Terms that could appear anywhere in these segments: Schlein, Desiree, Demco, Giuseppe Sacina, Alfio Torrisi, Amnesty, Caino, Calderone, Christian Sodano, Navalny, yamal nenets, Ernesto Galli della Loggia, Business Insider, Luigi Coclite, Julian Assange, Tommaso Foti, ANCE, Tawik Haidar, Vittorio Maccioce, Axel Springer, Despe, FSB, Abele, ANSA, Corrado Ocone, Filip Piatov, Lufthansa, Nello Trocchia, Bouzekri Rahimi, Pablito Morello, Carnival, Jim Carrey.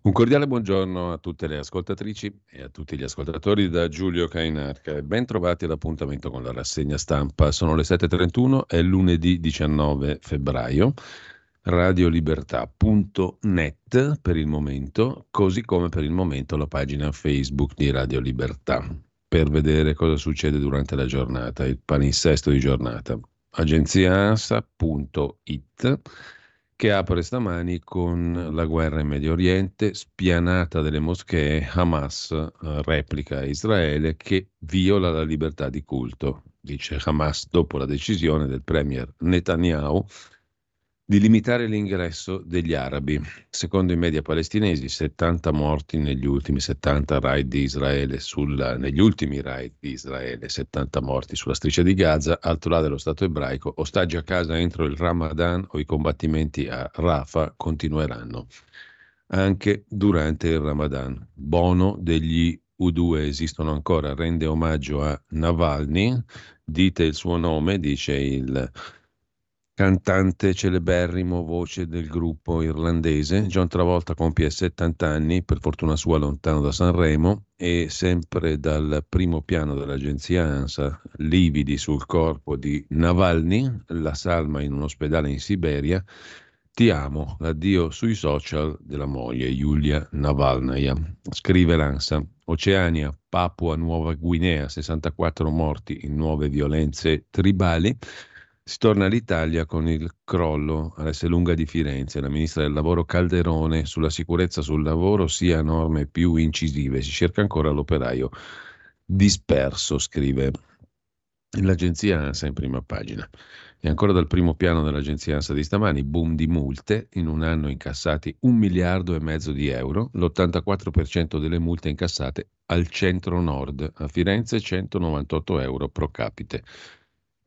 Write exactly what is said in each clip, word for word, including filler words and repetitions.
Un cordiale buongiorno a tutte le ascoltatrici e a tutti gli ascoltatori da Giulio Cainarca e ben trovati all'appuntamento con la rassegna stampa. Sono le sette e trentuno, è lunedì diciannove febbraio, radiolibertà punto net per il momento, così come per il momento la pagina Facebook di Radio Libertà, per vedere cosa succede durante la giornata, il palinsesto di giornata. Agenzia ANSA punto it che apre stamani con la guerra in Medio Oriente, spianata delle moschee, Hamas replica a Israele che viola la libertà di culto, dice Hamas dopo la decisione del premier Netanyahu di limitare l'ingresso degli arabi. Secondo i media palestinesi, settanta morti negli ultimi settanta raid di Israele, sulla, negli ultimi raid di Israele, settanta morti sulla striscia di Gaza, alto là dello Stato ebraico, ostaggi a casa entro il Ramadan o i combattimenti a Rafah continueranno anche durante il Ramadan. Bono degli U due esistono ancora, rende omaggio a Navalny, dite il suo nome, dice il cantante celeberrimo, voce del gruppo irlandese. John Travolta compie settanta anni, per fortuna sua lontano da Sanremo, e sempre dal primo piano dell'agenzia ANSA, lividi sul corpo di Navalny, la salma in un ospedale in Siberia, ti amo, l'addio sui social della moglie Giulia Navalny, scrive l'ANSA. Oceania, Papua Nuova Guinea, sessantaquattro morti in nuove violenze tribali. Si torna all'Italia con il crollo all'Esselunga di Firenze. La ministra del lavoro Calderone sulla sicurezza sul lavoro sia norme più incisive. Si cerca ancora l'operaio disperso, scrive l'agenzia ANSA in prima pagina. E ancora dal primo piano dell'agenzia ANSA di stamani, boom di multe, in un anno incassati un miliardo e mezzo di euro, l'ottantaquattro per cento delle multe incassate al centro-nord, a Firenze centonovantotto euro pro capite.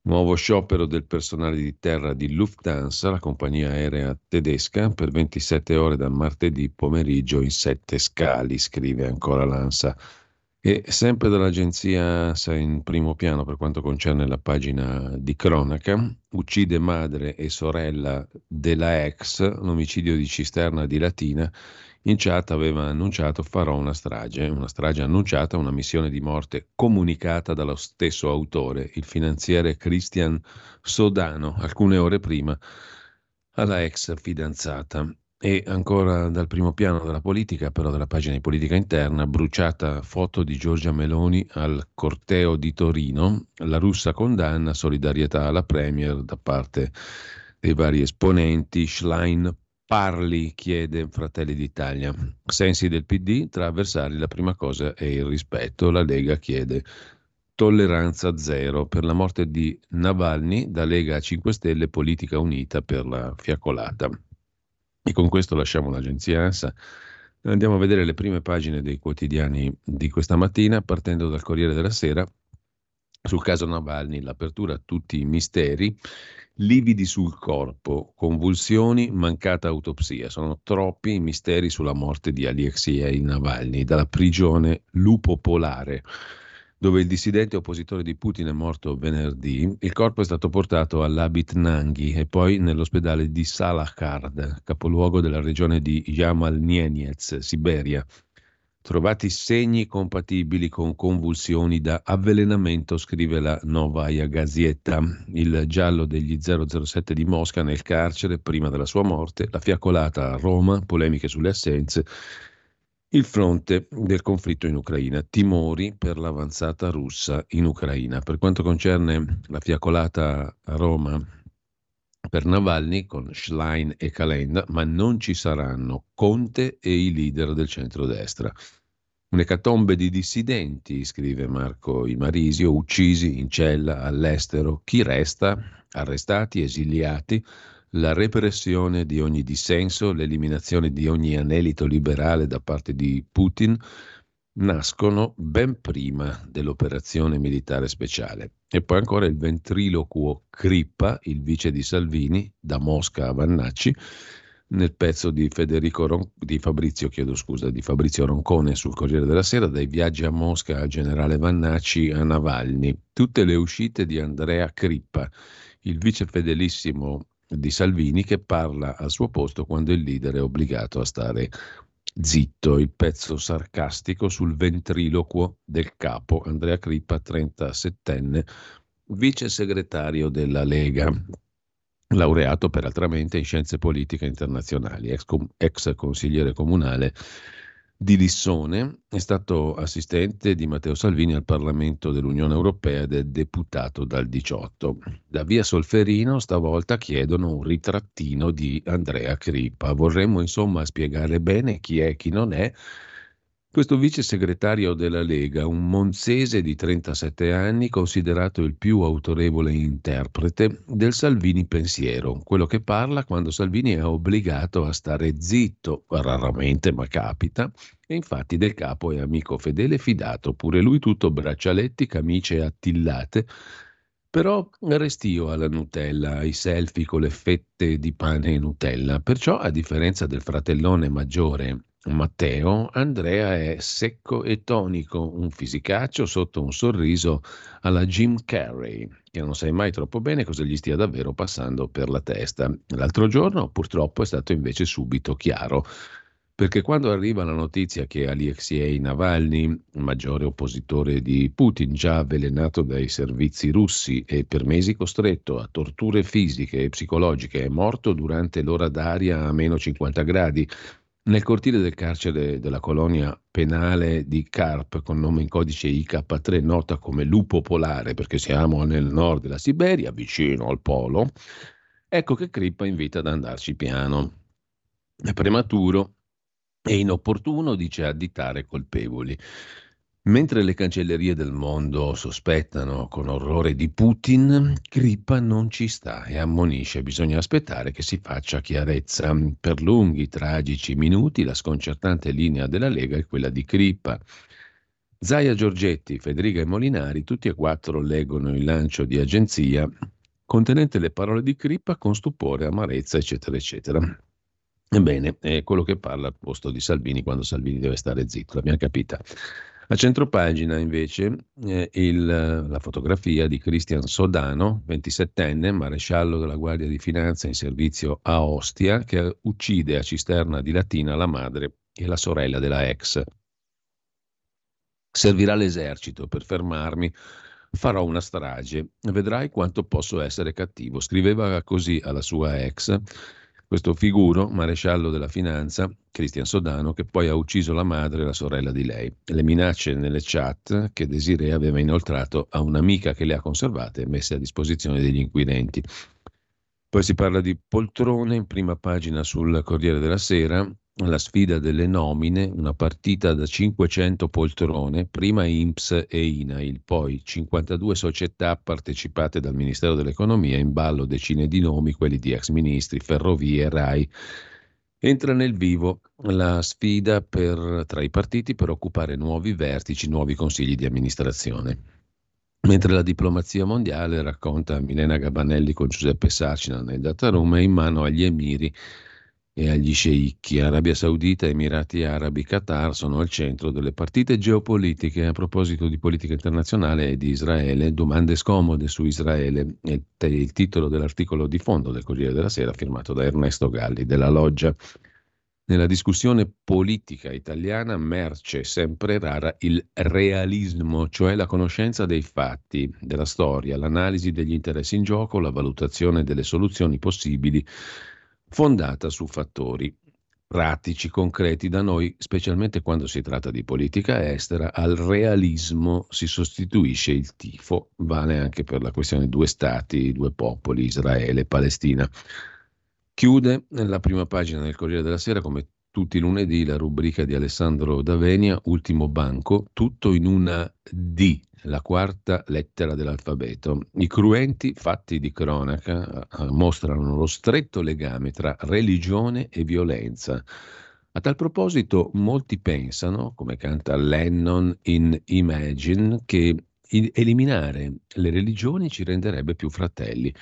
Nuovo sciopero del personale di terra di Lufthansa, la compagnia aerea tedesca, per ventisette ore da martedì pomeriggio in sette scali, scrive ancora l'ANSA. E sempre dall'agenzia ANSA in primo piano per quanto concerne la pagina di cronaca, uccide madre e sorella della ex, l'omicidio di Cisterna di Latina. In chat aveva annunciato: farò una strage, una strage annunciata, una missione di morte comunicata dallo stesso autore, il finanziere Christian Sodano, alcune ore prima alla ex fidanzata. E ancora dal primo piano della politica, però della pagina di politica interna, bruciata foto di Giorgia Meloni al corteo di Torino, la russa condanna, solidarietà alla premier da parte dei vari esponenti, Schlein parli, chiede Fratelli d'Italia. Sensi del P D, tra avversari la prima cosa è il rispetto. La Lega chiede tolleranza zero per la morte di Navalny, da Lega a cinque Stelle, politica unita per la fiaccolata. E con questo lasciamo l'agenzia ANSA. Andiamo a vedere le prime pagine dei quotidiani di questa mattina, partendo dal Corriere della Sera. Sul caso Navalny, l'apertura a tutti i misteri. Lividi sul corpo, convulsioni, mancata autopsia. Sono troppi i misteri sulla morte di Alexei Navalny. Dalla prigione Lupo Polare, dove il dissidente oppositore di Putin è morto venerdì, il corpo è stato portato all'Abitnangi e poi nell'ospedale di Salakard, capoluogo della regione di yamal nenets, Siberia, trovati segni compatibili con convulsioni da avvelenamento, scrive la Novaya Gazeta. Il giallo degli zero zero sette di Mosca nel carcere prima della sua morte, la fiaccolata a Roma, polemiche sulle assenze, il fronte del conflitto in Ucraina, timori per l'avanzata russa in Ucraina. Per quanto concerne la fiaccolata a Roma per Navalny, con Schlein e Calenda, ma non ci saranno Conte e i leader del centrodestra. Un'ecatombe di dissidenti, scrive Marco Imarisio, uccisi in cella all'estero. Chi resta? Arrestati, esiliati. La repressione di ogni dissenso, l'eliminazione di ogni anelito liberale da parte di Putin nascono ben prima dell'operazione militare speciale. E poi ancora il ventriloquo Crippa, il vice di Salvini, da Mosca a Vannacci, nel pezzo di, Federico Ron- di, Fabrizio, chiedo scusa, di Fabrizio Roncone sul Corriere della Sera, dai viaggi a Mosca al generale Vannacci a Navalny. Tutte le uscite di Andrea Crippa, il vice fedelissimo di Salvini che parla al suo posto quando il leader è obbligato a stare zitto, il pezzo sarcastico sul ventriloquo del capo Andrea Crippa, trentasettenne, vice segretario della Lega, laureato peraltramente in scienze politiche internazionali, ex, com- ex consigliere comunale di Lissone, è stato assistente di Matteo Salvini al Parlamento dell'Unione Europea ed è deputato dal diciotto. Da via Solferino stavolta chiedono un ritrattino di Andrea Crippa. Vorremmo insomma spiegare bene chi è e chi non è questo vice segretario della Lega, un monzese di trentasette anni, considerato il più autorevole interprete del Salvini pensiero, quello che parla quando Salvini è obbligato a stare zitto, raramente ma capita, e infatti del capo è amico fedele e fidato, pure lui tutto braccialetti, camicie attillate, però restio alla Nutella, ai selfie con le fette di pane e Nutella, perciò a differenza del fratellone maggiore Matteo, Andrea è secco e tonico, un fisicaccio sotto un sorriso alla Jim Carrey, che non sai mai troppo bene cosa gli stia davvero passando per la testa. L'altro giorno purtroppo è stato invece subito chiaro, perché quando arriva la notizia che Alexei Navalny, maggiore oppositore di Putin, già avvelenato dai servizi russi e per mesi costretto a torture fisiche e psicologiche, è morto durante l'ora d'aria a meno cinquanta gradi, nel cortile del carcere della colonia penale di Karp, con nome in codice I K tre, nota come Lupo Polare, perché siamo nel nord della Siberia, vicino al polo, ecco che Crippa invita ad andarci piano. È prematuro e inopportuno, dice, additare colpevoli. Mentre le cancellerie del mondo sospettano con orrore di Putin, Crippa non ci sta e ammonisce: bisogna aspettare che si faccia chiarezza. Per lunghi, tragici minuti la sconcertante linea della Lega è quella di Crippa. Zaia Giorgetti, Federica e Molinari, tutti e quattro leggono il lancio di agenzia contenente le parole di Crippa con stupore, amarezza, eccetera, eccetera. Ebbene, è quello che parla al posto di Salvini quando Salvini deve stare zitto, l'abbiamo capita. A centropagina invece eh, il, la fotografia di Christian Sodano, ventisettenne, maresciallo della Guardia di Finanza in servizio a Ostia, che uccide a Cisterna di Latina la madre e la sorella della ex. Servirà l'esercito per fermarmi, farò una strage, vedrai quanto posso essere cattivo. Scriveva così alla sua ex questo figuro, maresciallo della finanza, Christian Sodano, che poi ha ucciso la madre e la sorella di lei. Le minacce nelle chat che Desiree aveva inoltrato a un'amica che le ha conservate e messe a disposizione degli inquirenti. Poi si parla di poltrone, in prima pagina sul Corriere della Sera, la sfida delle nomine, una partita da cinquecento poltrone, prima I N P S e I N A I L, poi cinquantadue società partecipate dal Ministero dell'Economia, in ballo decine di nomi, quelli di ex ministri, Ferrovie, Rai. Entra nel vivo la sfida per, tra i partiti per occupare nuovi vertici, nuovi consigli di amministrazione. Mentre la diplomazia mondiale, racconta Milena Gabanelli con Giuseppe Sacina nel Dataroom, è in mano agli emiri e agli sceicchi. Arabia Saudita, Emirati Arabi, Qatar sono al centro delle partite geopolitiche. A proposito di politica internazionale e di Israele, domande scomode su Israele è il titolo dell'articolo di fondo del Corriere della Sera firmato da Ernesto Galli della Loggia. Nella discussione politica italiana merce sempre rara il realismo, cioè la conoscenza dei fatti, della storia, l'analisi degli interessi in gioco, la valutazione delle soluzioni possibili, fondata su fattori pratici, concreti. Da noi, specialmente quando si tratta di politica estera, al realismo si sostituisce il tifo, vale anche per la questione due stati, due popoli, Israele e Palestina. Chiude la prima pagina del Corriere della Sera, come tutti i lunedì, la rubrica di Alessandro D'Avenia, Ultimo Banco, tutto in una D, la quarta lettera dell'alfabeto. I cruenti fatti di cronaca mostrano lo stretto legame tra religione e violenza. A tal proposito, molti pensano, come canta Lennon in Imagine, che eliminare le religioni ci renderebbe più fratelli.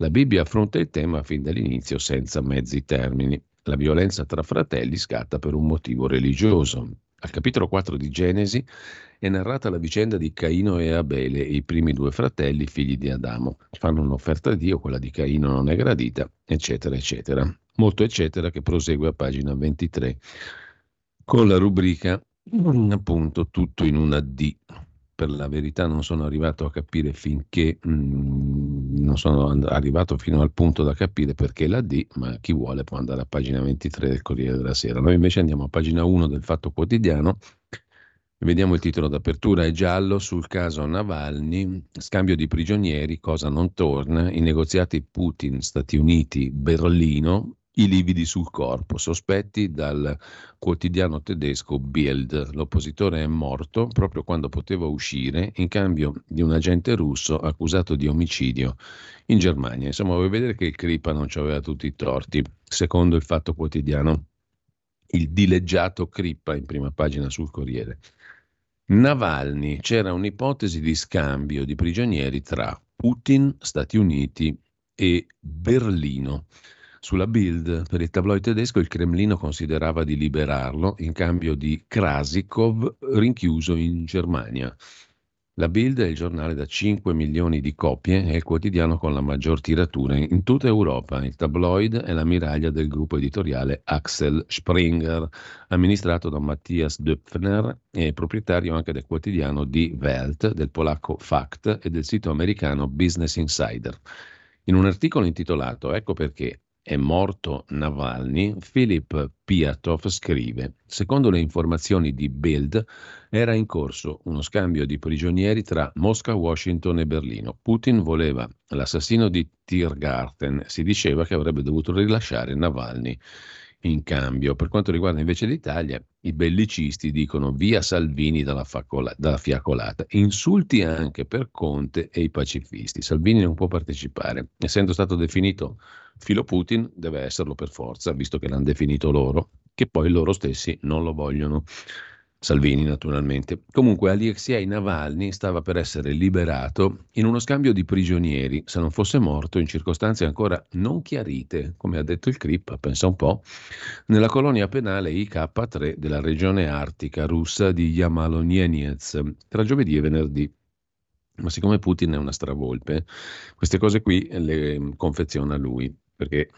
La Bibbia affronta il tema fin dall'inizio senza mezzi termini. La violenza tra fratelli scatta per un motivo religioso. Al capitolo quattro di Genesi è narrata la vicenda di Caino e Abele, i primi due fratelli figli di Adamo. Fanno un'offerta a Dio, quella di Caino non è gradita, eccetera, eccetera. Molto eccetera che prosegue a pagina ventitré con la rubrica appunto tutto in una D. Per la verità non sono arrivato a capire finché, mh, non sono and- arrivato fino al punto da capire perché la D, ma chi vuole può andare a pagina ventitré del Corriere della Sera. Noi invece andiamo a pagina uno del Fatto Quotidiano, vediamo il titolo d'apertura, è giallo sul caso Navalny, scambio di prigionieri, cosa non torna, i negoziati Putin, Stati Uniti, Berlino, i lividi sul corpo, sospetti dal quotidiano tedesco Bild. L'oppositore è morto proprio quando poteva uscire in cambio di un agente russo accusato di omicidio in Germania. Insomma, vuoi vedere che il Crippa non ci aveva tutti i torti, secondo il Fatto Quotidiano. Il dileggiato Crippa in prima pagina sul Corriere. Navalny, c'era un'ipotesi di scambio di prigionieri tra Putin, Stati Uniti e Berlino. Sulla Bild, per il tabloid tedesco, il Cremlino considerava di liberarlo in cambio di Krasikov rinchiuso in Germania. La Bild è il giornale da cinque milioni di copie e il quotidiano con la maggior tiratura in tutta Europa. Il tabloid è l'ammiraglia del gruppo editoriale Axel Springer, amministrato da Matthias Döpfner e proprietario anche del quotidiano Die Welt, del polacco Fakt e del sito americano Business Insider. In un articolo intitolato «Ecco perché è morto Navalny», Filip Piatov scrive: secondo le informazioni di Bild era in corso uno scambio di prigionieri tra Mosca, Washington e Berlino. Putin voleva l'assassino di Tiergarten, si diceva che avrebbe dovuto rilasciare Navalny in cambio. Per quanto riguarda invece l'Italia, i bellicisti dicono via Salvini dalla, facola, dalla fiaccolata, insulti anche per Conte e i pacifisti. Salvini non può partecipare, essendo stato definito filo Putin deve esserlo per forza, visto che l'hanno definito loro, che poi loro stessi non lo vogliono. Salvini naturalmente. Comunque Alexei Navalny stava per essere liberato in uno scambio di prigionieri, se non fosse morto in circostanze ancora non chiarite, come ha detto il Crippa, pensa un po', nella colonia penale I K tre della regione artica russa di yamal nenets tra giovedì e venerdì. Ma siccome Putin è una stravolpe, queste cose qui le confeziona lui, perché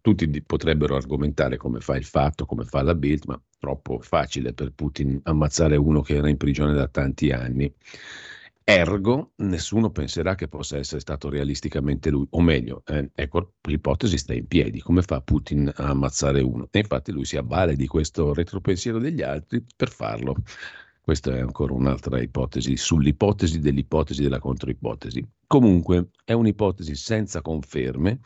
tutti potrebbero argomentare come fa il Fatto, come fa la Bild, ma troppo facile per Putin ammazzare uno che era in prigione da tanti anni. Ergo, nessuno penserà che possa essere stato realisticamente lui, o meglio, eh, ecco, l'ipotesi sta in piedi, come fa Putin a ammazzare uno? E infatti lui si avvale di questo retropensiero degli altri per farlo. Questa è ancora un'altra ipotesi, sull'ipotesi dell'ipotesi della controipotesi. Comunque, è un'ipotesi senza conferme,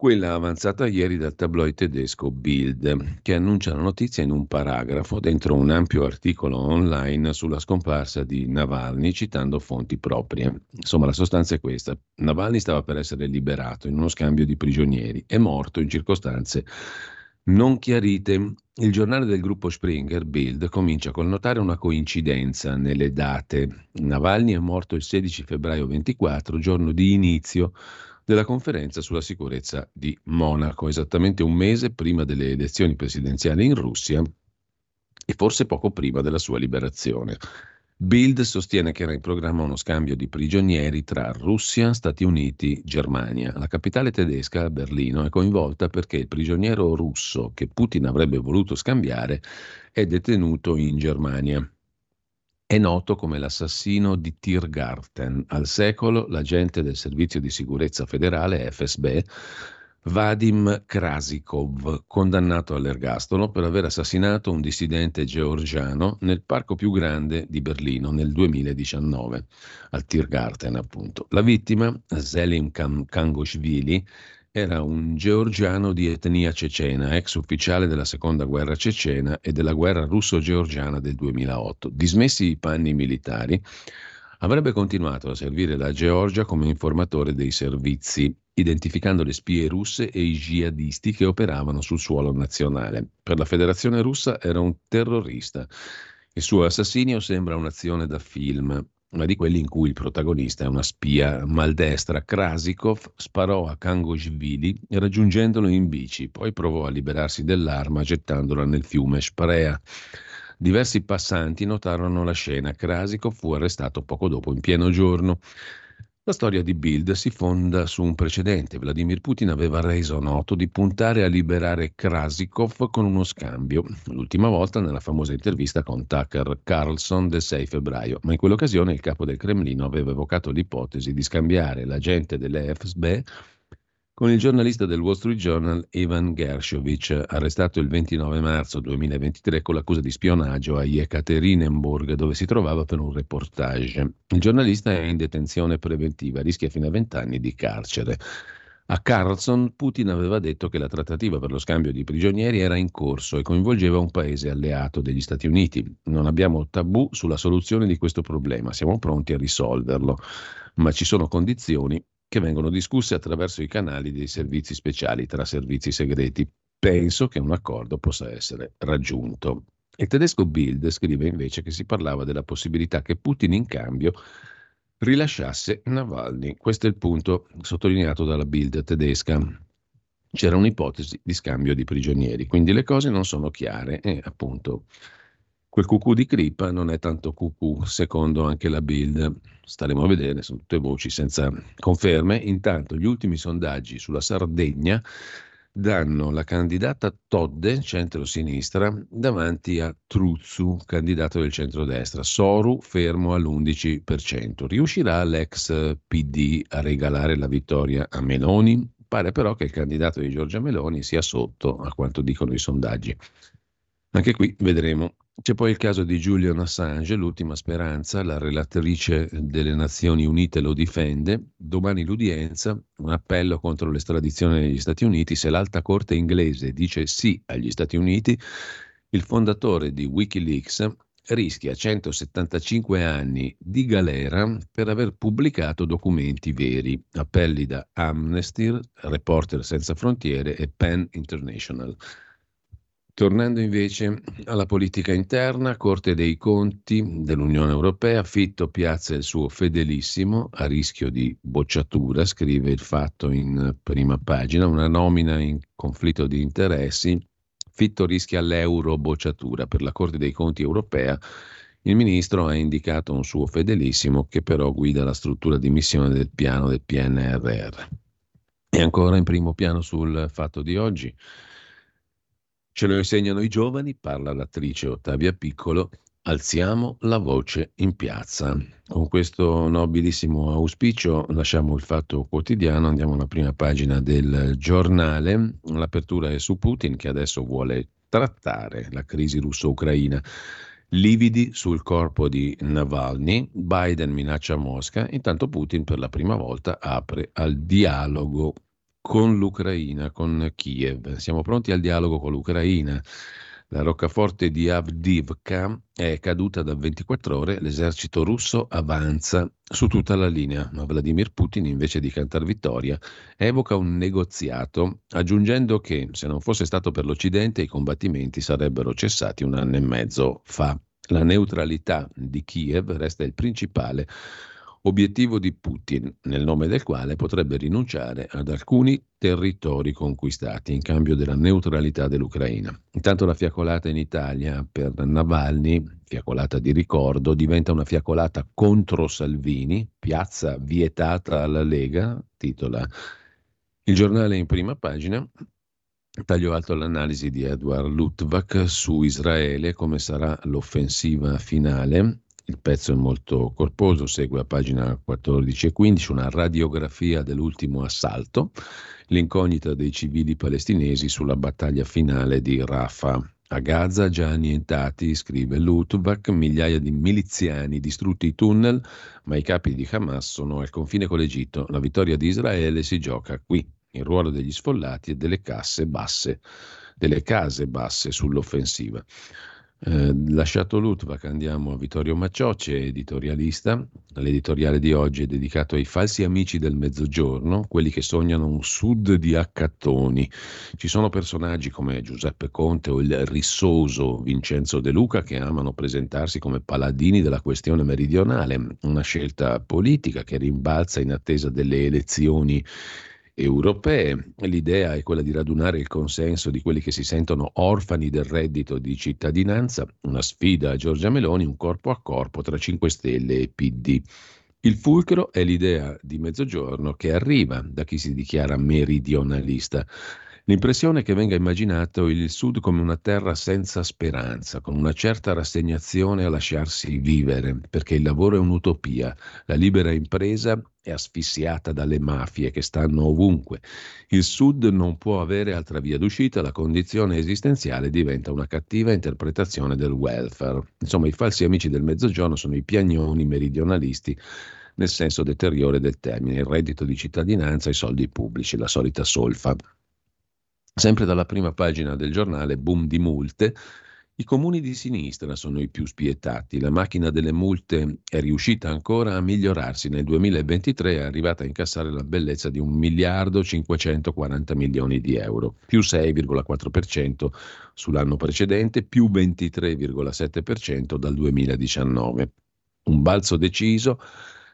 quella avanzata ieri dal tabloid tedesco Bild, che annuncia la notizia in un paragrafo dentro un ampio articolo online sulla scomparsa di Navalny, citando fonti proprie. Insomma, la sostanza è questa. Navalny stava per essere liberato in uno scambio di prigionieri, è morto in circostanze non chiarite. Il giornale del gruppo Springer, Bild, comincia col notare una coincidenza nelle date. Navalny è morto il sedici febbraio ventiquattro, giorno di inizio della conferenza sulla sicurezza di Monaco, esattamente un mese prima delle elezioni presidenziali in Russia e forse poco prima della sua liberazione. Bild sostiene che era in programma uno scambio di prigionieri tra Russia, Stati Uniti, Germania. La capitale tedesca, Berlino, è coinvolta perché il prigioniero russo che Putin avrebbe voluto scambiare è detenuto in Germania. È noto come l'assassino di Tiergarten. Al secolo l'agente del Servizio di Sicurezza Federale, F S B, Vadim Krasikov, condannato all'ergastolo per aver assassinato un dissidente georgiano nel parco più grande di Berlino nel duemiladiciannove, al Tiergarten appunto. La vittima, Selim Kangoshvili, era un georgiano di etnia cecena, ex ufficiale della seconda guerra cecena e della guerra russo-georgiana del duemilaotto. Dismessi i panni militari, avrebbe continuato a servire la Georgia come informatore dei servizi, identificando le spie russe e i jihadisti che operavano sul suolo nazionale. Per la Federazione Russa era un terrorista. Il suo assassinio sembra un'azione da film, ma di quelli in cui il protagonista è una spia maldestra. Krasikov sparò a Kangoshvili raggiungendolo in bici, poi provò a liberarsi dell'arma gettandola nel fiume Sprea. Diversi passanti notarono la scena. Krasikov fu arrestato poco dopo, in pieno giorno. La storia di Bild si fonda su un precedente. Vladimir Putin aveva reso noto di puntare a liberare Krasikov con uno scambio, l'ultima volta nella famosa intervista con Tucker Carlson del sei febbraio, ma in quell'occasione il capo del Cremlino aveva evocato l'ipotesi di scambiare l'agente dell'F S B con il giornalista del Wall Street Journal Ivan Gershkovich, arrestato il ventinove marzo duemilaventitré con l'accusa di spionaggio a Yekaterinburg, dove si trovava per un reportage. Il giornalista è in detenzione preventiva, rischia fino a vent'anni di carcere. A Carlson Putin aveva detto che la trattativa per lo scambio di prigionieri era in corso e coinvolgeva un paese alleato degli Stati Uniti. Non abbiamo tabù sulla soluzione di questo problema, siamo pronti a risolverlo, ma ci sono condizioni che vengono discusse attraverso i canali dei servizi speciali tra servizi segreti. Penso che un accordo possa essere raggiunto. Il tedesco Bild scrive invece che si parlava della possibilità che Putin in cambio rilasciasse Navalny. Questo è il punto sottolineato dalla Bild tedesca. C'era un'ipotesi di scambio di prigionieri, quindi le cose non sono chiare e appunto quel cucù di Crippa non è tanto cucù, secondo anche la Bild. Staremo a vedere, sono tutte voci senza conferme. Intanto gli ultimi sondaggi sulla Sardegna danno la candidata Todde, centro-sinistra, davanti a Truzzu, candidato del centrodestra. Soru fermo all'undici per cento. Riuscirà l'ex P D a regalare la vittoria a Meloni? Pare però che il candidato di Giorgia Meloni sia sotto a quanto dicono i sondaggi. Anche qui vedremo. C'è poi il caso di Julian Assange, l'ultima speranza, la relatrice delle Nazioni Unite lo difende. Domani l'udienza, un appello contro l'estradizione negli Stati Uniti. Se l'alta corte inglese dice sì agli Stati Uniti, il fondatore di Wikileaks rischia centosettantacinque anni di galera per aver pubblicato documenti veri. Appelli da Amnesty, Reporter Senza Frontiere e Pen International. Tornando invece alla politica interna, Corte dei Conti dell'Unione Europea, Fitto piazza il suo fedelissimo a rischio di bocciatura, scrive il Fatto in prima pagina, una nomina in conflitto di interessi, Fitto rischia l'euro bocciatura per la Corte dei Conti europea, il ministro ha indicato un suo fedelissimo che però guida la struttura di missione del piano del P N R R. E ancora in primo piano sul Fatto di oggi, ce lo insegnano i giovani, parla l'attrice Ottavia Piccolo, alziamo la voce in piazza. Con questo nobilissimo auspicio lasciamo il Fatto Quotidiano, andiamo alla prima pagina del giornale, l'apertura è su Putin che adesso vuole trattare la crisi russo-ucraina. Lividi sul corpo di Navalny, Biden minaccia Mosca, intanto Putin per la prima volta apre al dialogo con l'Ucraina, con Kiev. Siamo pronti al dialogo con l'Ucraina. La roccaforte di Avdiivka è caduta da ventiquattro ore, l'esercito russo avanza su tutta la linea, ma Vladimir Putin invece di cantar vittoria evoca un negoziato aggiungendo che se non fosse stato per l'Occidente i combattimenti sarebbero cessati un anno e mezzo fa. La neutralità di Kiev resta il principale obiettivo di Putin, nel nome del quale potrebbe rinunciare ad alcuni territori conquistati in cambio della neutralità dell'Ucraina. Intanto la fiaccolata in Italia per Navalny, fiaccolata di ricordo, diventa una fiaccolata contro Salvini, piazza vietata alla Lega, titola il giornale in prima pagina. Taglio alto all'analisi di Edward Luttwak su Israele, come sarà l'offensiva finale. Il pezzo è molto corposo, segue a pagina quattordici e quindici una radiografia dell'ultimo assalto, l'incognita dei civili palestinesi sulla battaglia finale di Rafah. A Gaza già annientati, scrive Luttwak, migliaia di miliziani, distrutti i tunnel, ma i capi di Hamas sono al confine con l'Egitto. La vittoria di Israele si gioca qui. Il ruolo degli sfollati e delle casse basse, delle case basse sull'offensiva. Eh, lasciato Luttwak, andiamo a Vittorio Maccioce, editorialista. L'editoriale di oggi è dedicato ai falsi amici del mezzogiorno, quelli che sognano un sud di accattoni. Ci sono personaggi come Giuseppe Conte o il rissoso Vincenzo De Luca che amano presentarsi come paladini della questione meridionale, una scelta politica che rimbalza in attesa delle elezioni europee. L'idea è quella di radunare il consenso di quelli che si sentono orfani del reddito di cittadinanza, una sfida a Giorgia Meloni, un corpo a corpo tra cinque Stelle e P D. Il fulcro è l'idea di mezzogiorno che arriva da chi si dichiara meridionalista. L'impressione è che venga immaginato il Sud come una terra senza speranza, con una certa rassegnazione a lasciarsi vivere, perché il lavoro è un'utopia, la libera impresa è asfissiata dalle mafie che stanno ovunque. Il Sud non può avere altra via d'uscita, la condizione esistenziale diventa una cattiva interpretazione del welfare. Insomma, i falsi amici del mezzogiorno sono i piagnoni meridionalisti, nel senso deteriore del termine, il reddito di cittadinanza, i soldi pubblici, la solita solfa. Sempre dalla prima pagina del giornale, boom di multe, i comuni di sinistra sono i più spietati, la macchina delle multe è riuscita ancora a migliorarsi, nel duemilaventitré è arrivata a incassare la bellezza di un miliardo cinquecentoquaranta milioni di euro, più sei virgola quattro per cento sull'anno precedente, più ventitré virgola sette per cento dal duemiladiciannove, un balzo deciso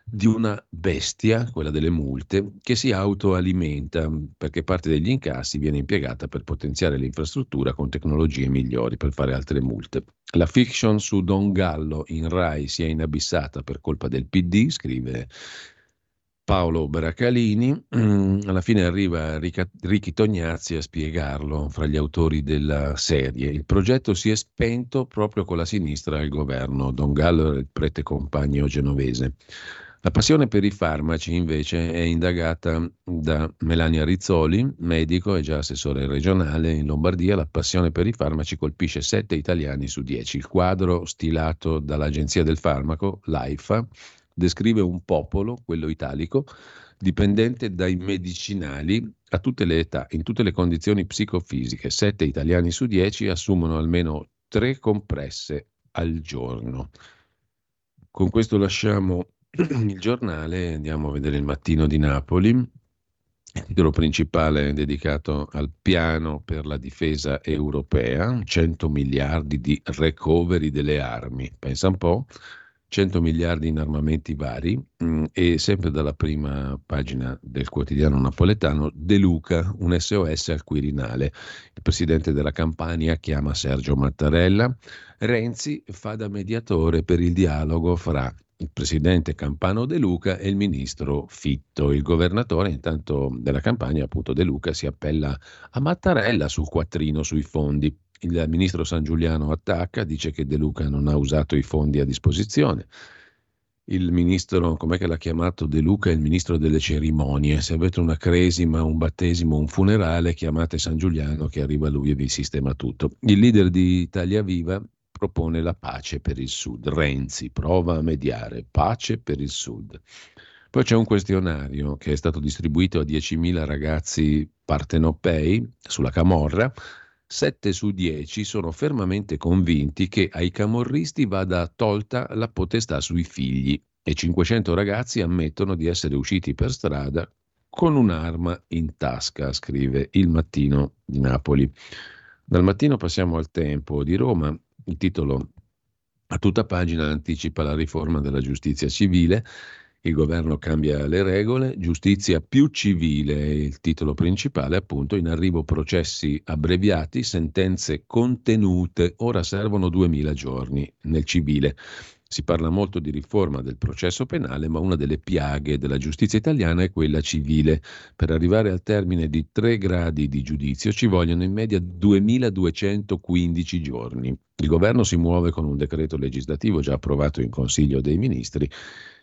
di una bestia, quella delle multe, che si autoalimenta perché parte degli incassi viene impiegata per potenziare l'infrastruttura con tecnologie migliori per fare altre multe. La fiction su Don Gallo in Rai si è inabissata per colpa del P D, scrive Paolo Bracalini. Alla fine arriva Ricky Tognazzi a spiegarlo, fra gli autori della serie. Il progetto si è spento proprio con la sinistra al governo. Don Gallo era il prete compagno genovese. La passione per i farmaci invece è indagata da Melania Rizzoli, medico e già assessore regionale in Lombardia. La passione per i farmaci colpisce sette italiani su dieci. Il quadro stilato dall'Agenzia del Farmaco, l'AIFA, descrive un popolo, quello italico, dipendente dai medicinali a tutte le età, in tutte le condizioni psicofisiche. sette italiani su dieci assumono almeno tre compresse al giorno. Con questo lasciamo il giornale, andiamo a vedere il Mattino di Napoli. Il titolo principale è dedicato al piano per la difesa europea, cento miliardi di recovery delle armi, pensa un po', cento miliardi in armamenti vari. E sempre dalla prima pagina del quotidiano napoletano, De Luca, un S O S al Quirinale, il presidente della Campania chiama Sergio Mattarella, Renzi fa da mediatore per il dialogo fra il presidente campano De Luca e il ministro Fitto. Il governatore intanto della Campania, appunto De Luca, si appella a Mattarella sul quattrino sui fondi. Il ministro Sangiuliano attacca, dice che De Luca non ha usato i fondi a disposizione. Il ministro, com'è che l'ha chiamato De Luca, è il ministro delle cerimonie. Se avete una cresima, un battesimo, un funerale, chiamate Sangiuliano che arriva lui e vi sistema tutto. Il leader di Italia Viva propone la pace per il Sud. Renzi prova a mediare, pace per il Sud. Poi c'è un questionario che è stato distribuito a diecimila ragazzi partenopei sulla camorra. sette su dieci sono fermamente convinti che ai camorristi vada tolta la potestà sui figli e cinquecento ragazzi ammettono di essere usciti per strada con un'arma in tasca, scrive Il Mattino di Napoli. Dal Mattino passiamo al Tempo di Roma. Il titolo a tutta pagina anticipa la riforma della giustizia civile. Il governo cambia le regole, giustizia più civile è il titolo principale, appunto, in arrivo processi abbreviati, sentenze contenute, ora servono duemila giorni nel civile. Si parla molto di riforma del processo penale, ma una delle piaghe della giustizia italiana è quella civile. Per arrivare al termine di tre gradi di giudizio ci vogliono in media duemiladuecentoquindici giorni. Il governo si muove con un decreto legislativo già approvato in Consiglio dei Ministri,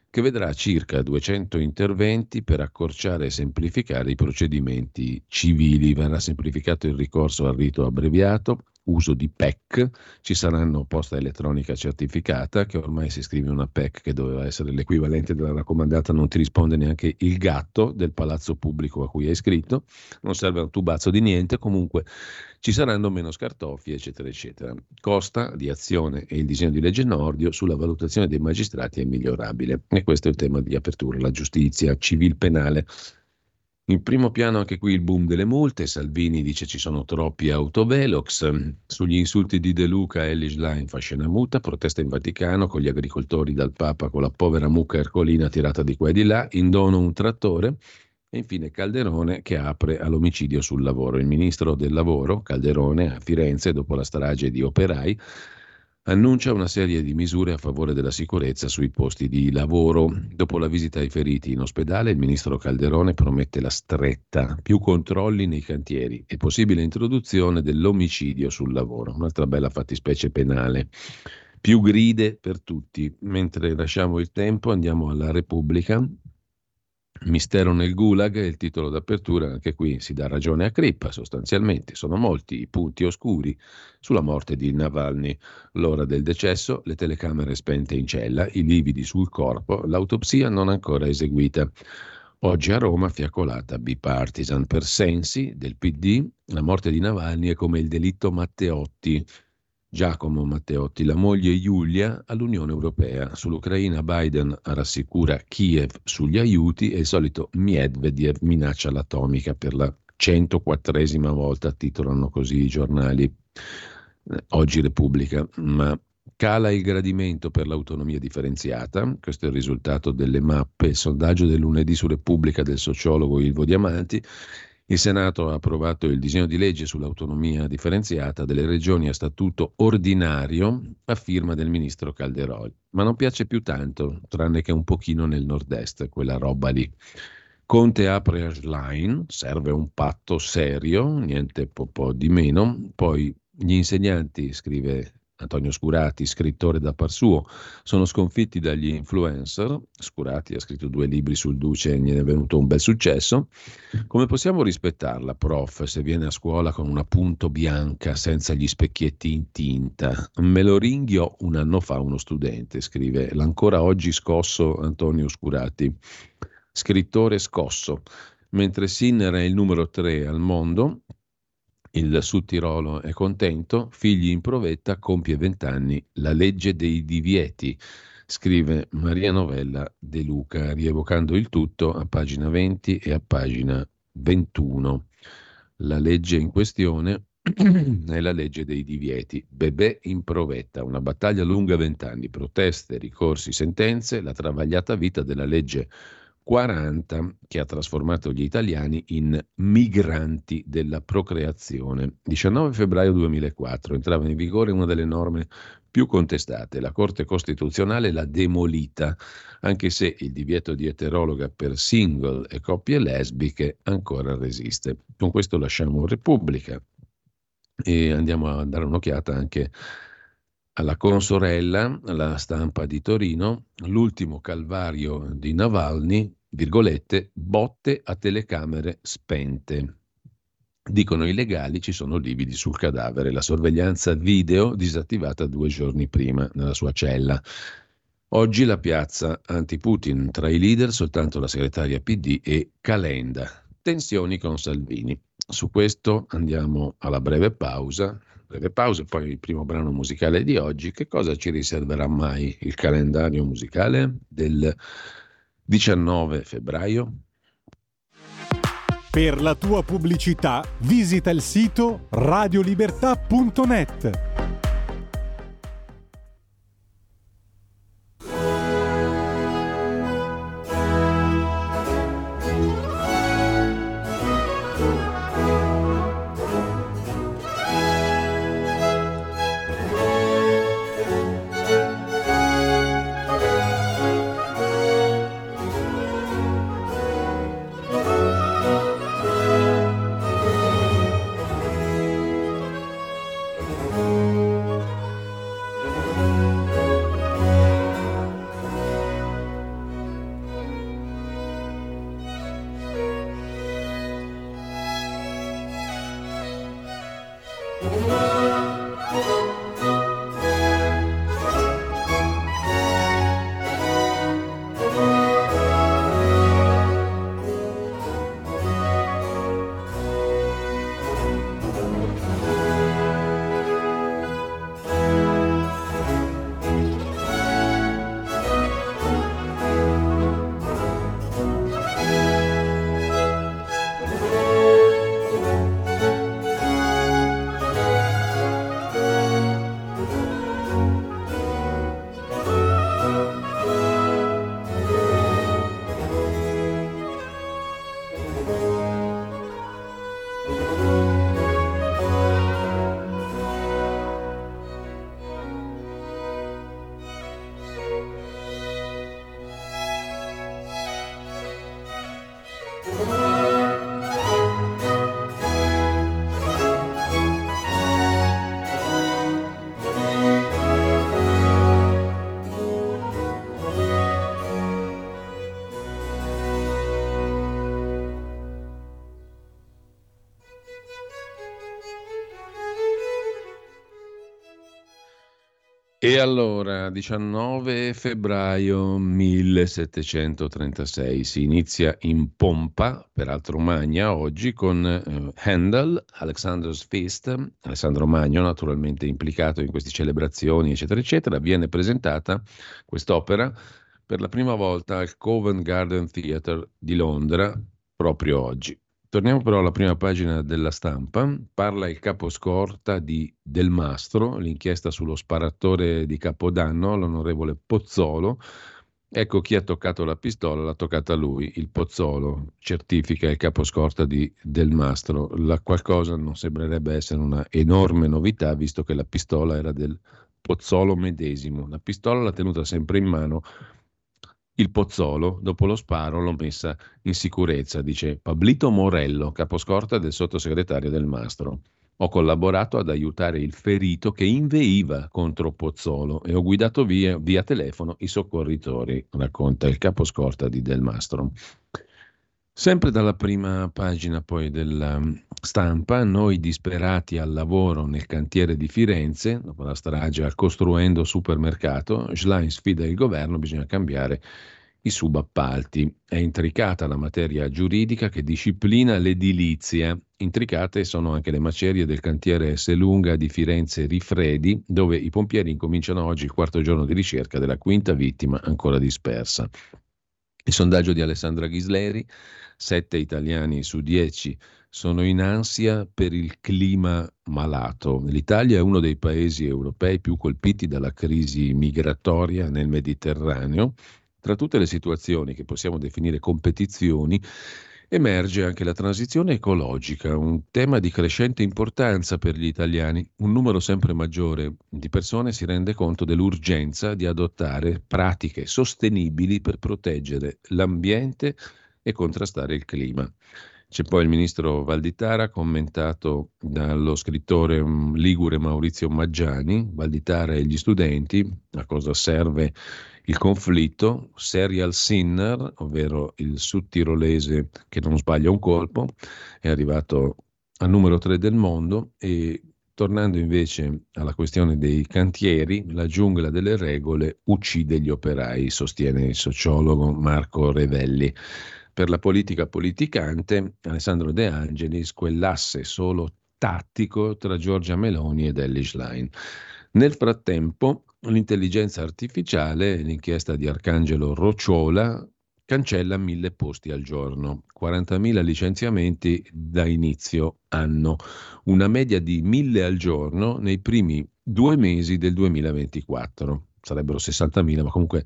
che vedrà circa duecento interventi per accorciare e semplificare i procedimenti civili. Verrà semplificato il ricorso al rito abbreviato, uso di P E C, ci saranno posta elettronica certificata, che ormai si scrive una P E C che doveva essere l'equivalente della raccomandata non ti risponde neanche il gatto del palazzo pubblico a cui è iscritto, non serve un tubazzo di niente, comunque ci saranno meno scartofi eccetera eccetera. Costa di azione e il disegno di legge Nordio sulla valutazione dei magistrati è migliorabile, e questo è il tema di apertura, la giustizia civil penale. In primo piano anche qui il boom delle multe, Salvini dice ci sono troppi autovelox, sugli insulti di De Luca e Schlein fa scena muta, protesta in Vaticano con gli agricoltori dal Papa con la povera mucca ercolina tirata di qua e di là, in dono un trattore e infine Calderone che apre all'omicidio sul lavoro. Il ministro del lavoro Calderone a Firenze dopo la strage di operai annuncia una serie di misure a favore della sicurezza sui posti di lavoro. Dopo la visita ai feriti in ospedale, il ministro Calderone promette la stretta, più controlli nei cantieri e possibile introduzione dell'omicidio sul lavoro, un'altra bella fattispecie penale. Più gride per tutti. Mentre lasciamo il tempo, andiamo alla Repubblica. Mistero nel Gulag è il titolo d'apertura, anche qui si dà ragione a Crippa sostanzialmente, sono molti i punti oscuri sulla morte di Navalny, l'ora del decesso, le telecamere spente in cella, i lividi sul corpo, l'autopsia non ancora eseguita. Oggi a Roma fiaccolata bipartisan per Sensi del P D, la morte di Navalny è come il delitto Matteotti. Giacomo Matteotti, la moglie Giulia all'Unione Europea. Sull'Ucraina Biden rassicura Kiev sugli aiuti e il solito Medvedev minaccia l'atomica per la centoquattresima volta, titolano così i giornali. Oggi Repubblica, ma cala il gradimento per l'autonomia differenziata, questo è il risultato delle mappe, il sondaggio del lunedì su Repubblica del sociologo Ilvo Diamanti. Il Senato ha approvato il disegno di legge sull'autonomia differenziata delle regioni a statuto ordinario a firma del ministro Calderoli, ma non piace più tanto, tranne che un pochino nel nord-est, quella roba lì. Conte apre a Schlein, serve un patto serio, niente po', po' di meno, poi gli insegnanti, scrive Antonio Scurati, scrittore da par suo, sono sconfitti dagli influencer. Scurati ha scritto due libri sul Duce e ne è venuto un bel successo. Come possiamo rispettarla, prof, se viene a scuola con una punto bianca senza gli specchietti in tinta? Me lo ringhiò un anno fa uno studente, scrive l'ancora oggi scosso Antonio Scurati, scrittore scosso. Mentre Sinner è il numero tre al mondo, il Sud Tirolo è contento, figli in provetta, compie vent'anni, la legge dei divieti, scrive Maria Novella De Luca, rievocando il tutto a pagina venti e a pagina ventuno. La legge in questione è la legge dei divieti, bebè in provetta, una battaglia lunga vent'anni, proteste, ricorsi, sentenze, la travagliata vita della legge quaranta che ha trasformato gli italiani in migranti della procreazione. diciannove febbraio duemilaquattro entrava in vigore una delle norme più contestate, la Corte Costituzionale l'ha demolita, anche se il divieto di eterologa per single e coppie lesbiche ancora resiste. Con questo lasciamo Repubblica e andiamo a dare un'occhiata anche alla Consorella, alla Stampa di Torino, l'ultimo calvario di Navalny, virgolette, botte a telecamere spente. Dicono i legali, ci sono lividi sul cadavere, la sorveglianza video disattivata due giorni prima nella sua cella. Oggi la piazza anti-Putin, tra i leader soltanto la segretaria P D e Calenda. Tensioni con Salvini. Su questo andiamo alla breve pausa. Breve pausa, poi il primo brano musicale di oggi. Che cosa ci riserverà mai il calendario musicale del diciannove febbraio? Per la tua pubblicità visita il sito radiolibertà punto net. E allora, diciannove febbraio millesettecentotrentasei, si inizia in pompa, peraltro Magna, oggi con eh, Handel, Alexander's Feast. Alessandro Magno naturalmente implicato in queste celebrazioni, eccetera, eccetera. Viene presentata quest'opera per la prima volta al Covent Garden Theatre di Londra, proprio oggi. Torniamo però alla prima pagina della Stampa. Parla il caposcorta di Del Mastro, l'inchiesta sullo sparatore di Capodanno, l'onorevole Pozzolo. Ecco chi ha toccato la pistola, l'ha toccata lui, il Pozzolo, certifica il caposcorta di Del Mastro. La qualcosa non sembrerebbe essere una enorme novità, visto che la pistola era del Pozzolo medesimo. La pistola l'ha tenuta sempre in mano il Pozzolo, dopo lo sparo l'ho messa in sicurezza, dice Pablito Morello, caposcorta del sottosegretario Del Mastro. Ho collaborato ad aiutare il ferito che inveiva contro Pozzolo e ho guidato via, via telefono i soccorritori, racconta il caposcorta di Del Mastro. Sempre dalla prima pagina poi della Stampa, noi disperati al lavoro nel cantiere di Firenze, dopo la strage al Costruendo Supermercato, Schlein sfida il governo, bisogna cambiare i subappalti. È intricata la materia giuridica che disciplina l'edilizia. Intricate sono anche le macerie del cantiere Selunga di Firenze Rifredi, dove i pompieri incominciano oggi il quarto giorno di ricerca della quinta vittima ancora dispersa. Il sondaggio di Alessandra Ghisleri, sette italiani su dieci sono in ansia per il clima malato. L'Italia è uno dei paesi europei più colpiti dalla crisi migratoria nel Mediterraneo. Tra tutte le situazioni che possiamo definire competizioni, emerge anche la transizione ecologica, un tema di crescente importanza per gli italiani. Un numero sempre maggiore di persone si rende conto dell'urgenza di adottare pratiche sostenibili per proteggere l'ambiente e contrastare il clima. C'è poi il ministro Valditara, commentato dallo scrittore ligure Maurizio Maggiani. Valditara e gli studenti, a cosa serve il conflitto, serial sinner, ovvero il sudtirolese che non sbaglia un colpo, è arrivato al numero tre del mondo. E tornando invece alla questione dei cantieri, la giungla delle regole uccide gli operai, sostiene il sociologo Marco Revelli. Per la politica politicante, Alessandro De Angelis, quell'asse solo tattico tra Giorgia Meloni ed Elly Schlein. Nel frattempo, l'intelligenza artificiale, l'inchiesta di Arcangelo Rocciola, cancella mille posti al giorno, quarantamila licenziamenti da inizio anno, una media di mille al giorno nei primi due mesi del duemilaventiquattro, sarebbero sessantamila, ma comunque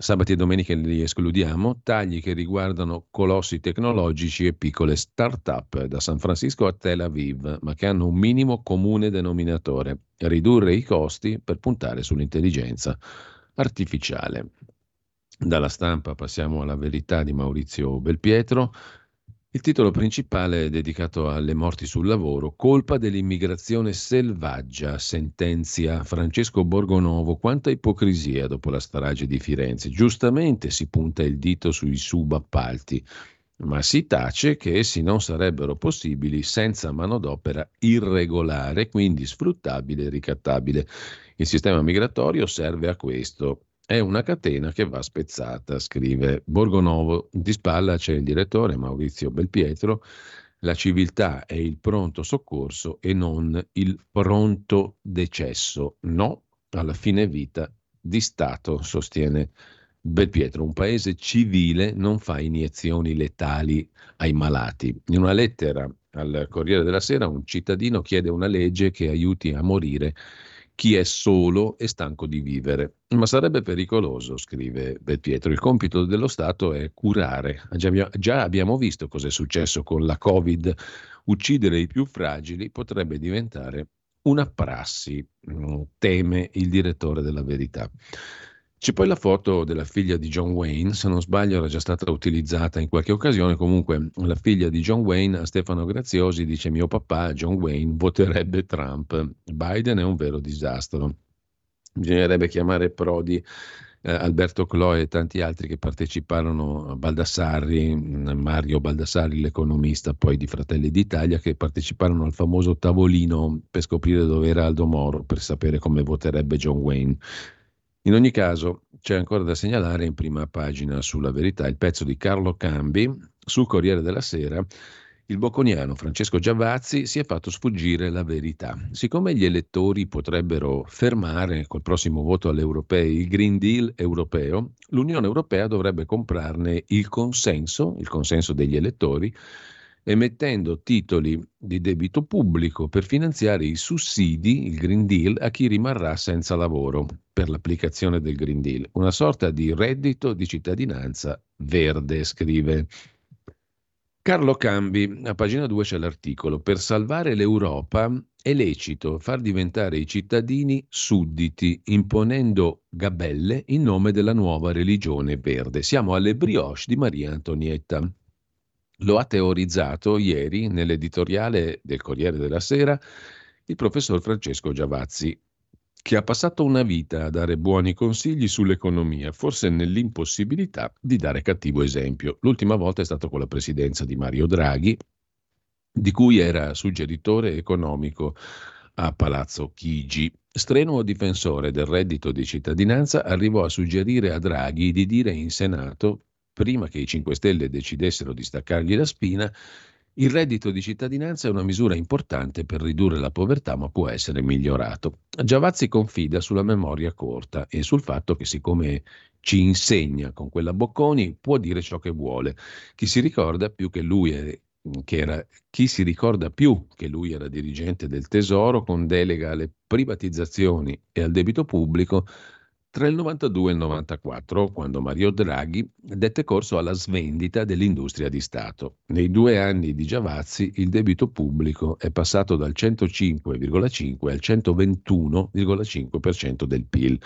sabati e domeniche li escludiamo, tagli che riguardano colossi tecnologici e piccole start-up da San Francisco a Tel Aviv, ma che hanno un minimo comune denominatore, ridurre i costi per puntare sull'intelligenza artificiale. Dalla Stampa passiamo alla Verità di Maurizio Belpietro. Il titolo principale è dedicato alle morti sul lavoro, colpa dell'immigrazione selvaggia, sentenzia Francesco Borgonovo, quanta ipocrisia dopo la strage di Firenze. Giustamente si punta il dito sui subappalti, ma si tace che essi non sarebbero possibili senza manodopera irregolare, quindi sfruttabile e ricattabile. Il sistema migratorio serve a questo. È una catena che va spezzata, scrive Borgonovo. Di spalla c'è il direttore Maurizio Belpietro. La civiltà è il pronto soccorso e non il pronto decesso. No alla fine vita di Stato, sostiene Belpietro. Un paese civile non fa iniezioni letali ai malati. In una lettera al Corriere della Sera un cittadino chiede una legge che aiuti a morire chi è solo e stanco di vivere. Ma sarebbe pericoloso, scrive Belpietro. Il compito dello Stato è curare. Già abbiamo visto cosa è successo con la Covid. Uccidere i più fragili potrebbe diventare una prassi, teme il direttore della Verità. C'è poi la foto della figlia di John Wayne, se non sbaglio era già stata utilizzata in qualche occasione, comunque la figlia di John Wayne a Stefano Graziosi dice mio papà John Wayne voterebbe Trump, Biden è un vero disastro, bisognerebbe chiamare Prodi eh, Alberto Cloe e tanti altri che parteciparono, Baldassarri, Mario Baldassarri, l'economista poi di Fratelli d'Italia, che parteciparono al famoso tavolino per scoprire dove era Aldo Moro, per sapere come voterebbe John Wayne. In ogni caso c'è ancora da segnalare in prima pagina sulla Verità il pezzo di Carlo Cambi sul Corriere della Sera. Il bocconiano Francesco Giavazzi si è fatto sfuggire la verità. Siccome gli elettori potrebbero fermare col prossimo voto alle europee il Green Deal europeo, l'Unione Europea dovrebbe comprarne il consenso, il consenso degli elettori, emettendo titoli di debito pubblico per finanziare i sussidi, il Green Deal, a chi rimarrà senza lavoro per l'applicazione del Green Deal. Una sorta di reddito di cittadinanza verde, scrive Carlo Cambi. A pagina due c'è l'articolo: per salvare l'Europa è lecito far diventare i cittadini sudditi, imponendo gabelle in nome della nuova religione verde. Siamo alle brioche di Maria Antonietta. Lo ha teorizzato ieri nell'editoriale del Corriere della Sera il professor Francesco Giavazzi, che ha passato una vita a dare buoni consigli sull'economia, forse nell'impossibilità di dare cattivo esempio. L'ultima volta è stato con la presidenza di Mario Draghi, di cui era suggeritore economico a Palazzo Chigi. Strenuo difensore del reddito di cittadinanza, arrivò a suggerire a Draghi di dire in Senato, prima che i cinque Stelle decidessero di staccargli la spina: il reddito di cittadinanza è una misura importante per ridurre la povertà, ma può essere migliorato. Giavazzi confida sulla memoria corta e sul fatto che, siccome ci insegna con quella Bocconi, può dire ciò che vuole. Chi si ricorda più che lui era, che era, chi si ricorda più che lui era dirigente del Tesoro con delega alle privatizzazioni e al debito pubblico tra il novantadue e il novantaquattro, quando Mario Draghi dette corso alla svendita dell'industria di Stato. Nei due anni di Giavazzi il debito pubblico è passato dal centocinque virgola cinque al centoventuno virgola cinque per cento del P I L.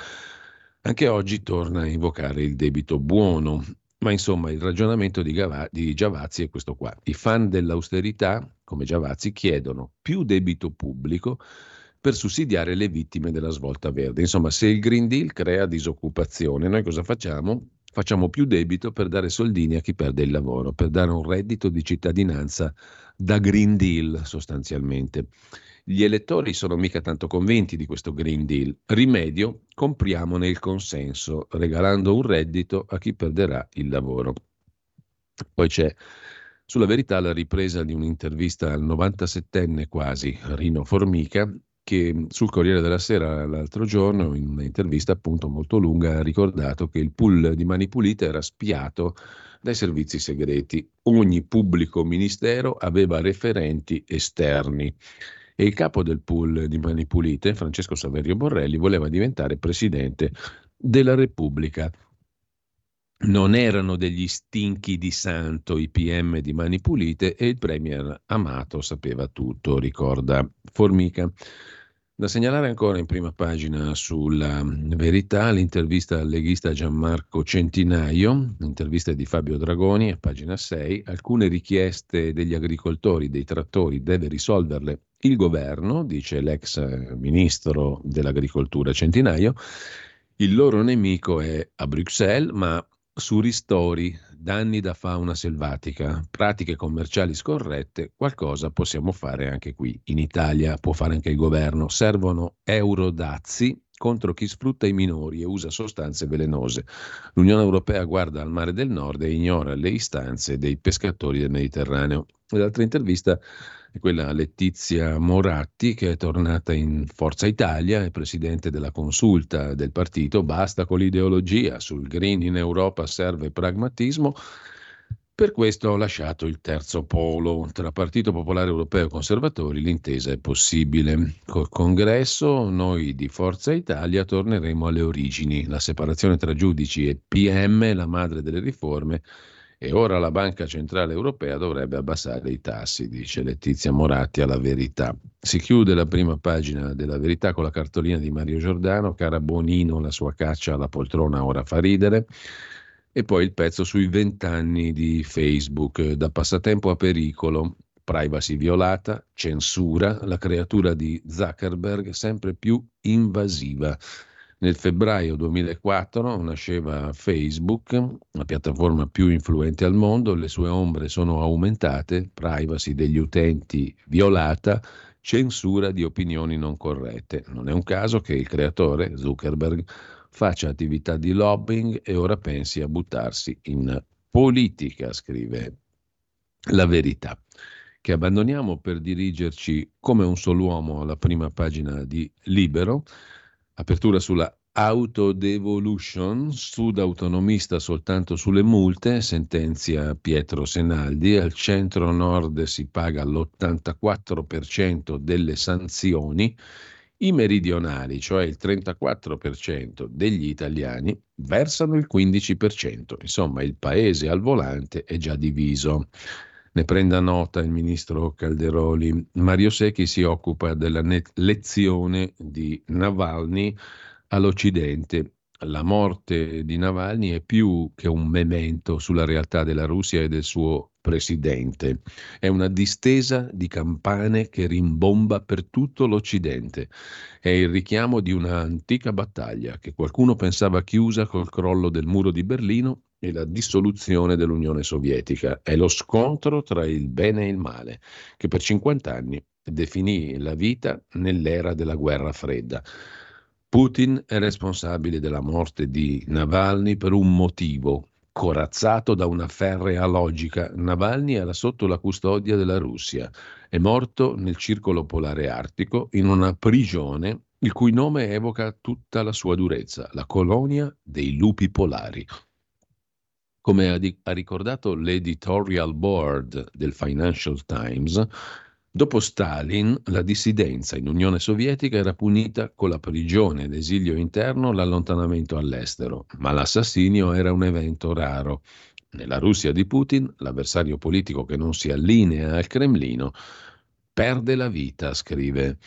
Anche oggi torna a invocare il debito buono, ma insomma il ragionamento di, Gava- di Giavazzi è questo qua. I fan dell'austerità, come Giavazzi, chiedono più debito pubblico per sussidiare le vittime della svolta verde. Insomma, se il Green Deal crea disoccupazione, noi cosa facciamo? Facciamo più debito per dare soldini a chi perde il lavoro, per dare un reddito di cittadinanza da Green Deal sostanzialmente. Gli elettori sono mica tanto convinti di questo Green Deal. Rimedio: compriamone il consenso, regalando un reddito a chi perderà il lavoro. Poi c'è sulla Verità la ripresa di un'intervista al novantasettenne quasi, Rino Formica, che sul Corriere della Sera l'altro giorno, in un'intervista appunto molto lunga, ha ricordato che il pool di Mani Pulite era spiato dai servizi segreti. Ogni pubblico ministero aveva referenti esterni e il capo del pool di Mani Pulite, Francesco Saverio Borrelli, voleva diventare presidente della Repubblica. Non erano degli stinchi di santo i P M di Mani Pulite e il premier Amato sapeva tutto, ricorda Formica. Da segnalare ancora in prima pagina sulla Verità l'intervista al leghista Gianmarco Centinaio, l'intervista di Fabio Dragoni a pagina sei. Alcune richieste degli agricoltori, dei trattori, deve risolverle il governo, dice l'ex ministro dell'agricoltura Centinaio. Il loro nemico è a Bruxelles, ma su ristori, danni da fauna selvatica, pratiche commerciali scorrette, qualcosa possiamo fare anche qui in Italia, può fare anche il governo. Servono eurodazi contro chi sfrutta i minori e usa sostanze velenose. L'Unione Europea guarda al Mare del Nord e ignora le istanze dei pescatori del Mediterraneo. L'altra intervista è quella a Letizia Moratti, che è tornata in Forza Italia, è presidente della consulta del partito. Basta con l'ideologia, sul green in Europa serve pragmatismo. Per questo ho lasciato il terzo polo, tra Partito Popolare Europeo e Conservatori l'intesa è possibile. Col congresso noi di Forza Italia torneremo alle origini, la separazione tra giudici e P M, la madre delle riforme, e ora la Banca Centrale Europea dovrebbe abbassare i tassi, dice Letizia Moratti alla Verità. Si chiude la prima pagina della Verità con la cartolina di Mario Giordano, cara Bonino, la sua caccia alla poltrona ora fa ridere. E poi il pezzo sui vent'anni di Facebook, da passatempo a pericolo, privacy violata, censura, la creatura di Zuckerberg sempre più invasiva. Nel febbraio duemilaquattro nasceva Facebook, la piattaforma più influente al mondo, le sue ombre sono aumentate, privacy degli utenti violata, censura di opinioni non corrette. Non è un caso che il creatore, Zuckerberg, faccia attività di lobbying e ora pensi a buttarsi in politica, scrive La Verità, che abbandoniamo per dirigerci come un solo uomo alla prima pagina di Libero. Apertura sulla autodevolution, sud autonomista soltanto sulle multe, sentenzia Pietro Senaldi, al centro-nord si paga l'ottantaquattro per cento delle sanzioni, i meridionali, cioè il trentaquattro per cento degli italiani, versano il quindici per cento, insomma il paese al volante è già diviso. Ne prenda nota il ministro Calderoli. Mario Secchi si occupa della ne- lezione di Navalny all'Occidente. La morte di Navalny è più che un memento sulla realtà della Russia e del suo presidente. È una distesa di campane che rimbomba per tutto l'Occidente. È il richiamo di una antica battaglia che qualcuno pensava chiusa col crollo del muro di Berlino e la dissoluzione dell'Unione Sovietica. È lo scontro tra il bene e il male, che per cinquanta anni definì la vita nell'era della guerra fredda. Putin è responsabile della morte di Navalny per un motivo, corazzato da una ferrea logica. Navalny era sotto la custodia della Russia, è morto nel circolo polare artico, in una prigione il cui nome evoca tutta la sua durezza, la colonia dei lupi polari. Come ha ricordato l'editorial board del Financial Times, dopo Stalin la dissidenza in Unione Sovietica era punita con la prigione, l'esilio interno, l'allontanamento all'estero, ma l'assassinio era un evento raro. Nella Russia di Putin, l'avversario politico che non si allinea al Cremlino perde la vita, scrive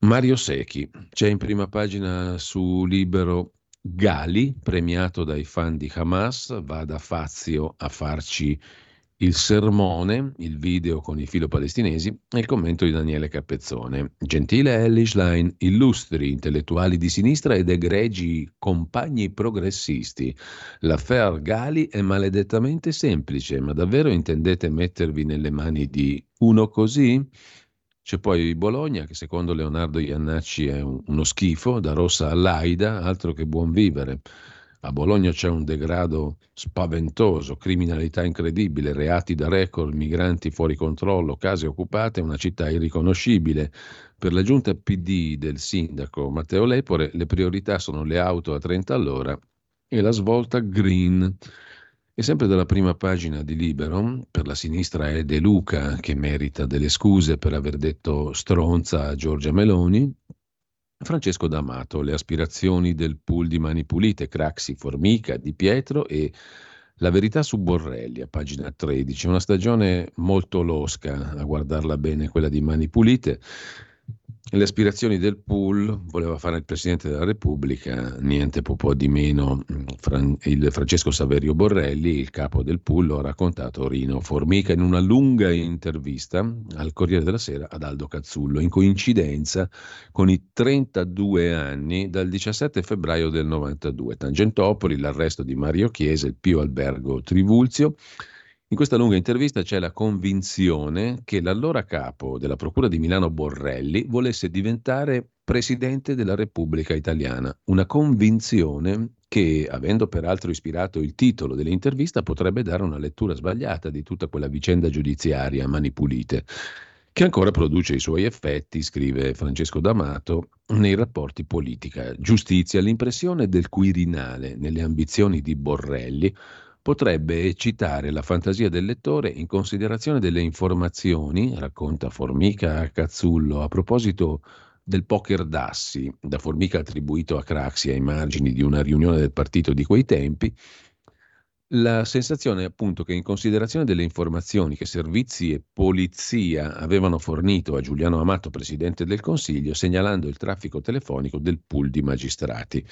Mario Secchi. C'è in prima pagina su Libero: Gali, premiato dai fan di Hamas, va da Fazio a farci il sermone, il video con i filo palestinesi e il commento di Daniele Cappezzone. Gentile Elly Schlein, illustri intellettuali di sinistra ed egregi compagni progressisti. L'affaire Gali è maledettamente semplice, ma davvero intendete mettervi nelle mani di uno così? C'è poi Bologna, che secondo Leonardo Iannacci è uno schifo, da rossa all'Aida, altro che buon vivere. A Bologna c'è un degrado spaventoso, criminalità incredibile, reati da record, migranti fuori controllo, case occupate, una città irriconoscibile. Per la giunta P D del sindaco Matteo Lepore le priorità sono le auto a trenta all'ora e la svolta green. E sempre dalla prima pagina di Libero, per la sinistra è De Luca che merita delle scuse per aver detto stronza a Giorgia Meloni. Francesco D'Amato, le aspirazioni del pool di Mani Pulite, Craxi, Formica, Di Pietro e La Verità su Borrelli, a pagina tredici. Una stagione molto losca, a guardarla bene, quella di Mani Pulite. Le aspirazioni del pool voleva fare il Presidente della Repubblica, niente po' po' di meno Fran- il Francesco Saverio Borrelli, il capo del pool, lo ha raccontato Rino Formica in una lunga intervista al Corriere della Sera ad Aldo Cazzullo, in coincidenza con i trentadue anni dal diciassette febbraio del novantadue. Tangentopoli, l'arresto di Mario Chiesa, il Pio Albergo Trivulzio. In questa lunga intervista c'è la convinzione che l'allora capo della Procura di Milano Borrelli volesse diventare Presidente della Repubblica Italiana, una convinzione che, avendo peraltro ispirato il titolo dell'intervista, potrebbe dare una lettura sbagliata di tutta quella vicenda giudiziaria a Mani Pulite, che ancora produce i suoi effetti, scrive Francesco D'Amato, nei rapporti politica, giustizia. L'impressione del Quirinale nelle ambizioni di Borrelli potrebbe eccitare la fantasia del lettore in considerazione delle informazioni, racconta Formica a Cazzullo, a proposito del poker d'assi, da Formica attribuito a Craxi ai margini di una riunione del partito di quei tempi. La sensazione è appunto che, in considerazione delle informazioni che servizi e polizia avevano fornito a Giuliano Amato, presidente del Consiglio, segnalando il traffico telefonico del pool di magistrati,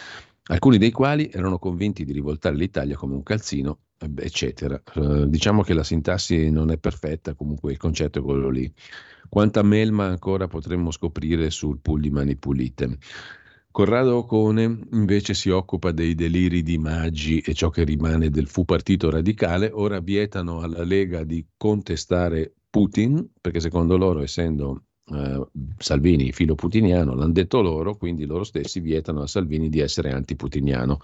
alcuni dei quali erano convinti di rivoltare l'Italia come un calzino, eccetera. Eh, diciamo che la sintassi non è perfetta, comunque il concetto è quello lì. Quanta melma ancora potremmo scoprire sul pool di Mani Pulite. Corrado Ocone invece si occupa dei deliri di Maggi e ciò che rimane del fu partito radicale. Ora vietano alla Lega di contestare Putin, perché secondo loro, essendo eh, Salvini filoputiniano, l'hanno detto loro, quindi loro stessi vietano a Salvini di essere antiputiniano.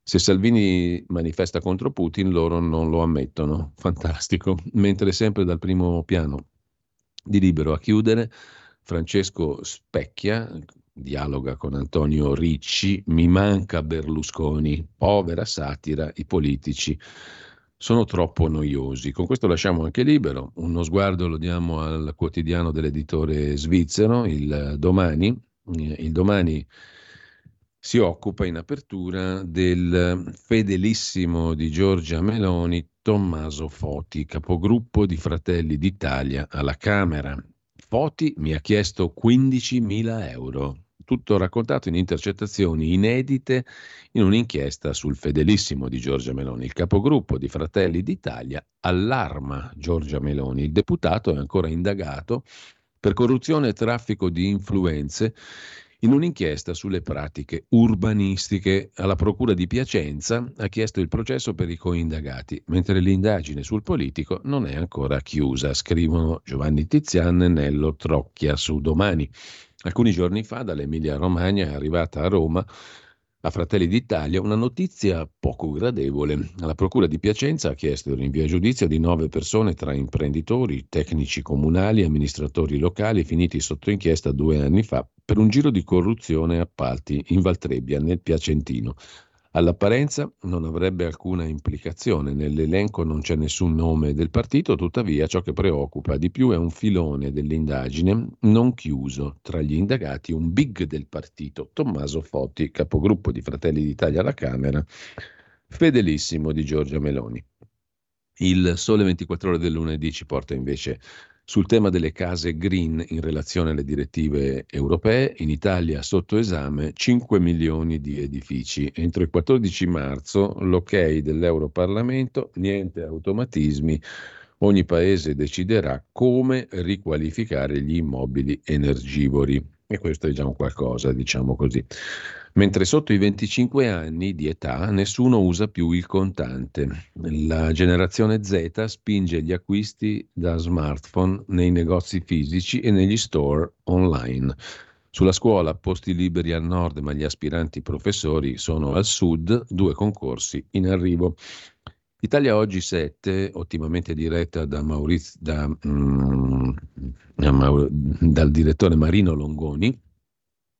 Se Salvini manifesta contro Putin, loro non lo ammettono. Fantastico. Mentre sempre dal primo piano di Libero a chiudere, Francesco Specchia dialoga con Antonio Ricci, mi manca Berlusconi, povera satira, i politici sono troppo noiosi. Con questo lasciamo anche Libero, uno sguardo lo diamo al quotidiano dell'editore svizzero, il Domani. Il Domani si occupa in apertura del fedelissimo di Giorgia Meloni, Tommaso Foti, capogruppo di Fratelli d'Italia alla Camera. Foti mi ha chiesto quindicimila euro. Tutto raccontato in intercettazioni inedite in un'inchiesta sul fedelissimo di Giorgia Meloni. Il capogruppo di Fratelli d'Italia allarma Giorgia Meloni. Il deputato è ancora indagato per corruzione e traffico di influenze in un'inchiesta sulle pratiche urbanistiche. Alla Procura di Piacenza ha chiesto il processo per i coindagati, mentre l'indagine sul politico non è ancora chiusa, scrivono Giovanni Tizian e Nello Trocchia su Domani. Alcuni giorni fa dall'Emilia Romagna è arrivata a Roma, a Fratelli d'Italia, una notizia poco gradevole. La Procura di Piacenza ha chiesto il rinvio a giudizio di nove persone tra imprenditori, tecnici comunali e amministratori locali finiti sotto inchiesta due anni fa per un giro di corruzione e appalti in Valtrebbia, nel Piacentino. All'apparenza non avrebbe alcuna implicazione, nell'elenco non c'è nessun nome del partito, tuttavia ciò che preoccupa di più è un filone dell'indagine non chiuso, tra gli indagati un big del partito, Tommaso Foti, capogruppo di Fratelli d'Italia alla Camera, fedelissimo di Giorgia Meloni. Il Sole ventiquattro Ore del lunedì ci porta invece sul tema delle case green in relazione alle direttive europee, in Italia sotto esame cinque milioni di edifici. Entro il quattordici marzo l'ok dell'Europarlamento, niente automatismi, ogni paese deciderà come riqualificare gli immobili energivori. E questo è già un qualcosa, diciamo così. Mentre sotto i venticinque anni di età nessuno usa più il contante. La generazione Z spinge gli acquisti da smartphone nei negozi fisici e negli store online. Sulla scuola posti liberi al nord, ma gli aspiranti professori sono al sud, due concorsi in arrivo. Italia Oggi sette, ottimamente diretta da Maurizio, da, mm, da Maur- dal direttore Marino Longoni.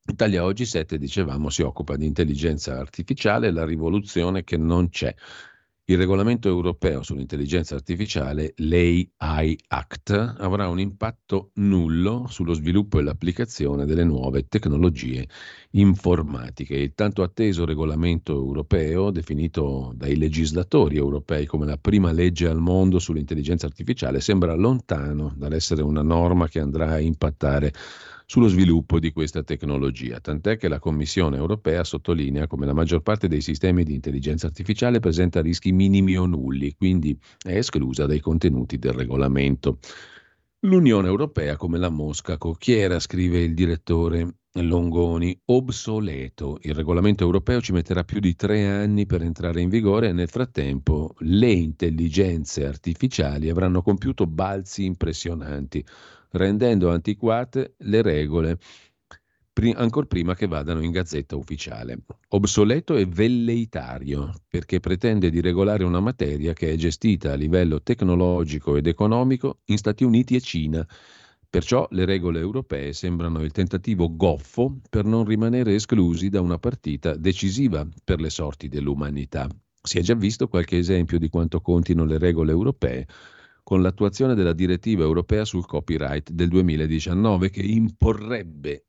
Italia Oggi sette, dicevamo, si occupa di intelligenza artificiale, la rivoluzione che non c'è. Il regolamento europeo sull'intelligenza artificiale, l'A I Act, avrà un impatto nullo sullo sviluppo e l'applicazione delle nuove tecnologie informatiche. Il tanto atteso regolamento europeo, definito dai legislatori europei come la prima legge al mondo sull'intelligenza artificiale, sembra lontano dall'essere una norma che andrà a impattare sullo sviluppo di questa tecnologia, tant'è che la Commissione europea sottolinea come la maggior parte dei sistemi di intelligenza artificiale presenta rischi minimi o nulli, quindi è esclusa dai contenuti del regolamento. L'Unione Europea come la mosca cocchiera, scrive il direttore Longoni, obsoleto. Il regolamento europeo ci metterà più di tre anni per entrare in vigore e nel frattempo le intelligenze artificiali avranno compiuto balzi impressionanti, rendendo antiquate le regole pr- ancor prima che vadano in gazzetta ufficiale. Obsoleto e velleitario, perché pretende di regolare una materia che è gestita a livello tecnologico ed economico in Stati Uniti e Cina. Perciò le regole europee sembrano il tentativo goffo per non rimanere esclusi da una partita decisiva per le sorti dell'umanità. Si è già visto qualche esempio di quanto contino le regole europee con l'attuazione della direttiva europea sul copyright del duemiladiciannove, che imporrebbe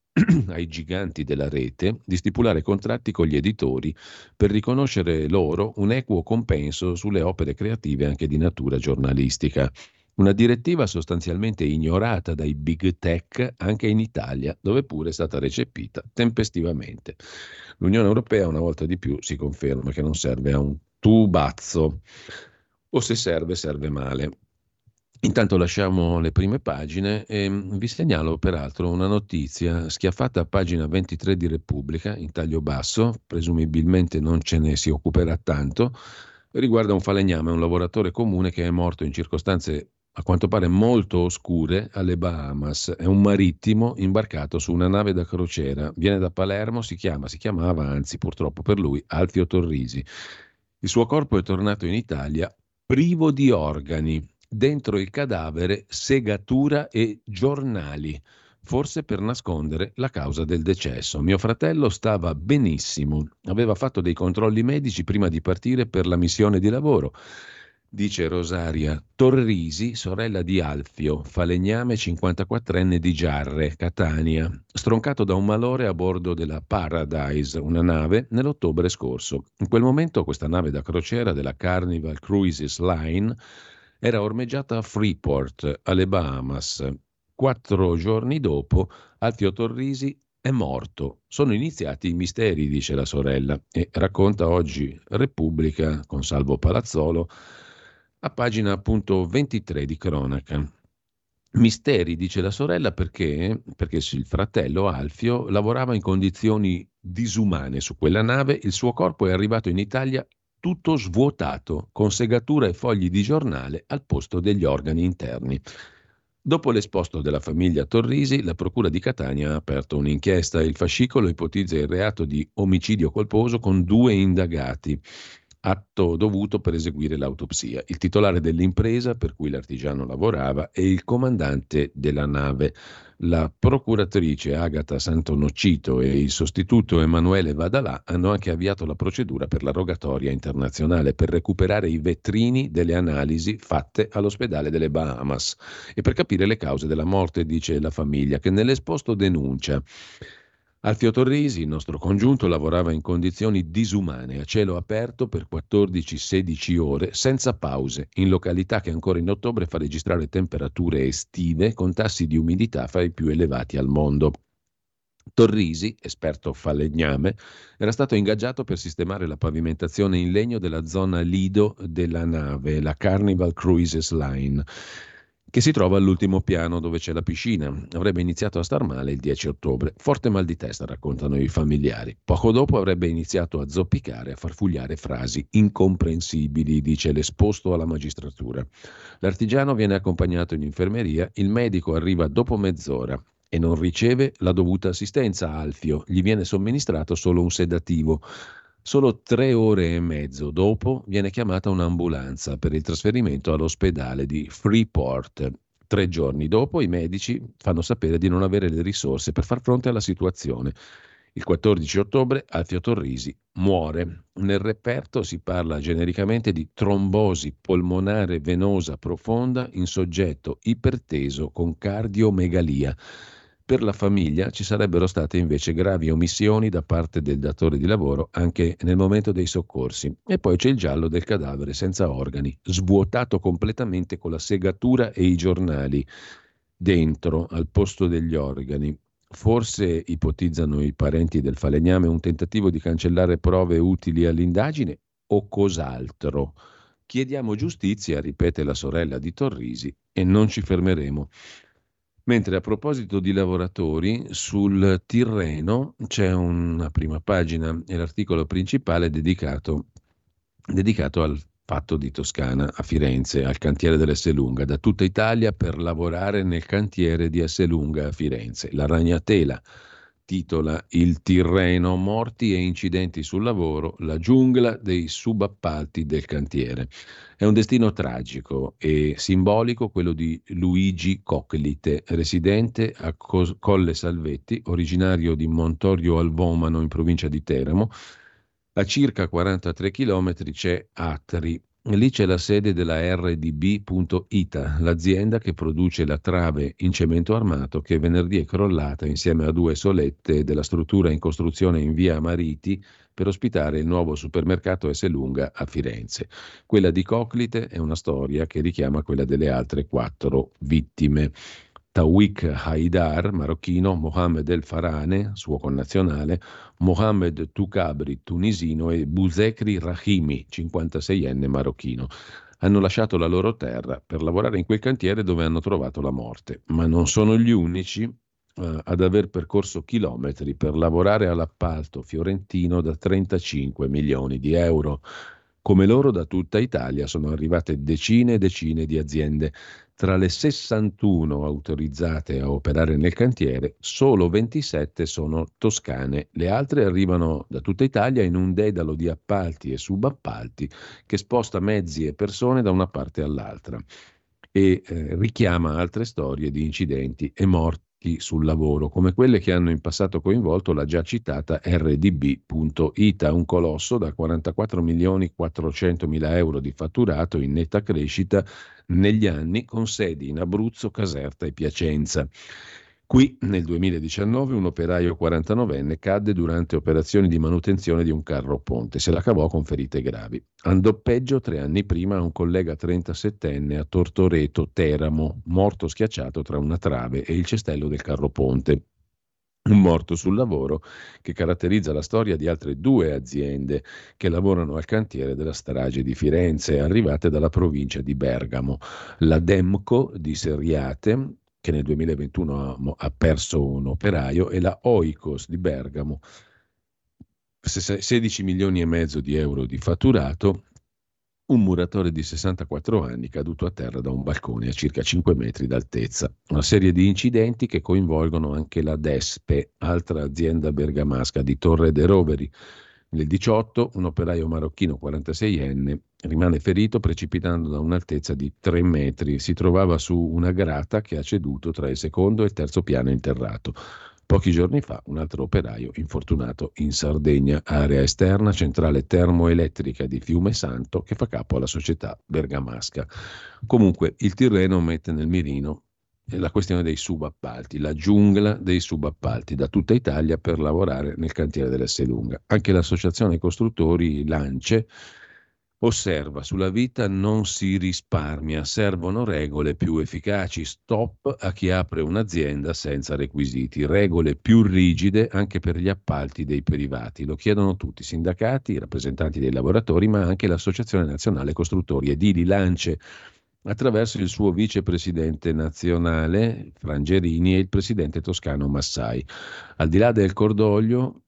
ai giganti della rete di stipulare contratti con gli editori per riconoscere loro un equo compenso sulle opere creative anche di natura giornalistica. Una direttiva sostanzialmente ignorata dai big tech anche in Italia, dove pure è stata recepita tempestivamente. L'Unione Europea una volta di più si conferma che non serve a un tubazzo, o se serve, serve male. Intanto lasciamo le prime pagine e vi segnalo peraltro una notizia schiaffata a pagina ventitré di Repubblica, in taglio basso, presumibilmente non ce ne si occuperà tanto, riguarda un falegname, un lavoratore comune che è morto in circostanze a quanto pare molto oscure alle Bahamas. È un marittimo imbarcato su una nave da crociera, viene da Palermo, si chiama, si chiamava anzi purtroppo per lui Alfio Torrisi. Il suo corpo è tornato in Italia privo di organi. Dentro il cadavere segatura e giornali, forse per nascondere la causa del decesso. Mio fratello stava benissimo, aveva fatto dei controlli medici prima di partire per la missione di lavoro, dice Rosaria Torrisi, sorella di Alfio, falegname cinquantaquattrenne di Giarre, Catania, stroncato da un malore a bordo della Paradise, una nave, nell'ottobre scorso. In quel momento questa nave da crociera della Carnival Cruises Line era ormeggiata a Freeport, alle Bahamas. Quattro giorni dopo, Alfio Torrisi è morto. Sono iniziati i misteri, dice la sorella, e racconta oggi Repubblica, con Salvo Palazzolo, a pagina appunto ventitré di cronaca. Misteri, dice la sorella, perché? Perché il fratello Alfio lavorava in condizioni disumane su quella nave, il suo corpo è arrivato in Italia tutto svuotato, con segatura e fogli di giornale al posto degli organi interni. Dopo l'esposto della famiglia Torrisi, la procura di Catania ha aperto un'inchiesta. Il fascicolo ipotizza il reato di omicidio colposo con due indagati, atto dovuto per eseguire l'autopsia. Il titolare dell'impresa per cui l'artigiano lavorava e il comandante della nave. La procuratrice Agata Santonocito e il sostituto Emanuele Vadalà hanno anche avviato la procedura per la rogatoria internazionale per recuperare i vetrini delle analisi fatte all'ospedale delle Bahamas e per capire le cause della morte, dice la famiglia, che nell'esposto denuncia. Alfio Torrisi, il nostro congiunto, lavorava in condizioni disumane, a cielo aperto per quattordici sedici ore, senza pause, in località che ancora in ottobre fa registrare temperature estive con tassi di umidità fra i più elevati al mondo. Torrisi, esperto falegname, era stato ingaggiato per sistemare la pavimentazione in legno della zona lido della nave, la Carnival Cruises Line, che si trova all'ultimo piano dove c'è la piscina. Avrebbe iniziato a star male il dieci ottobre. Forte mal di testa, raccontano i familiari. Poco dopo avrebbe iniziato a zoppicare, a farfugliare frasi incomprensibili, dice l'esposto alla magistratura. L'artigiano viene accompagnato in infermeria, il medico arriva dopo mezz'ora e non riceve la dovuta assistenza a Alfio. Gli viene somministrato solo un sedativo. Solo tre ore e mezzo dopo viene chiamata un'ambulanza per il trasferimento all'ospedale di Freeport. Tre giorni dopo i medici fanno sapere di non avere le risorse per far fronte alla situazione. Il quattordici ottobre Alfio Torrisi muore. Nel reperto si parla genericamente di trombosi polmonare venosa profonda in soggetto iperteso con cardiomegalia. Per la famiglia ci sarebbero state invece gravi omissioni da parte del datore di lavoro anche nel momento dei soccorsi. E poi c'è il giallo del cadavere senza organi, svuotato completamente con la segatura e i giornali dentro al posto degli organi. Forse, ipotizzano i parenti del falegname, un tentativo di cancellare prove utili all'indagine o cos'altro. Chiediamo giustizia, ripete la sorella di Torrisi, e non ci fermeremo. Mentre a proposito di lavoratori, sul Tirreno c'è una prima pagina e l'articolo principale dedicato, dedicato al Fatto di Toscana a Firenze, al cantiere dell'Esselunga, da tutta Italia per lavorare nel cantiere di Esselunga a Firenze. La ragnatela titola Il Tirreno, morti e incidenti sul lavoro, la giungla dei subappalti del cantiere. È un destino tragico e simbolico quello di Luigi Coclite, residente a Colle Salvetti, originario di Montorio al Vomano in provincia di Teramo. A circa quarantatré chilometri c'è Atri. Lì c'è la sede della erre di bi punto ita, l'azienda che produce la trave in cemento armato che venerdì è crollata insieme a due solette della struttura in costruzione in via Mariti per ospitare il nuovo supermercato Esselunga a Firenze. Quella di Coclite è una storia che richiama quella delle altre quattro vittime. Tawik Haidar, marocchino, Mohamed El Farane, suo connazionale, Mohamed Toukabri, tunisino, e Bouzekri Rahimi, cinquantaseienne marocchino. hanno lasciato la loro terra per lavorare in quel cantiere dove hanno trovato la morte. Ma non sono gli unici eh, ad aver percorso chilometri per lavorare all'appalto fiorentino da trentacinque milioni di euro. Come loro, da tutta Italia sono arrivate decine e decine di aziende. Tra le sessantuno autorizzate a operare nel cantiere, solo ventisette sono toscane. Le altre arrivano da tutta Italia in un dedalo di appalti e subappalti che sposta mezzi e persone da una parte all'altra e eh, richiama altre storie di incidenti e morti sul lavoro, come quelle che hanno in passato coinvolto la già citata erre di bi punto i t a, un colosso da quarantaquattro milioni quattrocentomila euro di fatturato in netta crescita negli anni, con sedi in Abruzzo, Caserta e Piacenza. Qui nel duemiladiciannove un operaio quarantanovenne cadde durante operazioni di manutenzione di un carro ponte, se la cavò con ferite gravi. Andò peggio tre anni prima a un collega trentasettenne a Tortoreto, Teramo, morto schiacciato tra una trave e il cestello del carro ponte. Un morto sul lavoro che caratterizza la storia di altre due aziende che lavorano al cantiere della strage di Firenze, arrivate dalla provincia di Bergamo. La Demco di Seriate, che nel duemilaventuno ha perso un operaio, e la Oikos di Bergamo, sedici milioni e mezzo di euro di fatturato, un muratore di sessantaquattro anni caduto a terra da un balcone a circa cinque metri d'altezza. Una serie di incidenti che coinvolgono anche la Despe, altra azienda bergamasca di Torre de' Roveri. Nel diciotto un operaio marocchino quarantaseienne rimane ferito precipitando da un'altezza di tre metri. Si trovava su una grata che ha ceduto tra il secondo e il terzo piano interrato. Pochi giorni fa un altro operaio infortunato in Sardegna, area esterna, centrale termoelettrica di Fiumesanto, che fa capo alla società bergamasca. Comunque il Tirreno mette nel mirino la questione dei subappalti, la giungla dei subappalti da tutta Italia per lavorare nel cantiere dell'Esselunga. Anche l'associazione costruttori Lance osserva: sulla vita non si risparmia, servono regole più efficaci, stop a chi apre un'azienda senza requisiti, regole più rigide anche per gli appalti dei privati. Lo chiedono tutti, sindacati, i rappresentanti dei lavoratori, ma anche l'Associazione Nazionale Costruttori Edili Lance, attraverso il suo vicepresidente nazionale Frangerini e il presidente toscano Massai. Al di là del cordoglio,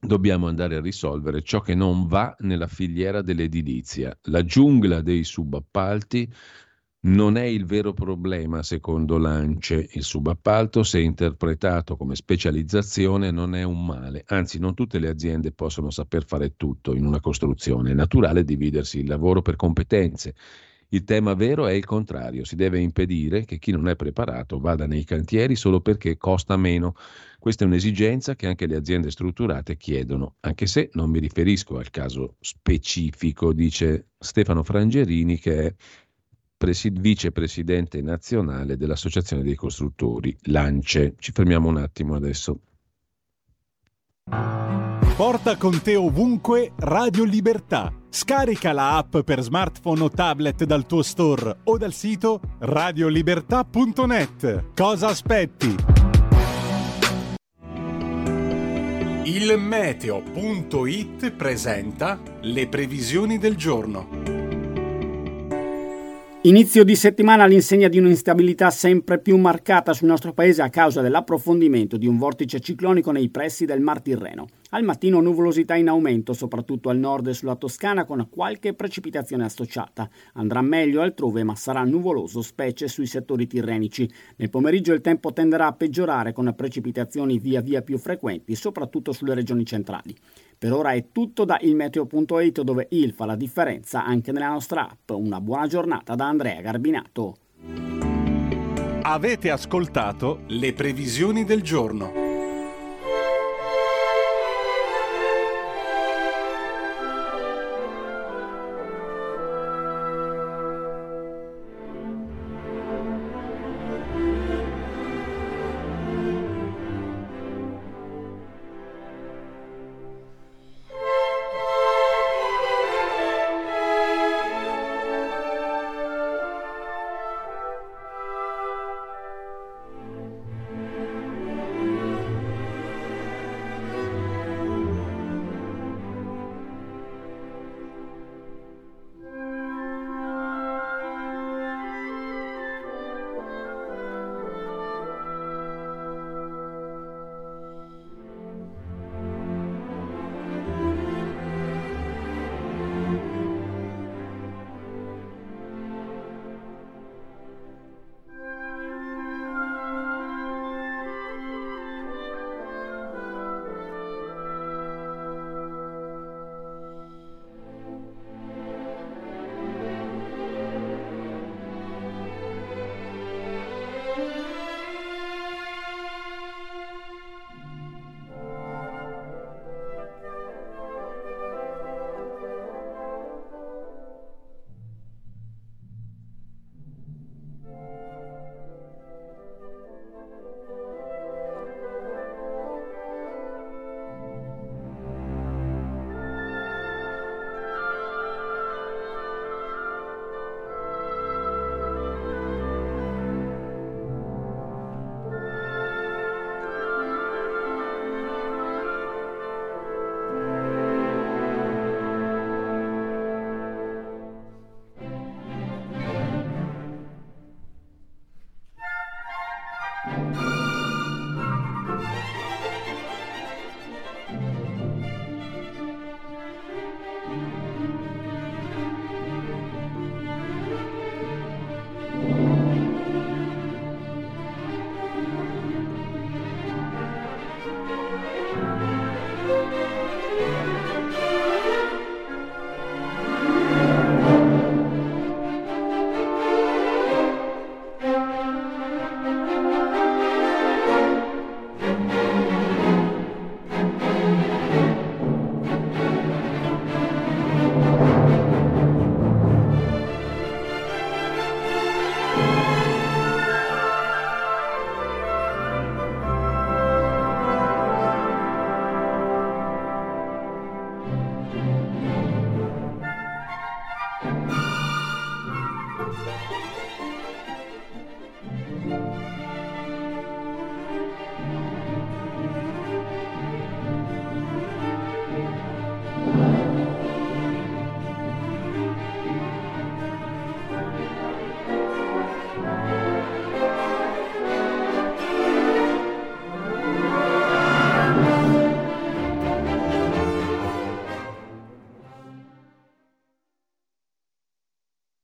dobbiamo andare a risolvere ciò che non va nella filiera dell'edilizia. La giungla dei subappalti non è il vero problema, secondo Lance. Il subappalto, se interpretato come specializzazione, non è un male. Anzi, non tutte le aziende possono saper fare tutto in una costruzione. È naturale dividersi il lavoro per competenze. Il tema vero è il contrario: si deve impedire che chi non è preparato vada nei cantieri solo perché costa meno. Questa è un'esigenza che anche le aziende strutturate chiedono, anche se non mi riferisco al caso specifico, dice Stefano Frangerini, che è presid- vicepresidente nazionale dell'Associazione dei Costruttori Lance. Ci fermiamo un attimo adesso. Porta con te ovunque Radio Libertà. Scarica la app per smartphone o tablet dal tuo store o dal sito radio libertà punto net. Cosa aspetti? Il meteo punto i t presenta le previsioni del giorno. Inizio di settimana all'insegna di un'instabilità sempre più marcata sul nostro paese a causa dell'approfondimento di un vortice ciclonico nei pressi del Mar Tirreno. Al mattino nuvolosità in aumento, soprattutto al nord e sulla Toscana, con qualche precipitazione associata. Andrà meglio altrove, ma sarà nuvoloso, specie sui settori tirrenici. Nel pomeriggio il tempo tenderà a peggiorare, con precipitazioni via via più frequenti, soprattutto sulle regioni centrali. Per ora è tutto da il meteo punto i t, dove il fa la differenza anche nella nostra app. Una buona giornata da Andrea Garbinato. Avete ascoltato le previsioni del giorno.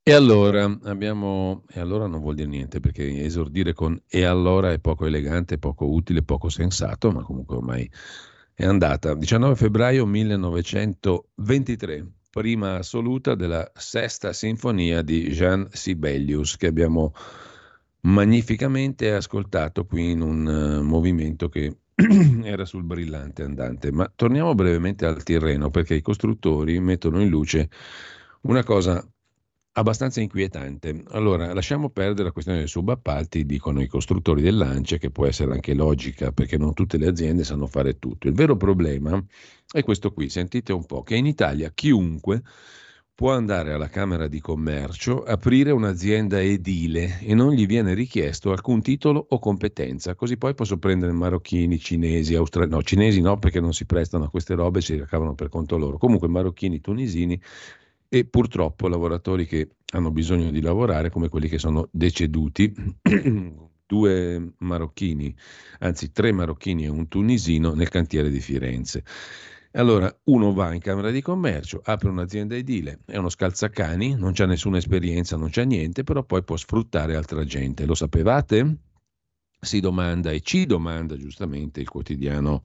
E allora abbiamo, e allora non vuol dire niente, perché esordire con e allora è poco elegante, poco utile, poco sensato, ma comunque ormai è andata. diciannove febbraio millenovecentoventitré, prima assoluta della Sesta Sinfonia di Jean Sibelius, che abbiamo magnificamente ascoltato qui in un uh, movimento che era sul brillante andante. Ma torniamo brevemente al Tirreno, perché i costruttori mettono in luce una cosa abbastanza inquietante. Allora, lasciamo perdere la questione dei subappalti, dicono i costruttori dell'ANCE, che può essere anche logica, perché non tutte le aziende sanno fare tutto. Il vero problema è questo qui, sentite un po', che in Italia chiunque può andare alla Camera di Commercio, aprire un'azienda edile e non gli viene richiesto alcun titolo o competenza. Così poi posso prendere marocchini, cinesi, austra- no, cinesi no, perché non si prestano a queste robe, si recavano per conto loro. Comunque marocchini, tunisini, e purtroppo lavoratori che hanno bisogno di lavorare, come quelli che sono deceduti, due marocchini, anzi tre marocchini e un tunisino nel cantiere di Firenze. Allora uno va in Camera di Commercio, apre un'azienda edile, è uno scalzacani, non c'ha nessuna esperienza, non c'ha niente, però poi può sfruttare altra gente. Lo sapevate? Si domanda e ci domanda giustamente il quotidiano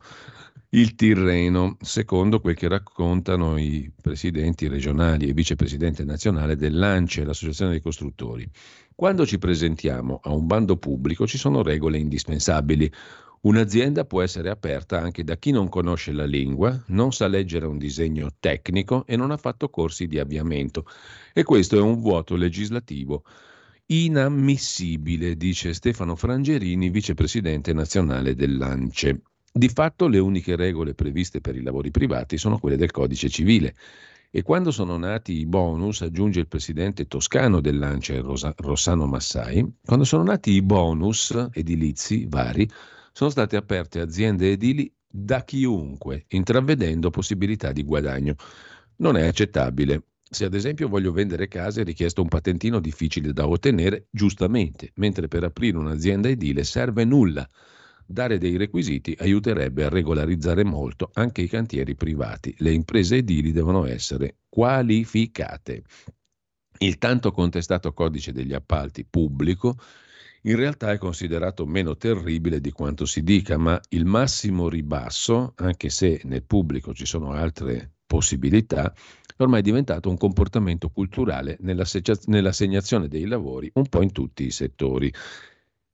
Il Tirreno, secondo quel che raccontano i presidenti regionali e vicepresidente nazionale dell'ANCE, l'Associazione dei Costruttori. Quando ci presentiamo a un bando pubblico ci sono regole indispensabili. Un'azienda può essere aperta anche da chi non conosce la lingua, non sa leggere un disegno tecnico e non ha fatto corsi di avviamento. E questo è un vuoto legislativo inammissibile, dice Stefano Frangerini, vicepresidente nazionale dell'ANCE. Di fatto le uniche regole previste per i lavori privati sono quelle del codice civile. E quando sono nati i bonus, aggiunge il presidente toscano dell'ANCE, Rosa, Rossano Massai, quando sono nati i bonus edilizi vari, sono state aperte aziende edili da chiunque, intravedendo possibilità di guadagno. Non è accettabile. Se ad esempio voglio vendere case è richiesto un patentino difficile da ottenere, giustamente, mentre per aprire un'azienda edile serve nulla. Dare dei requisiti aiuterebbe a regolarizzare molto anche i cantieri privati. Le imprese edili devono essere qualificate. Il tanto contestato codice degli appalti pubblico in realtà è considerato meno terribile di quanto si dica, ma il massimo ribasso, anche se nel pubblico ci sono altre possibilità, è ormai diventato un comportamento culturale nell'assegnazione dei lavori un po' in tutti i settori.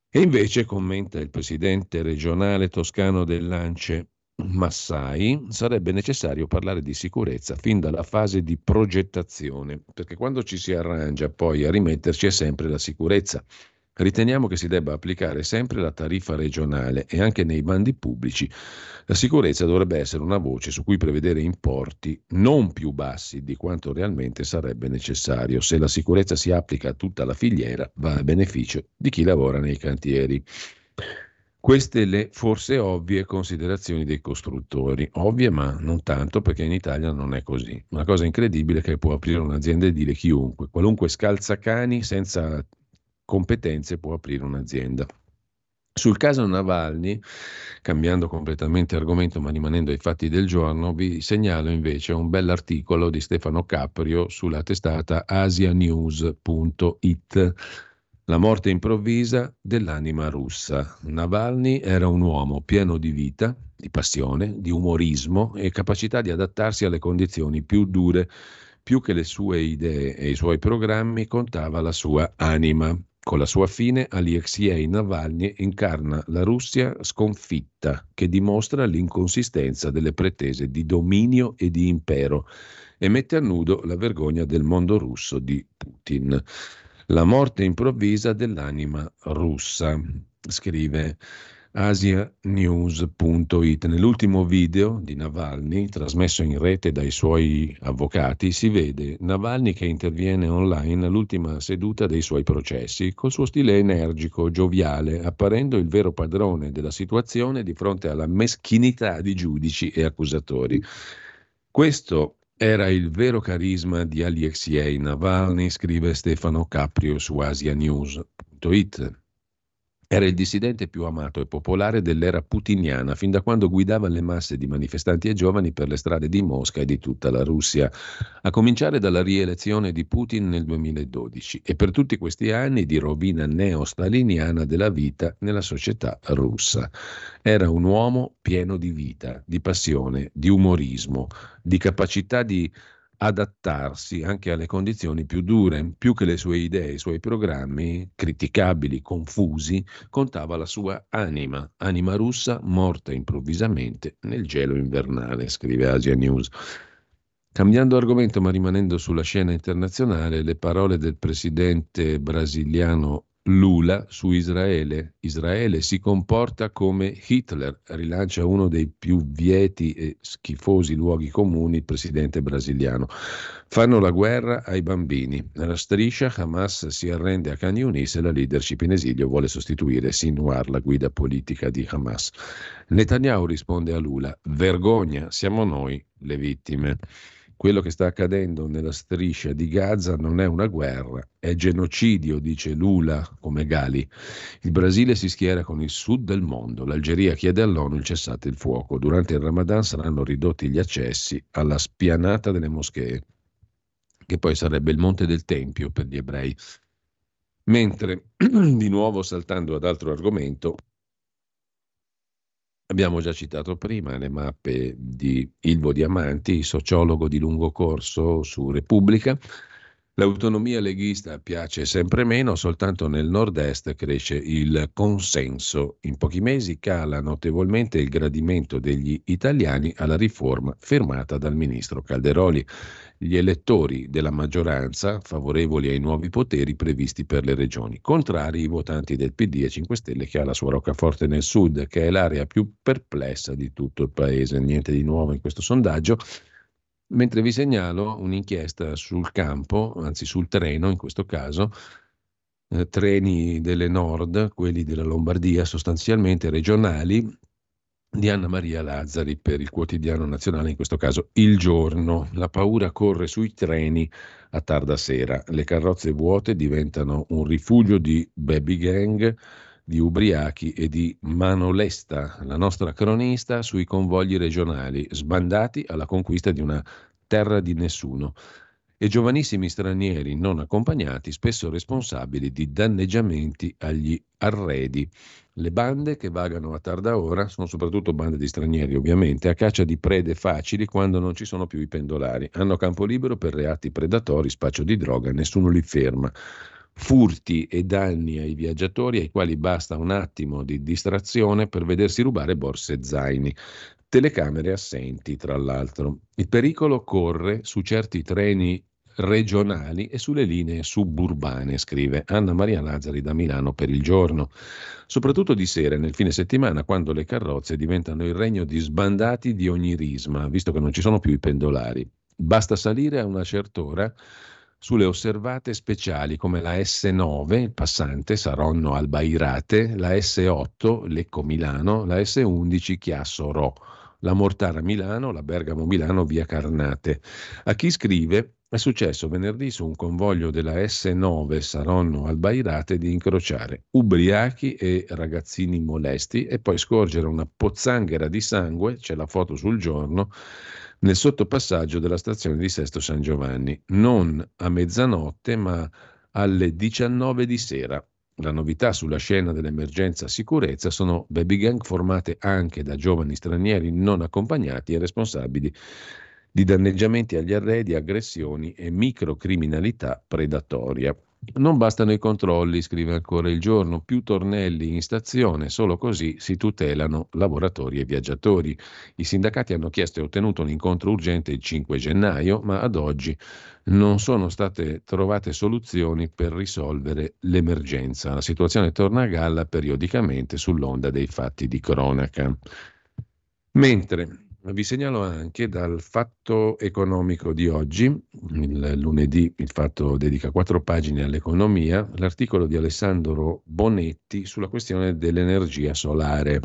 E invece, commenta il presidente regionale toscano dell'ANCE Massai, sarebbe necessario parlare di sicurezza fin dalla fase di progettazione, perché quando ci si arrangia poi a rimetterci è sempre la sicurezza. Riteniamo che si debba applicare sempre la tariffa regionale e anche nei bandi pubblici la sicurezza dovrebbe essere una voce su cui prevedere importi non più bassi di quanto realmente sarebbe necessario. Se la sicurezza si applica a tutta la filiera, va a beneficio di chi lavora nei cantieri. Queste le forse ovvie considerazioni dei costruttori, ovvie ma non tanto, perché in Italia non è così. Una cosa incredibile è che può aprire un'azienda edile chiunque, qualunque scalzacani senza competenze può aprire un'azienda. Sul caso Navalny, cambiando completamente argomento ma rimanendo ai fatti del giorno, vi segnalo invece un bell'articolo di Stefano Caprio sulla testata asianews punto it. La morte improvvisa dell'anima russa. Navalny era un uomo pieno di vita, di passione, di umorismo e capacità di adattarsi alle condizioni più dure. Più che le sue idee e i suoi programmi contava la sua anima. Con la sua fine, Alexei Navalny incarna la Russia sconfitta, che dimostra l'inconsistenza delle pretese di dominio e di impero e mette a nudo la vergogna del mondo russo di Putin. La morte improvvisa dell'anima russa, scrive asianews punto it. Nell'ultimo video di Navalny, trasmesso in rete dai suoi avvocati, si vede Navalny che interviene online all'ultima seduta dei suoi processi, col suo stile energico, gioviale, apparendo il vero padrone della situazione di fronte alla meschinità di giudici e accusatori. Questo era il vero carisma di Alexei Navalny, scrive Stefano Caprio su asianews punto it. Era il dissidente più amato e popolare dell'era putiniana, fin da quando guidava le masse di manifestanti e giovani per le strade di Mosca e di tutta la Russia, a cominciare dalla rielezione di Putin nel duemiladodici e per tutti questi anni di rovina neo-staliniana della vita nella società russa. Era un uomo pieno di vita, di passione, di umorismo, di capacità di adattarsi anche alle condizioni più dure. Più che le sue idee, i suoi programmi, criticabili, confusi, contava la sua anima, anima russa morta improvvisamente nel gelo invernale, scrive Asia News. Cambiando argomento ma rimanendo sulla scena internazionale, le parole del presidente brasiliano Lula su Israele. Israele si comporta come Hitler, rilancia uno dei più vieti e schifosi luoghi comuni il presidente brasiliano. Fanno la guerra ai bambini. Nella striscia Hamas si arrende a Khan Yunis e la leadership in esilio vuole sostituire Sinwar, la guida politica di Hamas. Netanyahu risponde a Lula: vergogna, siamo noi le vittime. Quello che sta accadendo nella striscia di Gaza non è una guerra, è genocidio, dice Lula come Gali. Il Brasile si schiera con il sud del mondo. L'Algeria chiede all'ONU il cessate il fuoco. Durante il Ramadan saranno ridotti gli accessi alla spianata delle moschee, che poi sarebbe il monte del Tempio per gli ebrei. Mentre, di nuovo saltando ad altro argomento, abbiamo già citato prima le mappe di Ilvo Diamanti, sociologo di lungo corso su Repubblica. L'autonomia leghista piace sempre meno, soltanto nel nord-est cresce il consenso. In pochi mesi cala notevolmente il gradimento degli italiani alla riforma firmata dal ministro Calderoli. Gli elettori della maggioranza, favorevoli ai nuovi poteri previsti per le regioni, contrari i votanti del P D e cinque Stelle, che ha la sua roccaforte nel sud, che è l'area più perplessa di tutto il paese. Niente di nuovo in questo sondaggio, mentre vi segnalo un'inchiesta sul campo, anzi sul treno in questo caso, eh, treni delle Nord, quelli della Lombardia, sostanzialmente regionali, di Anna Maria Lazzari per il quotidiano nazionale, in questo caso Il Giorno. La paura corre sui treni a tarda sera, le carrozze vuote diventano un rifugio di baby gang, di ubriachi e di manolesta. La nostra cronista sui convogli regionali sbandati alla conquista di una terra di nessuno e giovanissimi stranieri non accompagnati, spesso responsabili di danneggiamenti agli arredi. Le bande che vagano a tarda ora sono soprattutto bande di stranieri, ovviamente, a caccia di prede facili quando non ci sono più i pendolari. Hanno campo libero per reati predatori, spaccio di droga, nessuno li ferma. Furti e danni ai viaggiatori, ai quali basta un attimo di distrazione per vedersi rubare borse e zaini. Telecamere assenti, tra l'altro. Il pericolo corre su certi treni regionali e sulle linee suburbane, scrive Anna Maria Lazzari da Milano per Il Giorno, soprattutto di sera e nel fine settimana, quando le carrozze diventano il regno di sbandati di ogni risma, visto che non ci sono più i pendolari. Basta salire a una certa ora sulle osservate speciali come la esse nove, il passante Saronno Albairate, la esse otto, Lecco Milano, la esse undici, Chiasso Ro, la Mortara Milano, la Bergamo Milano, via Carnate. A chi scrive è successo venerdì su un convoglio della esse nove Saronno Albairate di incrociare ubriachi e ragazzini molesti e poi scorgere una pozzanghera di sangue, c'è la foto sul Giorno, nel sottopassaggio della stazione di Sesto San Giovanni, non a mezzanotte ma alle diciannove di sera. La novità sulla scena dell'emergenza sicurezza sono baby gang formate anche da giovani stranieri non accompagnati e responsabili di danneggiamenti agli arredi, aggressioni e microcriminalità predatoria. Non bastano i controlli, scrive ancora Il Giorno, più tornelli in stazione, solo così si tutelano lavoratori e viaggiatori. I sindacati hanno chiesto e ottenuto un incontro urgente il cinque gennaio, ma ad oggi non sono state trovate soluzioni per risolvere l'emergenza. La situazione torna a galla periodicamente sull'onda dei fatti di cronaca. Mentre vi segnalo anche dal Fatto Economico di oggi, il lunedì il Fatto dedica quattro pagine all'economia, l'articolo di Alessandro Bonetti sulla questione dell'energia solare.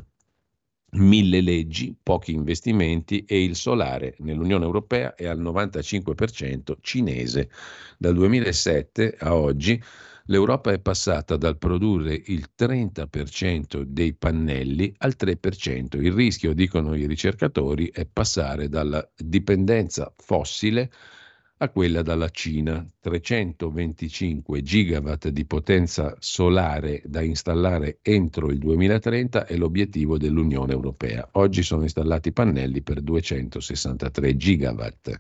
Mille leggi, pochi investimenti e il solare nell'Unione Europea è al novantacinque per cento cinese. Dal duemilasette a oggi l'Europa è passata dal produrre il trenta per cento dei pannelli al tre per cento. Il rischio, dicono i ricercatori, è passare dalla dipendenza fossile a quella dalla Cina. trecentoventicinque gigawatt di potenza solare da installare entro il duemilatrenta è l'obiettivo dell'Unione Europea. Oggi sono installati pannelli per duecentosessantatré gigawatt,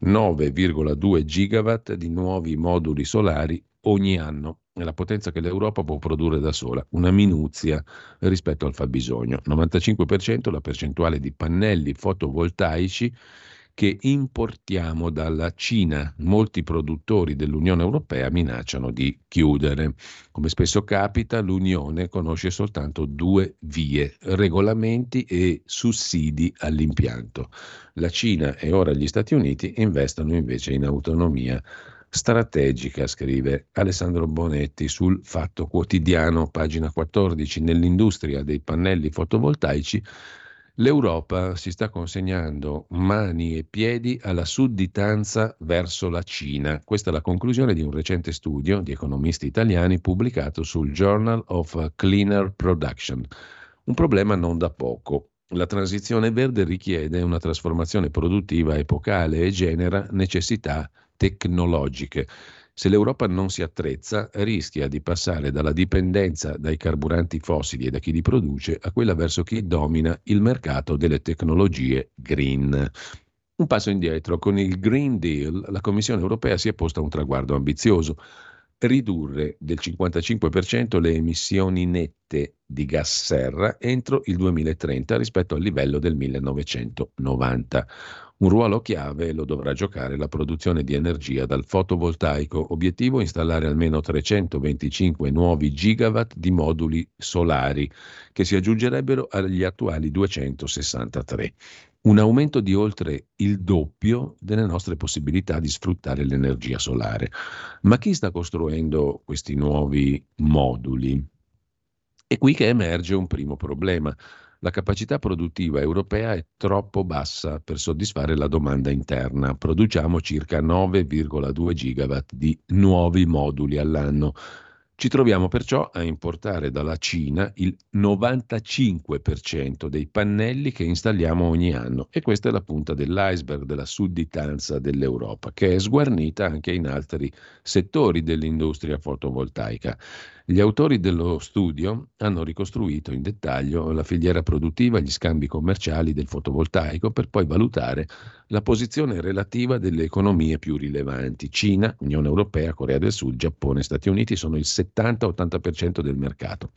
nove virgola due gigawatt di nuovi moduli solari ogni anno. È la potenza che l'Europa può produrre da sola, una minuzia rispetto al fabbisogno. novantacinque per cento la percentuale di pannelli fotovoltaici che importiamo dalla Cina. Molti produttori dell'Unione Europea minacciano di chiudere. Come spesso capita, l'Unione conosce soltanto due vie: regolamenti e sussidi all'impianto. La Cina e ora gli Stati Uniti investono invece in autonomia strategica, scrive Alessandro Bonetti sul Fatto Quotidiano, pagina quattordici. Nell'industria dei pannelli fotovoltaici l'Europa si sta consegnando mani e piedi alla sudditanza verso la Cina. Questa è la conclusione di un recente studio di economisti italiani pubblicato sul Journal of Cleaner Production. Un problema non da poco. La transizione verde richiede una trasformazione produttiva epocale e genera necessità tecnologiche. Se l'Europa non si attrezza, rischia di passare dalla dipendenza dai carburanti fossili e da chi li produce a quella verso chi domina il mercato delle tecnologie green. Un passo indietro: con il Green Deal la Commissione europea si è posta un traguardo ambizioso, ridurre del cinquantacinque per cento le emissioni nette di gas serra entro il duemilatrenta rispetto al livello del millenovecentonovanta. Un ruolo chiave lo dovrà giocare la produzione di energia dal fotovoltaico. Obiettivo: installare almeno trecentoventicinque nuovi gigawatt di moduli solari, che si aggiungerebbero agli attuali duecentosessantatré. Un aumento di oltre il doppio delle nostre possibilità di sfruttare l'energia solare. Ma chi sta costruendo questi nuovi moduli? È qui che emerge un primo problema. La capacità produttiva europea è troppo bassa per soddisfare la domanda interna. Produciamo circa nove virgola due gigawatt di nuovi moduli all'anno. Ci troviamo perciò a importare dalla Cina il novantacinque per cento dei pannelli che installiamo ogni anno, e questa è la punta dell'iceberg della sudditanza dell'Europa, che è sguarnita anche in altri settori dell'industria fotovoltaica. Gli autori dello studio hanno ricostruito in dettaglio la filiera produttiva, gli scambi commerciali del fotovoltaico, per poi valutare la posizione relativa delle economie più rilevanti. Cina, Unione Europea, Corea del Sud, Giappone, Stati Uniti sono il settanta ottanta per cento del mercato.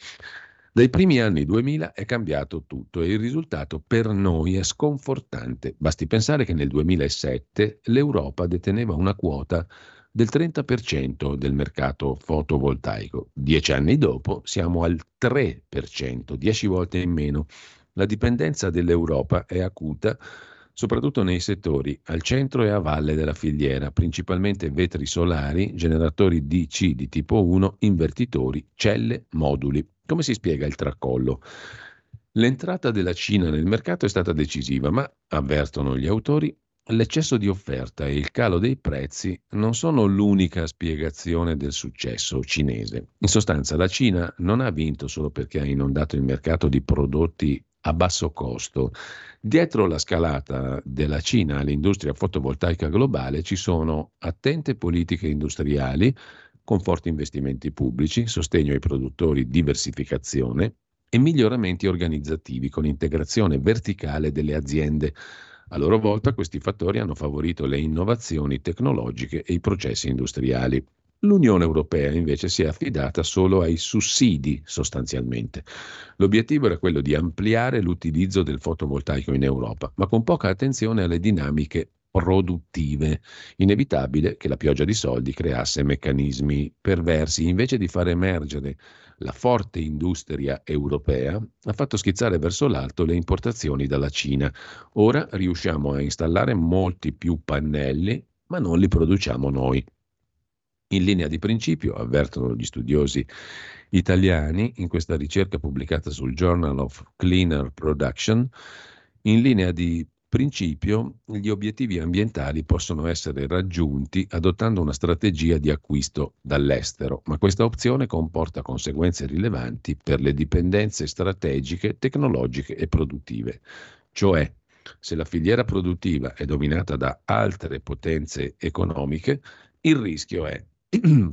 Dai primi anni duemila è cambiato tutto e il risultato per noi è sconfortante. Basti pensare che nel duemilasette l'Europa deteneva una quota del trenta per cento del mercato fotovoltaico. Dieci anni dopo siamo al tre per cento, dieci volte in meno. La dipendenza dell'Europa è acuta, soprattutto nei settori al centro e a valle della filiera, principalmente vetri solari, generatori D C di tipo uno, invertitori, celle, moduli. Come si spiega il tracollo? L'entrata della Cina nel mercato è stata decisiva, ma, avvertono gli autori, l'eccesso di offerta e il calo dei prezzi non sono l'unica spiegazione del successo cinese. In sostanza, la Cina non ha vinto solo perché ha inondato il mercato di prodotti a basso costo. Dietro la scalata della Cina all'industria fotovoltaica globale ci sono attente politiche industriali, con forti investimenti pubblici, sostegno ai produttori, diversificazione e miglioramenti organizzativi con integrazione verticale delle aziende. A loro volta questi fattori hanno favorito le innovazioni tecnologiche e i processi industriali. L'Unione Europea invece si è affidata solo ai sussidi, sostanzialmente. L'obiettivo era quello di ampliare l'utilizzo del fotovoltaico in Europa, ma con poca attenzione alle dinamiche produttive. Inevitabile che la pioggia di soldi creasse meccanismi perversi. Invece di far emergere la forte industria europea, ha fatto schizzare verso l'alto le importazioni dalla Cina. Ora riusciamo a installare molti più pannelli, ma non li produciamo noi. In linea di principio, avvertono gli studiosi italiani in questa ricerca pubblicata sul Journal of Cleaner Production, in linea di principio gli obiettivi ambientali possono essere raggiunti adottando una strategia di acquisto dall'estero, ma questa opzione comporta conseguenze rilevanti per le dipendenze strategiche, tecnologiche e produttive. Cioè, se la filiera produttiva è dominata da altre potenze economiche, il rischio è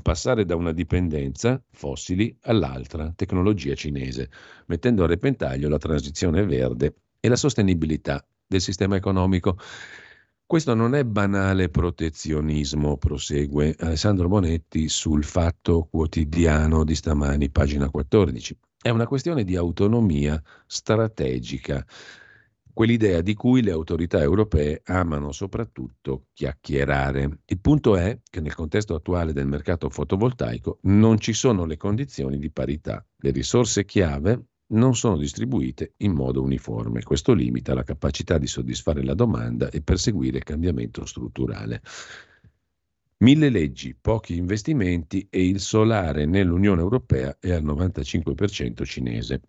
passare da una dipendenza fossili all'altra, tecnologia cinese, mettendo a repentaglio la transizione verde e la sostenibilità del sistema economico. Questo non è banale protezionismo, prosegue Alessandro Bonetti sul Fatto Quotidiano di stamani, pagina quattordici. È una questione di autonomia strategica, quell'idea di cui le autorità europee amano soprattutto chiacchierare. Il punto è che nel contesto attuale del mercato fotovoltaico non ci sono le condizioni di parità. Le risorse chiave non sono distribuite in modo uniforme. Questo limita la capacità di soddisfare la domanda e perseguire il cambiamento strutturale. Mille leggi, pochi investimenti e il solare nell'Unione Europea è al novantacinque per cento cinese.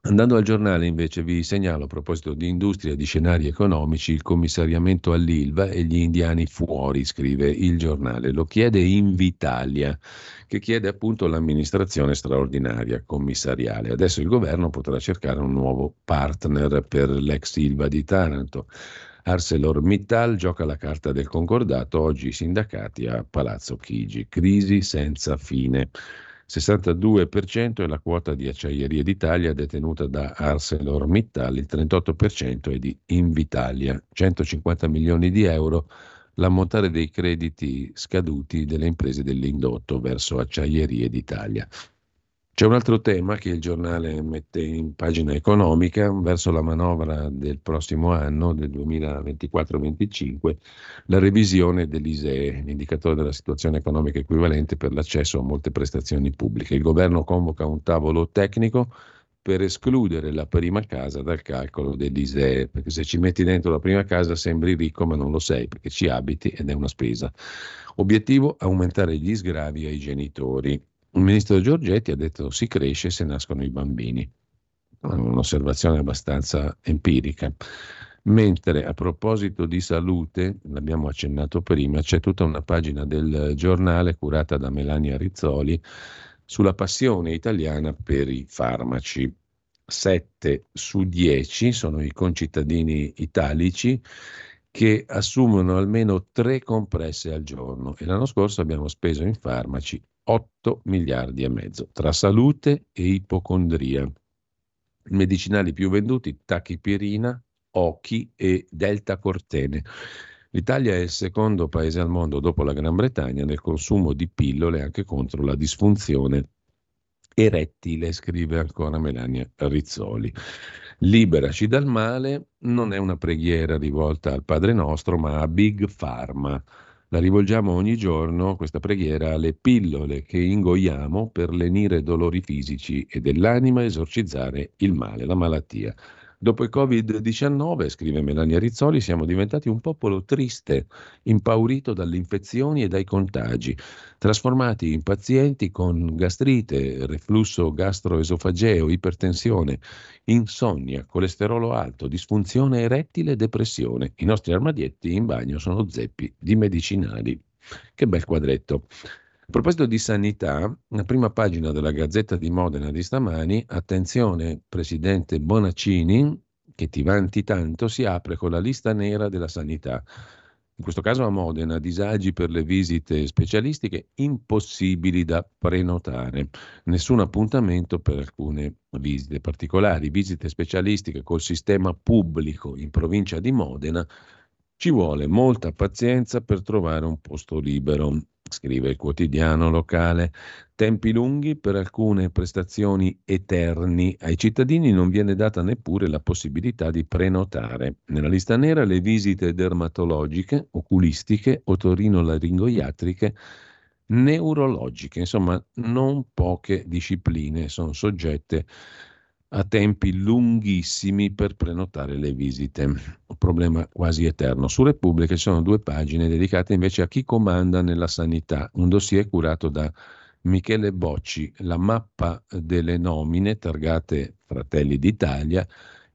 Andando al giornale invece vi segnalo a proposito di industria e di scenari economici il commissariamento all'Ilva e gli indiani fuori, scrive il giornale, lo chiede Invitalia, che chiede appunto l'amministrazione straordinaria commissariale. Adesso il governo potrà cercare un nuovo partner per l'ex Ilva di Taranto. ArcelorMittal gioca la carta del concordato, oggi i sindacati a Palazzo Chigi, crisi senza fine. sessantadue per cento è la quota di Acciaierie d'Italia detenuta da ArcelorMittal, il trentotto per cento è di Invitalia, centocinquanta milioni di euro l'ammontare dei crediti scaduti delle imprese dell'indotto verso Acciaierie d'Italia. C'è un altro tema che il giornale mette in pagina economica verso la manovra del prossimo anno, del duemilaventiquattro venticinque, la revisione dell'I S E E, l'indicatore della situazione economica equivalente per l'accesso a molte prestazioni pubbliche. Il governo convoca un tavolo tecnico per escludere la prima casa dal calcolo dell'I S E E, perché se ci metti dentro la prima casa sembri ricco ma non lo sei, perché ci abiti ed è una spesa. Obiettivo: aumentare gli sgravi ai genitori. Il ministro Giorgetti ha detto si cresce se nascono i bambini, un'osservazione abbastanza empirica, mentre a proposito di salute, l'abbiamo accennato prima, c'è tutta una pagina del giornale curata da Melania Rizzoli sulla passione italiana per i farmaci. sette su dieci sono i concittadini italici che assumono almeno tre compresse al giorno e l'anno scorso abbiamo speso in farmaci otto miliardi e mezzo tra salute e ipocondria. I medicinali più venduti: tachipirina, Oki e deltacortene. L'Italia è il secondo paese al mondo dopo la Gran Bretagna nel consumo di pillole anche contro la disfunzione erettile, scrive ancora Melania Rizzoli. Liberaci dal male non è una preghiera rivolta al Padre Nostro, ma a Big Pharma. La rivolgiamo ogni giorno, questa preghiera, alle pillole che ingoiamo per lenire dolori fisici e dell'anima, esorcizzare il male, la malattia. Dopo il covid diciannove, scrive Melania Rizzoli, siamo diventati un popolo triste, impaurito dalle infezioni e dai contagi, trasformati in pazienti con gastrite, reflusso gastroesofageo, ipertensione, insonnia, colesterolo alto, disfunzione erettile e depressione. I nostri armadietti in bagno sono zeppi di medicinali. Che bel quadretto. A proposito di sanità, la prima pagina della Gazzetta di Modena di stamani, attenzione Presidente Bonaccini, che ti vanti tanto, si apre con la lista nera della sanità. In questo caso a Modena, disagi per le visite specialistiche impossibili da prenotare. Nessun appuntamento per alcune visite particolari. Visite specialistiche col sistema pubblico in provincia di Modena. Ci vuole molta pazienza per trovare un posto libero, scrive il quotidiano locale. Tempi lunghi per alcune prestazioni eterni. Ai cittadini non viene data neppure la possibilità di prenotare. Nella lista nera le visite dermatologiche, oculistiche, otorinolaringoiatriche, neurologiche, insomma non poche discipline sono soggette a tempi lunghissimi per prenotare le visite, un problema quasi eterno. Su Repubblica ci sono due pagine dedicate invece a chi comanda nella sanità, un dossier curato da Michele Bocci, la mappa delle nomine targate Fratelli d'Italia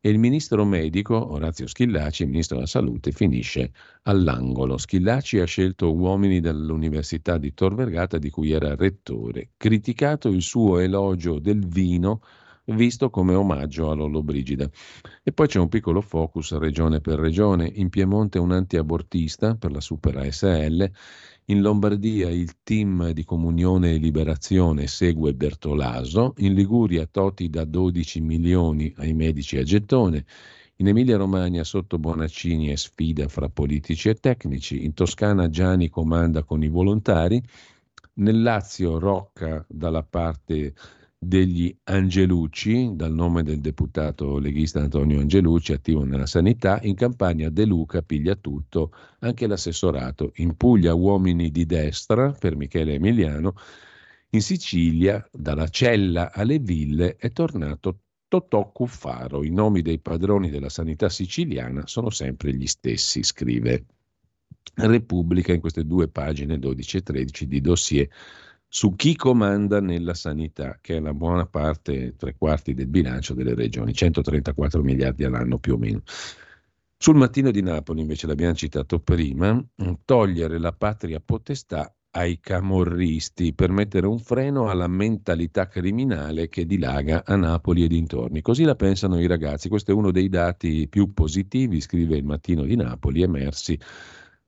e il ministro medico, Orazio Schillaci, ministro della salute, finisce all'angolo. Schillaci ha scelto uomini dall'Università di Tor Vergata, di cui era rettore, criticato il suo elogio del vino visto come omaggio a Lollobrigida. E poi c'è un piccolo focus regione per regione. In Piemonte un antiabortista per la Super A S L, in Lombardia il team di Comunione e Liberazione segue Bertolaso, in Liguria Toti da dodici milioni ai medici a gettone, in Emilia-Romagna sotto Bonaccini è sfida fra politici e tecnici, in Toscana Giani comanda con i volontari, nel Lazio Rocca dalla parte degli Angelucci, dal nome del deputato leghista Antonio Angelucci, attivo nella sanità, in Campania De Luca piglia tutto, anche l'assessorato, in Puglia uomini di destra per Michele Emiliano, in Sicilia dalla cella alle ville è tornato Totò Cuffaro, i nomi dei padroni della sanità siciliana sono sempre gli stessi, scrive Repubblica in queste due pagine dodici e tredici di dossier su chi comanda nella sanità, che è la buona parte, tre quarti del bilancio delle regioni, centotrentaquattro miliardi all'anno più o meno. Sul Mattino di Napoli, invece, l'abbiamo citato prima, togliere la patria potestà ai camorristi per mettere un freno alla mentalità criminale che dilaga a Napoli e dintorni. Così la pensano i ragazzi. Questo è uno dei dati più positivi, scrive il Mattino di Napoli, emersi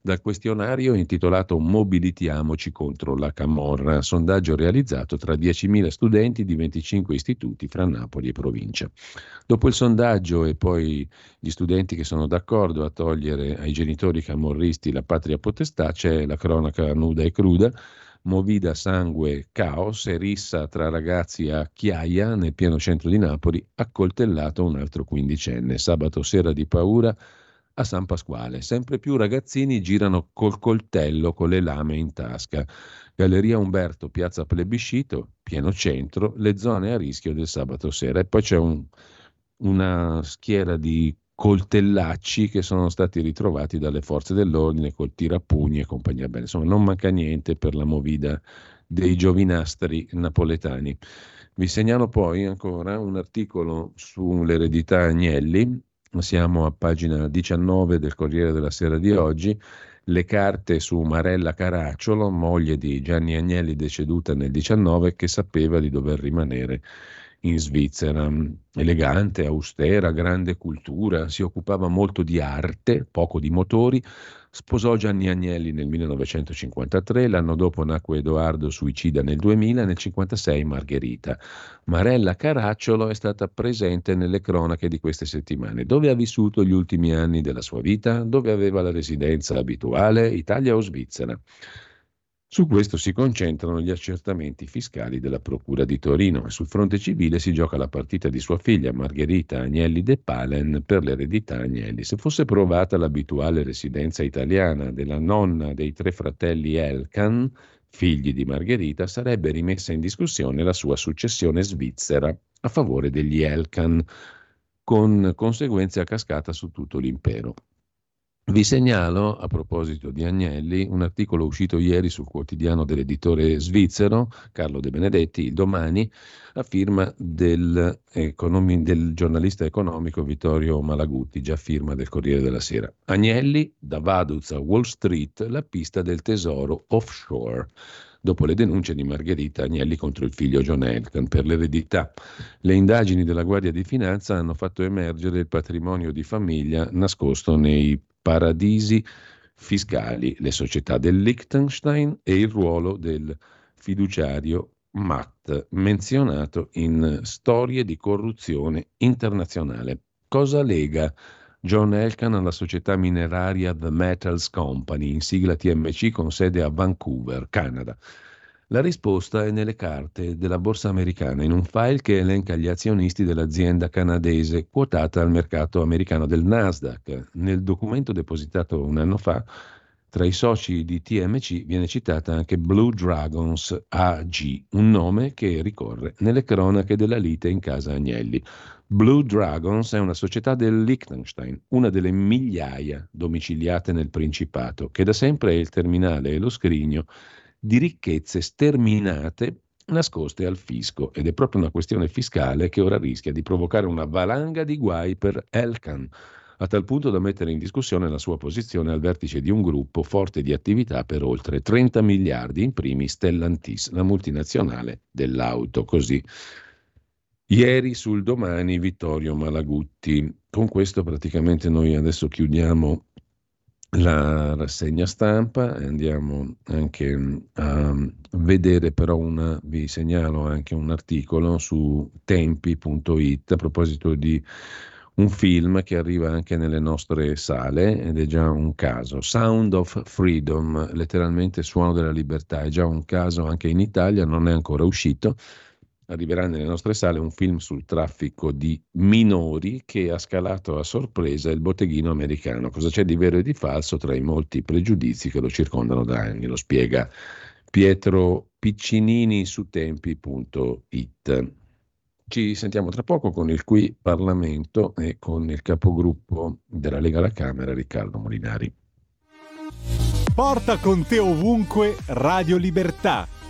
dal questionario intitolato Mobilitiamoci contro la camorra, sondaggio realizzato tra diecimila studenti di venticinque istituti fra Napoli e provincia. Dopo il sondaggio e poi gli studenti che sono d'accordo a togliere ai genitori camorristi la patria potestà, c'è la cronaca nuda e cruda, movida, sangue, caos e rissa tra ragazzi a Chiaia, nel pieno centro di Napoli, accoltellato un altro quindicenne. Sabato sera di paura a San Pasquale, sempre più ragazzini girano col coltello con le lame in tasca. Galleria Umberto, piazza Plebiscito, pieno centro, le zone a rischio del sabato sera. E poi c'è un, una schiera di coltellacci che sono stati ritrovati dalle forze dell'ordine col tirapugni e compagnia bella. Insomma, non manca niente per la movida dei giovinastri napoletani. Vi segnalo poi ancora un articolo sull'eredità Agnelli. Siamo a pagina diciannove del Corriere della Sera di oggi, le carte su Marella Caracciolo, moglie di Gianni Agnelli deceduta nel diciannove, che sapeva di dover rimanere in Svizzera. Elegante, austera, grande cultura, si occupava molto di arte, poco di motori, sposò Gianni Agnelli nel millenovecentocinquantatré, l'anno dopo nacque Edoardo Suicida nel duemila, nel cinquantasei Margherita. Marella Caracciolo è stata presente nelle cronache di queste settimane. Dove ha vissuto gli ultimi anni della sua vita? Dove aveva la residenza abituale? Italia o Svizzera? Su questo si concentrano gli accertamenti fiscali della Procura di Torino e sul fronte civile si gioca la partita di sua figlia Margherita Agnelli De Palen per l'eredità Agnelli. Se fosse provata l'abituale residenza italiana della nonna dei tre fratelli Elkan, figli di Margherita, sarebbe rimessa in discussione la sua successione svizzera a favore degli Elkan, con conseguenze a cascata su tutto l'impero. Vi segnalo, a proposito di Agnelli, un articolo uscito ieri sul quotidiano dell'editore svizzero Carlo De Benedetti, il Domani, a firma del, economi, del giornalista economico Vittorio Malaguti, già firma del Corriere della Sera. Agnelli, da Vaduz a Wall Street, la pista del tesoro offshore. Dopo le denunce di Margherita Agnelli contro il figlio John Elkan per l'eredità. Le indagini della Guardia di Finanza hanno fatto emergere il patrimonio di famiglia nascosto nei paradisi fiscali, le società del Liechtenstein e il ruolo del fiduciario Matt, menzionato in Storie di corruzione internazionale. Cosa lega John Elkan alla società mineraria The Metals Company, in sigla T M C, con sede a Vancouver, Canada. La risposta è nelle carte della borsa americana, in un file che elenca gli azionisti dell'azienda canadese quotata al mercato americano del Nasdaq. Nel documento depositato un anno fa, tra i soci di T M C viene citata anche Blue Dragons A G, un nome che ricorre nelle cronache della lite in casa Agnelli. Blue Dragons è una società del Liechtenstein, una delle migliaia domiciliate nel Principato, che da sempre è il terminale e lo scrigno di ricchezze sterminate nascoste al fisco, ed è proprio una questione fiscale che ora rischia di provocare una valanga di guai per Elkann, a tal punto da mettere in discussione la sua posizione al vertice di un gruppo forte di attività per oltre trenta miliardi, in primis Stellantis, la multinazionale dell'auto. Così ieri sul Domani Vittorio Malagutti. Con questo praticamente noi adesso chiudiamo la rassegna stampa e andiamo anche a vedere però una, vi segnalo anche un articolo su tempi punto it a proposito di un film che arriva anche nelle nostre sale ed è già un caso. Sound of Freedom, letteralmente suono della libertà, è già un caso anche in Italia, non è ancora uscito. Arriverà nelle nostre sale un film sul traffico di minori che ha scalato a sorpresa il botteghino americano. Cosa c'è di vero e di falso tra i molti pregiudizi che lo circondano da anni? Lo spiega Pietro Piccinini su tempi punto it. Ci sentiamo tra poco con il Qui Parlamento e con il capogruppo della Lega alla Camera, Riccardo Molinari. Porta con te ovunque Radio Libertà.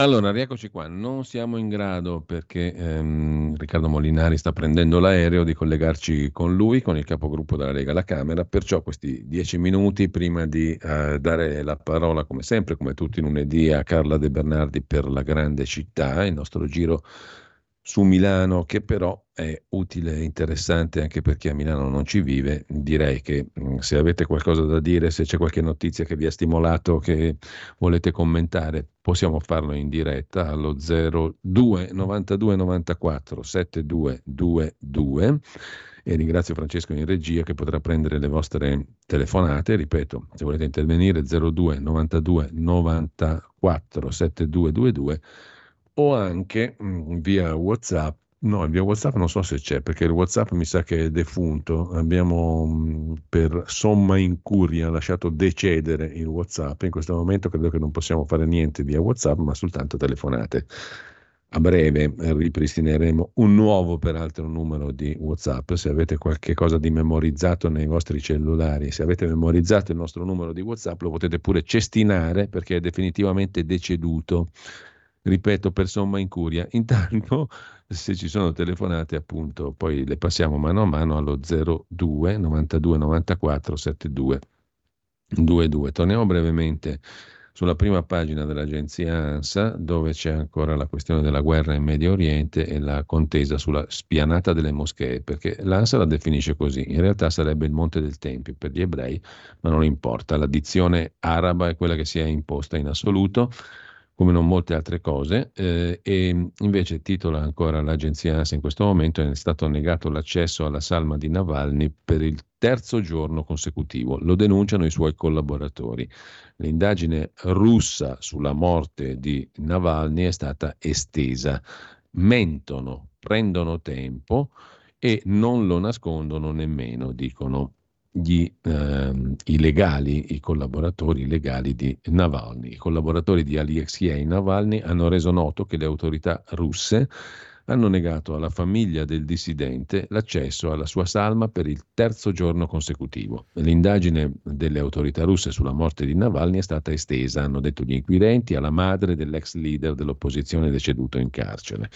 Allora, rieccoci qua, non siamo in grado perché ehm, Riccardo Molinari sta prendendo l'aereo di collegarci con lui, con il capogruppo della Lega alla Camera, perciò questi dieci minuti prima di eh, dare la parola, come sempre, come tutti i lunedì, a Carla De Bernardi per la grande città, il nostro giro su Milano, che però è utile e interessante anche per chi a Milano non ci vive. Direi che se avete qualcosa da dire, se c'è qualche notizia che vi ha stimolato, che volete commentare, possiamo farlo in diretta allo zero due novantadue novantaquattro settantadue ventidue e ringrazio Francesco in regia che potrà prendere le vostre telefonate. Ripeto, se volete intervenire zero due novantadue novantaquattro settantadue ventidue o anche mh, via WhatsApp. No, via WhatsApp non so se c'è, perché il WhatsApp mi sa che è defunto. Abbiamo mh, per somma incuria lasciato decedere il WhatsApp. In questo momento credo che non possiamo fare niente via WhatsApp, ma soltanto telefonate. A breve ripristineremo un nuovo, peraltro, numero di WhatsApp. Se avete qualche cosa di memorizzato nei vostri cellulari, se avete memorizzato il nostro numero di WhatsApp, lo potete pure cestinare perché è definitivamente deceduto. Ripeto, per somma incuria. Intanto, se ci sono telefonate, appunto, poi le passiamo mano a mano allo zero due novantadue novantaquattro settantadue ventidue. Torniamo brevemente sulla prima pagina dell'agenzia ANSA, dove c'è ancora la questione della guerra in Medio Oriente e la contesa sulla spianata delle moschee, perché l'ANSA la definisce così, in realtà sarebbe il Monte del Tempio per gli ebrei, ma non importa, la dizione araba è quella che si è imposta in assoluto, come non molte altre cose, eh, e invece titola ancora l'agenzia ANSA in questo momento: è stato negato l'accesso alla salma di Navalny per il terzo giorno consecutivo, lo denunciano i suoi collaboratori. L'indagine russa sulla morte di Navalny è stata estesa, mentono, prendono tempo e non lo nascondono nemmeno, dicono Gli, ehm, i legali, i collaboratori legali di Navalny. I collaboratori di Alexei Navalny hanno reso noto che le autorità russe hanno negato alla famiglia del dissidente l'accesso alla sua salma per il terzo giorno consecutivo. L'indagine delle autorità russe sulla morte di Navalny è stata estesa, hanno detto gli inquirenti, alla madre dell'ex leader dell'opposizione deceduto in carcere.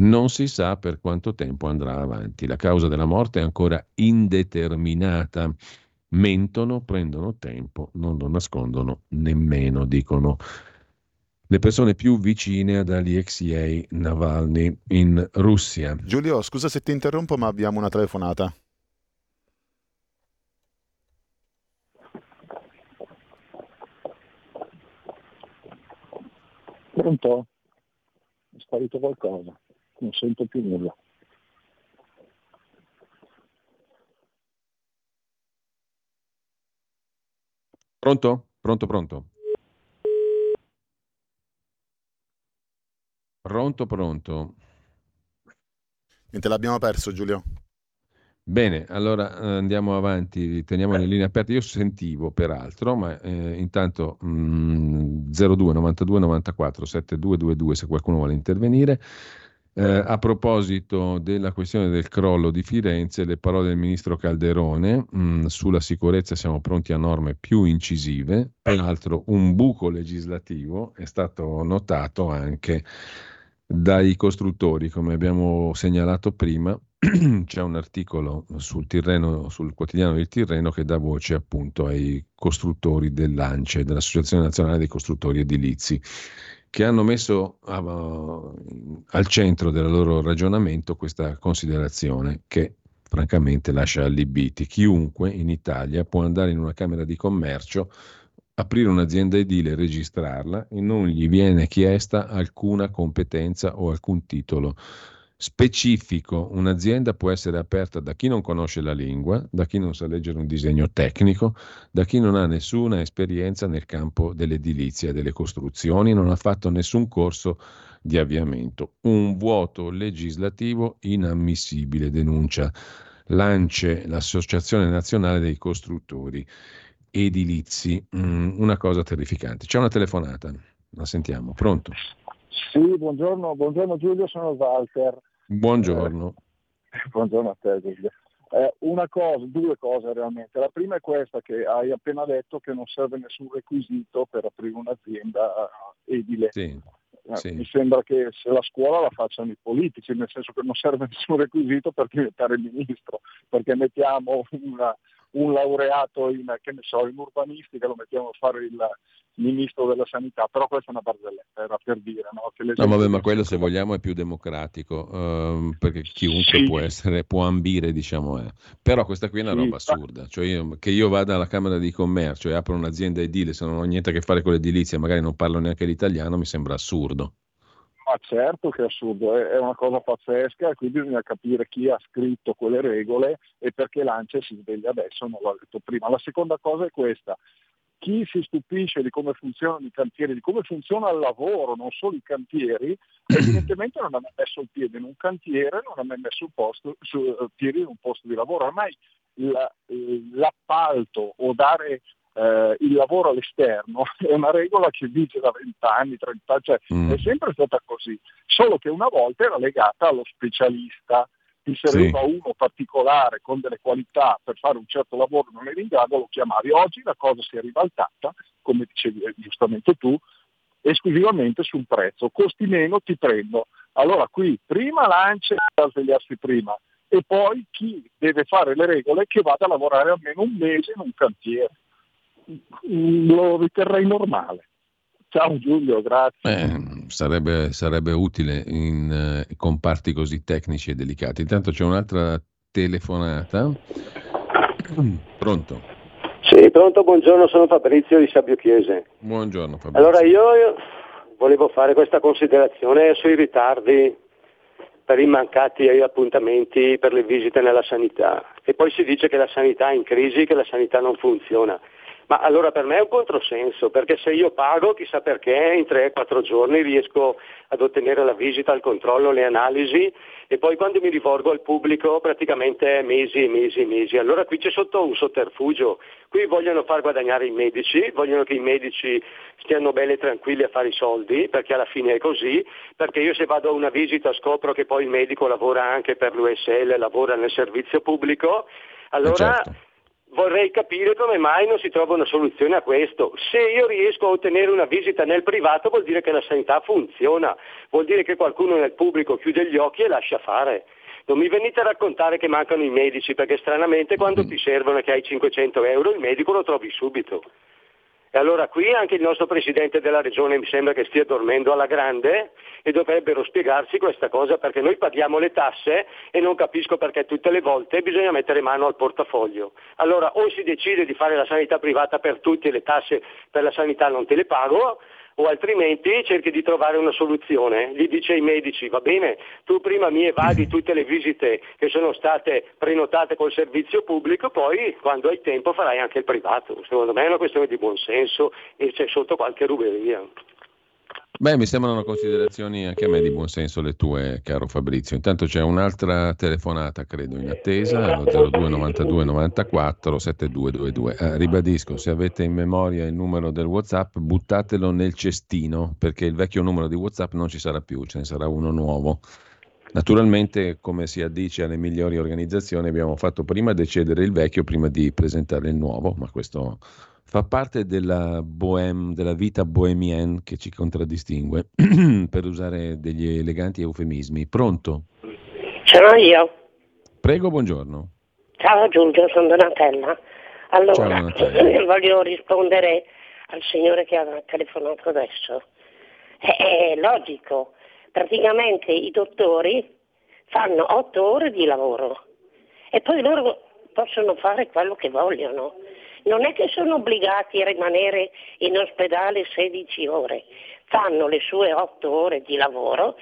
Non si sa per quanto tempo andrà avanti. La causa della morte è ancora indeterminata. Mentono, prendono tempo, non lo nascondono nemmeno, dicono le persone più vicine ad Alexei Navalny in Russia. Giulio, scusa se ti interrompo, ma abbiamo una telefonata. Pronto? È sparito qualcosa. Non sento più nulla. Pronto? Pronto, pronto. Pronto, pronto. Niente, l'abbiamo perso, Giulio. Bene, allora andiamo avanti, teniamo le linee aperte. Io sentivo peraltro, ma eh, intanto mh, zero due novantadue novantaquattro settantadue ventidue se qualcuno vuole intervenire. Eh, a proposito della questione del crollo di Firenze, le parole del ministro Calderone, mh, sulla sicurezza siamo pronti a norme più incisive, peraltro un buco legislativo è stato notato anche dai costruttori, come abbiamo segnalato prima. C'è un articolo sul Tirreno, sul quotidiano del Tirreno, che dà voce appunto ai costruttori dell'ANCE, dell'Associazione Nazionale dei Costruttori Edilizi, che hanno messo uh, al centro del loro ragionamento questa considerazione che francamente lascia allibiti. Chiunque in Italia può andare in una Camera di Commercio, aprire un'azienda edile e registrarla e non gli viene chiesta alcuna competenza o alcun titolo specifico. Un'azienda può essere aperta da chi non conosce la lingua, da chi non sa leggere un disegno tecnico, da chi non ha nessuna esperienza nel campo dell'edilizia e delle costruzioni, non ha fatto nessun corso di avviamento. Un vuoto legislativo inammissibile, denuncia l'ANCE, l'Associazione Nazionale dei Costruttori Edilizi. Mm, una cosa terrificante. C'è una telefonata, la sentiamo. Pronto? Sì, buongiorno, buongiorno Giulio, sono Walter. Buongiorno. Eh, buongiorno a te, Giulia. Eh, una cosa, due cose realmente. La prima è questa che hai appena detto, che non serve nessun requisito per aprire un'azienda edile. Sì. Sì. Mi sembra che se la scuola la facciano i politici, nel senso che non serve nessun requisito per diventare ministro, perché mettiamo una, un laureato in, che ne so, in urbanistica, lo mettiamo a fare il ministro della sanità, però questa è una barzelletta, era per dire, no? Che le no vabbè, ma quello se vogliamo è più democratico, ehm, perché chiunque sì. può essere, può ambire, diciamo, eh. Però questa qui è una sì, roba assurda, cioè io, che io vada alla Camera di Commercio e apro un'azienda edile, se non ho niente a che fare con l'edilizia, magari non parlo neanche l'italiano, mi sembra assurdo. Ma certo che è assurdo, è una cosa pazzesca, qui bisogna capire chi ha scritto quelle regole e perché l'ANCE si sveglia adesso, non l'ho detto prima. La seconda cosa è questa: chi si stupisce di come funzionano i cantieri, di come funziona il lavoro, non solo i cantieri, evidentemente non ha mai messo il piede in un cantiere, non ha mai messo il posto, su, uh, piede in un posto di lavoro. Ormai la, eh, l'appalto o dare eh, il lavoro all'esterno è una regola che vige da vent'anni, trent'anni, cioè mm. è sempre stata così, solo che una volta era legata allo specialista. Ti serviva sì. uno particolare con delle qualità per fare un certo lavoro, non eri in grado, lo chiamavi. Oggi la cosa si è ribaltata, come dicevi giustamente tu, esclusivamente sul prezzo. Costi meno, ti prendo. Allora qui prima l'ANCE da svegliarsi prima e poi chi deve fare le regole che vada a lavorare almeno un mese in un cantiere. Lo riterrei normale. Ciao Giulio, grazie. Beh, sarebbe, sarebbe utile in eh, comparti così tecnici e delicati. Intanto c'è un'altra telefonata. Pronto? Sì, pronto, buongiorno, sono Fabrizio di Sabbio Chiese. Buongiorno Fabrizio. Allora io, io volevo fare questa considerazione sui ritardi per i mancati appuntamenti per le visite nella sanità. E poi si dice che la sanità è in crisi, che la sanità non funziona. Ma allora per me è un controsenso, perché se io pago, chissà perché, in tre quattro giorni riesco ad ottenere la visita, il controllo, le analisi, e poi quando mi rivolgo al pubblico praticamente mesi e mesi e mesi. Allora qui c'è sotto un sotterfugio, qui vogliono far guadagnare i medici, vogliono che i medici stiano bene e tranquilli a fare i soldi, perché alla fine è così, perché io se vado a una visita scopro che poi il medico lavora anche per l'U S L, lavora nel servizio pubblico, allora... Certo. Vorrei capire come mai non si trova una soluzione a questo. Se io riesco a ottenere una visita nel privato vuol dire che la sanità funziona, vuol dire che qualcuno nel pubblico chiude gli occhi e lascia fare. Non mi venite a raccontare che mancano i medici, perché stranamente quando ti servono che hai cinquecento euro il medico lo trovi subito. E allora qui anche il nostro presidente della regione mi sembra che stia dormendo alla grande e dovrebbero spiegarci questa cosa, perché noi paghiamo le tasse e non capisco perché tutte le volte bisogna mettere mano al portafoglio. Allora o si decide di fare la sanità privata per tutti e le tasse per la sanità non te le pago, o altrimenti cerchi di trovare una soluzione, gli dice ai medici, va bene, tu prima mi evadi tutte le visite che sono state prenotate col servizio pubblico, poi quando hai tempo farai anche il privato. Secondo me è una questione di buonsenso e c'è sotto qualche ruberia. Beh, mi sembrano considerazioni anche a me di buonsenso le tue, caro Fabrizio. Intanto c'è un'altra telefonata, credo, in attesa, allo zero due nove due nove quattro sette due due due. Ah, ribadisco, se avete in memoria il numero del WhatsApp, buttatelo nel cestino, perché il vecchio numero di WhatsApp non ci sarà più, ce ne sarà uno nuovo. Naturalmente, come si addice alle migliori organizzazioni, abbiamo fatto prima decedere il vecchio prima di presentare il nuovo, ma questo... fa parte della bohème, della vita bohemienne che ci contraddistingue, per usare degli eleganti eufemismi. Pronto? Sono io. Prego, buongiorno. Ciao Giulio, sono Donatella. Allora, Ciao, Donatella. Voglio rispondere al signore che ha telefonato adesso. È, è logico, praticamente i dottori fanno otto ore di lavoro e poi loro possono fare quello che vogliono. Non è che sono obbligati a rimanere in ospedale sedici ore, fanno le sue otto ore di lavoro,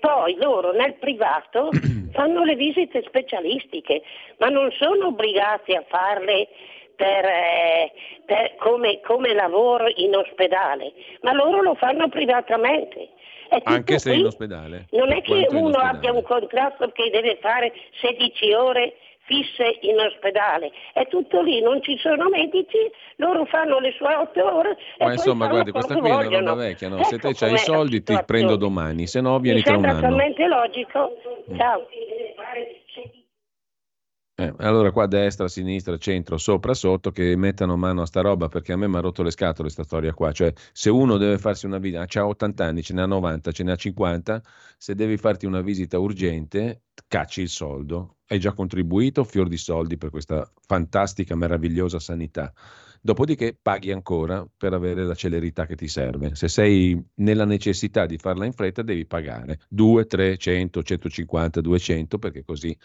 poi loro nel privato fanno le visite specialistiche, ma non sono obbligati a farle per, eh, per come, come lavoro in ospedale, ma loro lo fanno privatamente. Anche se qui, in ospedale? Non è che uno abbia un contratto che deve fare sedici ore fisse in ospedale, è tutto lì, non ci sono medici, loro fanno le sue otto ore e ma poi insomma guardi, questa qui vogliono. È una roba vecchia, no? Ecco, se te c'hai i soldi ti prendo domani, se no vieni tra un anno. Mi sembra talmente logico. Ciao. Eh, allora qua destra, sinistra, centro, sopra, sotto, che mettano mano a sta roba, perché a me mi ha rotto le scatole sta storia qua. Cioè, se uno deve farsi una visita, c'ha ottanta anni, ce n'ha novanta, ce n'ha cinquanta, se devi farti una visita urgente, cacci il soldo, hai già contribuito fior di soldi per questa fantastica, meravigliosa sanità, dopodiché paghi ancora per avere la celerità che ti serve. Se sei nella necessità di farla in fretta devi pagare due, tre, cento, centocinquanta, duecento, perché così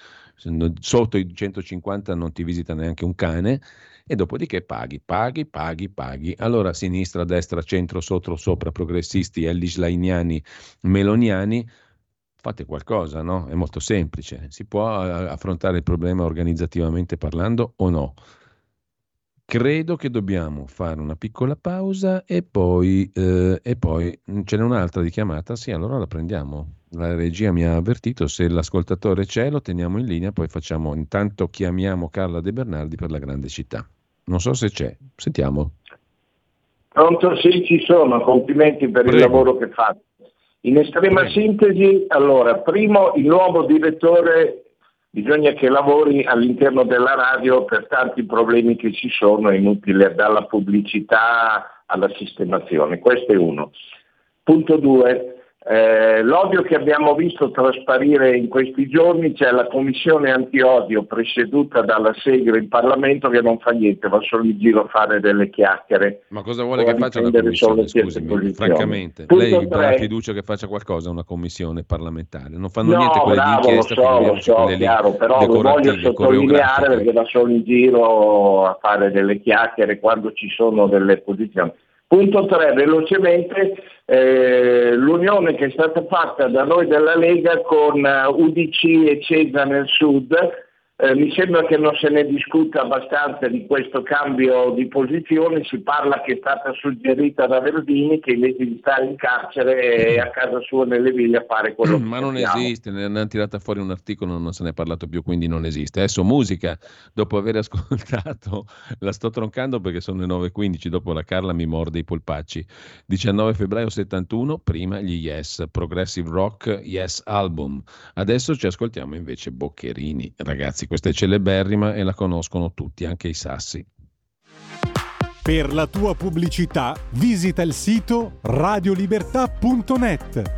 sotto i centocinquanta non ti visita neanche un cane, e dopodiché paghi, paghi, paghi, paghi. Allora sinistra, destra, centro, sotto, sopra, progressisti, ellisleiniani, meloniani, fate qualcosa, no? È molto semplice. Si può affrontare il problema organizzativamente parlando o no? Credo che dobbiamo fare una piccola pausa e poi, eh, e poi ce n'è un'altra di chiamata. Sì, allora la prendiamo. La regia mi ha avvertito, se l'ascoltatore c'è lo teniamo in linea, poi facciamo, intanto chiamiamo Carla De Bernardi per la grande città. Non so se c'è, sentiamo. Pronto, sì, ci sono, complimenti per Prego. Il lavoro che fate. In estrema Prego. Sintesi, allora, primo, il nuovo direttore... Bisogna che lavori all'interno della radio per tanti problemi che ci sono, è inutile, dalla pubblicità alla sistemazione, questo è uno. Punto due, eh, l'odio che abbiamo visto trasparire in questi giorni, c'è la commissione antiodio presieduta dalla Segre in Parlamento che non fa niente, va solo in giro a fare delle chiacchiere. Ma cosa vuole che faccia la commissione, scusami, francamente? Punto lei ha fiducia che faccia qualcosa una commissione parlamentare? Non fanno no, niente quelle bravo, di inchiesta, lo so, lo so, quelle chiaro, però lo voglio sottolineare perché va solo in giro a fare delle chiacchiere quando ci sono delle posizioni. Punto tre, velocemente, eh, l'unione che è stata fatta da noi della Lega con U D C e CESA nel sud, eh, mi sembra che non se ne discuta abbastanza di questo cambio di posizione, si parla che è stata suggerita da Verdini che invece di stare in carcere è a casa sua nelle ville a fare quello che ma non facciamo. Esiste, ne hanno tirata fuori un articolo, non se ne è parlato più, quindi non esiste. Adesso musica, dopo aver ascoltato, la sto troncando perché sono le nove e quindici, dopo la Carla mi morde i polpacci. diciannove febbraio settantuno, prima gli Yes, Progressive Rock Yes Album. Adesso ci ascoltiamo invece Boccherini, ragazzi. Questa è celeberrima e la conoscono tutti, anche i sassi. Per la tua pubblicità visita il sito radio libertà punto net.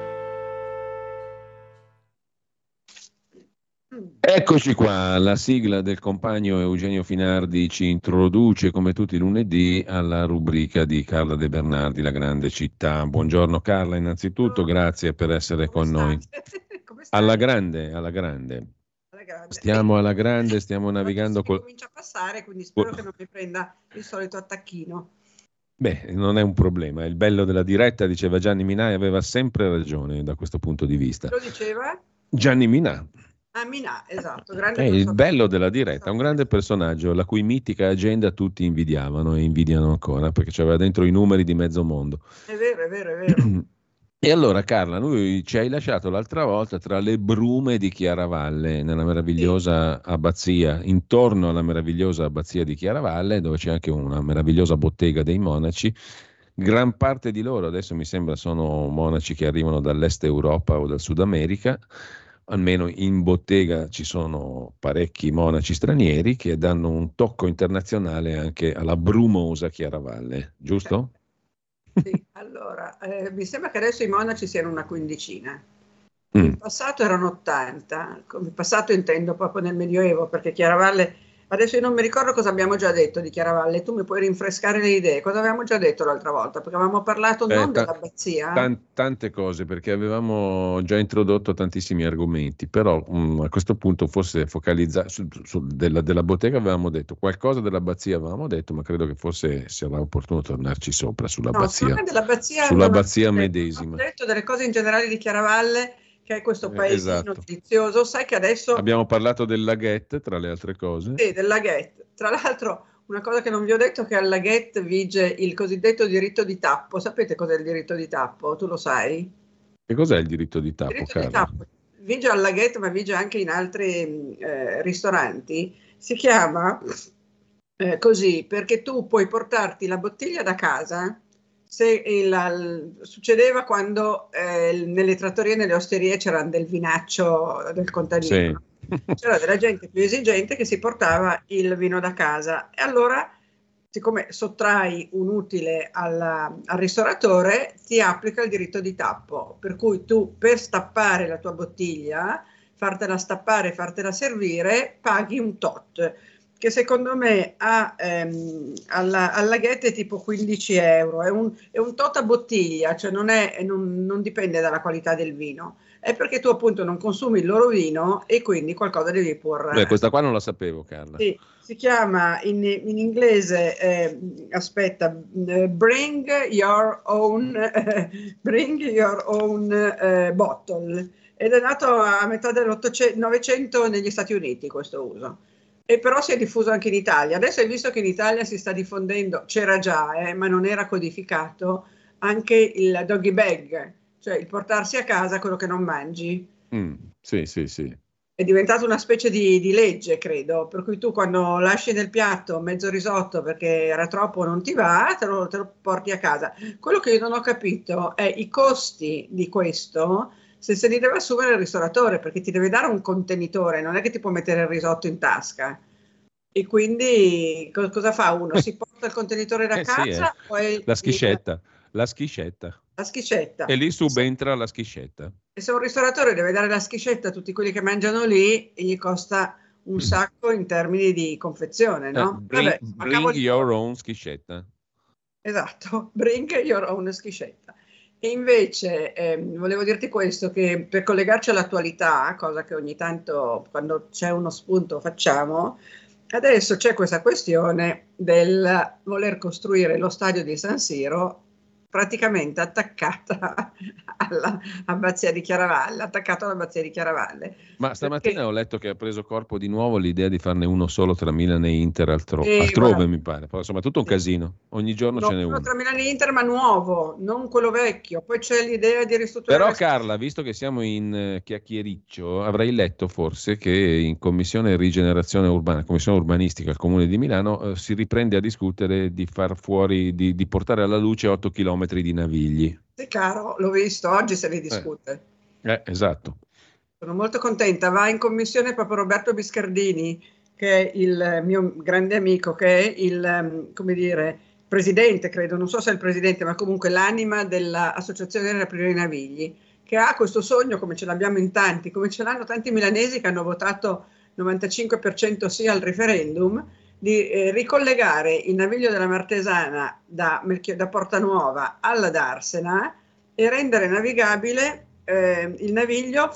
Eccoci qua, la sigla del compagno Eugenio Finardi ci introduce come tutti i lunedì alla rubrica di Carla De Bernardi, La Grande Città. Buongiorno Carla, innanzitutto grazie per essere come con stai? Noi. Come stai? Alla grande, alla grande. Alla grande. Stiamo alla grande, stiamo navigando col... Comincia a passare, quindi spero che non mi prenda il solito attacchino. Beh, non è un problema, il bello della diretta, diceva Gianni Minà, e aveva sempre ragione da questo punto di vista. Lo diceva? Gianni Minà. A Minà, esatto. Grande è il bello della diretta, un grande personaggio la cui mitica agenda tutti invidiavano e invidiano ancora, perché c'aveva dentro i numeri di mezzo mondo. È vero, è vero, è vero. E allora Carla, noi ci hai lasciato l'altra volta tra le brume di Chiaravalle, nella meravigliosa sì. abbazia, intorno alla meravigliosa abbazia di Chiaravalle, dove c'è anche una meravigliosa bottega dei monaci. Gran parte di loro, adesso mi sembra, sono monaci che arrivano dall'est Europa o dal Sud America. Almeno in bottega ci sono parecchi monaci stranieri che danno un tocco internazionale anche alla brumosa Chiaravalle, giusto? Sì, allora, eh, mi sembra che adesso i monaci siano una quindicina. Mm. In passato erano ottanta, in passato intendo proprio nel Medioevo, perché Chiaravalle, adesso io non mi ricordo cosa abbiamo già detto di Chiaravalle, tu mi puoi rinfrescare le idee, cosa avevamo già detto l'altra volta, perché avevamo parlato eh, non t- dell'abbazia. T- tante cose, perché avevamo già introdotto tantissimi argomenti, però um, a questo punto fosse focalizzato, su, su, della, della bottega avevamo detto, qualcosa dell'abbazia avevamo detto, ma credo che forse sarà opportuno tornarci sopra, sull'abbazia, no, dell'abbazia, sull'abbazia non ho detto, medesima. Ho detto delle cose in generale di Chiaravalle, che è questo paese esatto. notizioso, sai che adesso... Abbiamo parlato del laghetto, tra le altre cose. Sì, del laghetto. Tra l'altro, una cosa che non vi ho detto è che al laghetto vige il cosiddetto diritto di tappo. Sapete cos'è il diritto di tappo? Tu lo sai? Che cos'è il diritto di tappo, il diritto Carla? Di tappo vige al laghetto, ma vige anche in altri eh, ristoranti. Si chiama eh, così perché tu puoi portarti la bottiglia da casa... Se il, succedeva quando eh, nelle trattorie e nelle osterie c'era del vinaccio del contadino, sì. c'era della gente più esigente che si portava il vino da casa e allora siccome sottrai un utile alla, al ristoratore ti applica il diritto di tappo, per cui tu per stappare la tua bottiglia, fartela stappare, fartela servire, paghi un tot. Che secondo me ha, ehm, alla, alla Ghetta è tipo quindici euro, è un, è un tot a bottiglia, cioè non, è, non, non dipende dalla qualità del vino, è perché tu appunto non consumi il loro vino e quindi qualcosa devi porre. Beh, questa qua non la sapevo, Carla. Sì, si chiama in, in inglese, eh, aspetta, eh, bring your own, eh, bring your own eh, bottle, ed è nato a metà del novecento negli Stati Uniti questo uso. E però si è diffuso anche in Italia. Adesso hai visto che in Italia si sta diffondendo, c'era già, eh, ma non era codificato, anche il doggy bag, cioè il portarsi a casa quello che non mangi. Mm, sì, sì, sì. È diventata una specie di, di legge, credo, per cui tu quando lasci nel piatto mezzo risotto perché era troppo non ti va, te lo, te lo porti a casa. Quello che io non ho capito è i costi di questo, se se li deve assumere il ristoratore, perché ti deve dare un contenitore, non è che ti può mettere il risotto in tasca. E quindi co- cosa fa uno? Si porta il contenitore da eh casa? Sì, eh. o la schiscetta, il... la schiscetta. La schiscetta. E lì subentra la schiscetta. E se un ristoratore deve dare la schiscetta a tutti quelli che mangiano lì, gli costa un mm. sacco in termini di confezione, no? Uh, bring Vabbè, bring your di... own schiscetta. Esatto, bring your own schiscetta. E invece ehm, volevo dirti questo, che per collegarci all'attualità, cosa che ogni tanto quando c'è uno spunto facciamo, adesso c'è questa questione del voler costruire lo stadio di San Siro praticamente attaccata all'abbazia di Chiaravalle, attaccato all'abbazia di Chiaravalle. Ma stamattina perché... ho letto che ha preso corpo di nuovo l'idea di farne uno solo tra Milan e Inter altro... e, altrove, guarda, mi pare. Insomma, tutto un sì. casino. Ogni giorno no, ce n'è uno. Tra Milan e Inter, ma nuovo, non quello vecchio. Poi c'è l'idea di ristrutturare... Però Carla, visto che siamo in chiacchiericcio, avrai letto forse che in Commissione Rigenerazione Urbana, Commissione Urbanistica al Comune di Milano, eh, si riprende a discutere di far fuori, di, di portare alla luce otto chilometri di Navigli. Sì, caro, l'ho visto, oggi se ne discute. Eh, eh, esatto. Sono molto contenta, va in commissione proprio Roberto Biscardini, che è il mio grande amico, che è il, come dire, presidente, credo, non so se è il presidente, ma comunque l'anima dell'Associazione Riaprire i Navigli, che ha questo sogno, come ce l'abbiamo in tanti, come ce l'hanno tanti milanesi che hanno votato novantacinque per cento sì al referendum, di eh, ricollegare il naviglio della Martesana da, Melchio, da Porta Nuova alla Darsena e rendere navigabile eh, il naviglio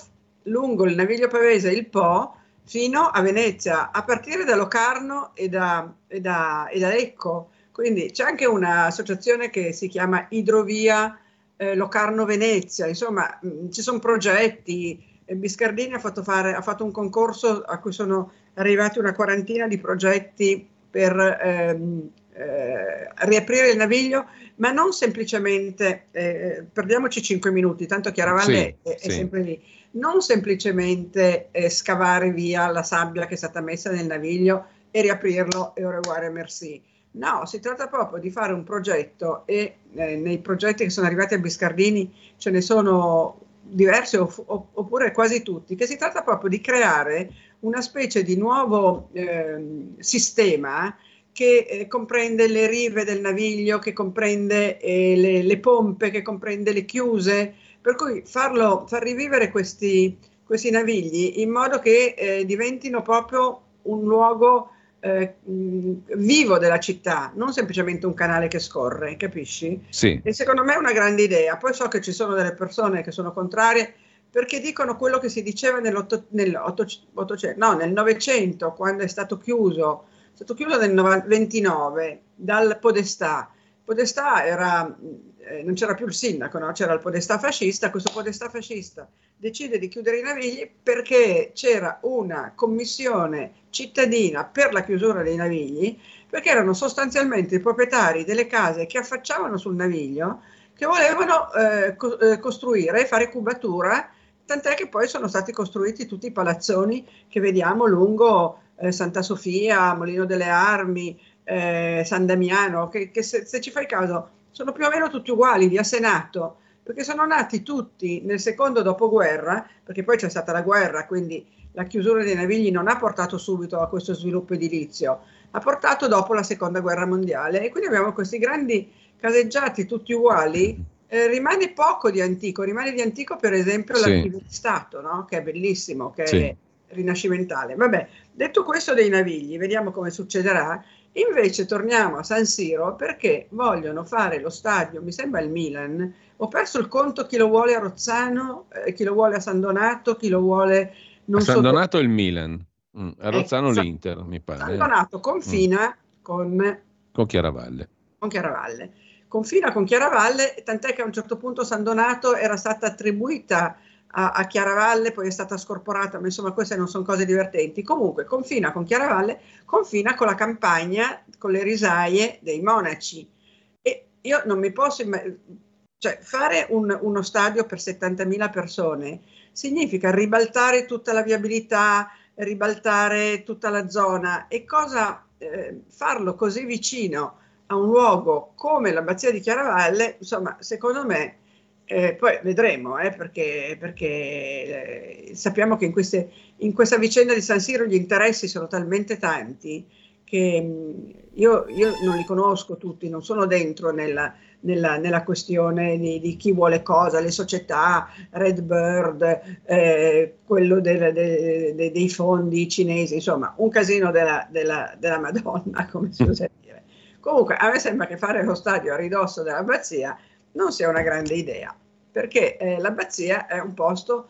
lungo il naviglio Pavese, il Po, fino a Venezia, a partire da Locarno e da, e da, e da Lecco. Quindi c'è anche un'associazione che si chiama Idrovia eh, Locarno-Venezia, insomma mh, ci sono progetti. Biscardini ha fatto, fare, ha fatto un concorso a cui sono arrivati una quarantina di progetti per ehm, eh, riaprire il naviglio, ma non semplicemente, eh, perdiamoci cinque minuti, tanto Chiaravalle sì, è, sì. è sempre lì, non semplicemente eh, scavare via la sabbia che è stata messa nel naviglio e riaprirlo e au revoir e merci. No, si tratta proprio di fare un progetto e eh, nei progetti che sono arrivati a Biscardini ce ne sono diverse oppure quasi tutti, che si tratta proprio di creare una specie di nuovo eh, sistema che eh, comprende le rive del naviglio, che comprende eh, le, le pompe, che comprende le chiuse, per cui farlo, far rivivere questi, questi navigli in modo che eh, diventino proprio un luogo Eh, vivo della città, non semplicemente un canale che scorre, capisci? Sì. E secondo me è una grande idea. Poi so che ci sono delle persone che sono contrarie perché dicono quello che si diceva nell'otto, nell'otto, otto, no, nel Novecento, quando è stato chiuso, è stato chiuso nel ventinove dal Podestà. Podestà era, eh, non c'era più il sindaco, no? C'era il Podestà fascista. Questo Podestà fascista decide di chiudere i navigli perché c'era una commissione cittadina per la chiusura dei navigli, perché erano sostanzialmente i proprietari delle case che affacciavano sul naviglio che volevano eh, co- eh, costruire e fare cubatura, tant'è che poi sono stati costruiti tutti i palazzoni che vediamo lungo eh, Santa Sofia, Molino delle Armi, Eh, San Damiano, che, che se, se ci fai caso sono più o meno tutti uguali, via Senato, perché sono nati tutti nel secondo dopoguerra, perché poi c'è stata la guerra, quindi la chiusura dei navigli non ha portato subito a questo sviluppo edilizio, ha portato dopo la seconda guerra mondiale, e quindi abbiamo questi grandi caseggiati tutti uguali. Eh, rimane poco di antico, rimane di antico per esempio sì. l'archivio di Stato, no? Che è bellissimo, che sì. è rinascimentale. Vabbè, detto questo dei navigli, vediamo come succederà. Invece torniamo a San Siro perché vogliono fare lo stadio, mi sembra il Milan, ho perso il conto chi lo vuole a Rozzano, eh, chi lo vuole a San Donato, chi lo vuole... Non a San so Donato dove... il Milan, mm. a Rozzano eh, l'Inter San... mi pare. San Donato confina mm. con... Con Chiaravalle. Con Chiaravalle. Confina con Chiaravalle, tant'è che a un certo punto San Donato era stata attribuita a, a Chiaravalle, poi è stata scorporata, ma insomma queste non sono cose divertenti. Comunque confina con Chiaravalle, confina con la campagna, con le risaie dei monaci, e io non mi posso immaginare, cioè fare un, uno stadio per settantamila persone significa ribaltare tutta la viabilità, ribaltare tutta la zona, e cosa eh, farlo così vicino a un luogo come l'abbazia di Chiaravalle, insomma secondo me. Eh, poi vedremo, eh, perché, perché eh, sappiamo che in, queste, in questa vicenda di San Siro gli interessi sono talmente tanti che mh, io, io non li conosco tutti, non sono dentro nella, nella, nella questione di, di chi vuole cosa, le società, Red Bird, eh, quello del, de, de, dei fondi cinesi, insomma un casino della, della, della Madonna, come si usa dire. Comunque a me sembra che fare lo stadio a ridosso dell'abbazia non sia una grande idea, perché eh, l'abbazia è un posto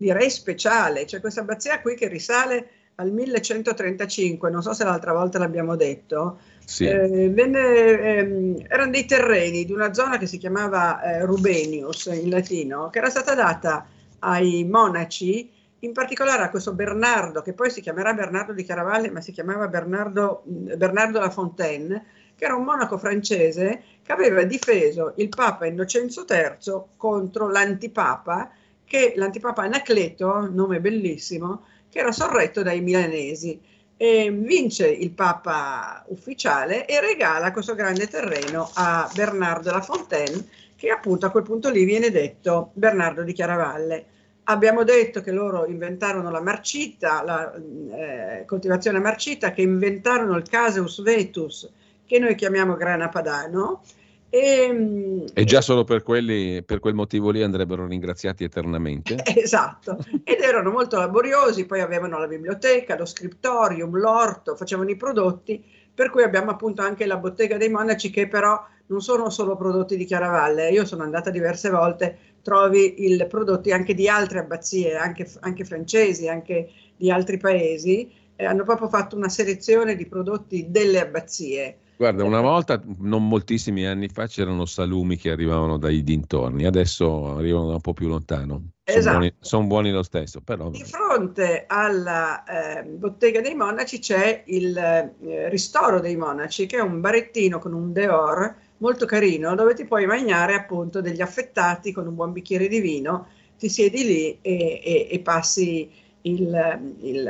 direi speciale, c'è questa abbazia qui che risale al millecentotrentacinque, non so se l'altra volta l'abbiamo detto, sì. eh, venne, ehm, erano dei terreni di una zona che si chiamava eh, Rubenius in latino, che era stata data ai monaci, in particolare a questo Bernardo, che poi si chiamerà Bernardo di Chiaravalle, ma si chiamava Bernardo, Bernardo La Fontaine, che era un monaco francese che aveva difeso il Papa Innocenzo terzo contro l'antipapa, che l'antipapa Anacleto, nome bellissimo, che era sorretto dai milanesi. E vince il Papa ufficiale e regala questo grande terreno a Bernardo La Fontaine, che appunto a quel punto lì viene detto Bernardo di Chiaravalle. Abbiamo detto che loro inventarono la marcita, la eh, coltivazione marcita, che inventarono il caseus vetus, che noi chiamiamo grana padano. E, e già solo per, quelli, per quel motivo lì andrebbero ringraziati eternamente. Esatto, ed erano molto laboriosi, poi avevano la biblioteca, lo scriptorium, l'orto, facevano i prodotti, per cui abbiamo appunto anche la bottega dei monaci, che però non sono solo prodotti di Chiaravalle, io sono andata diverse volte, trovi il prodotti anche di altre abbazie, anche, anche francesi, anche di altri paesi, eh, hanno proprio fatto una selezione di prodotti delle abbazie. Guarda, una volta, non moltissimi anni fa, c'erano salumi che arrivavano dai dintorni, adesso arrivano un po' più lontano. Esatto. Sono buoni, son buoni lo stesso. Però... Di fronte alla eh, bottega dei monaci c'è il eh, ristoro dei monaci, che è un barettino con un dehors molto carino, dove ti puoi mangiare appunto degli affettati con un buon bicchiere di vino, ti siedi lì e, e, e passi il... il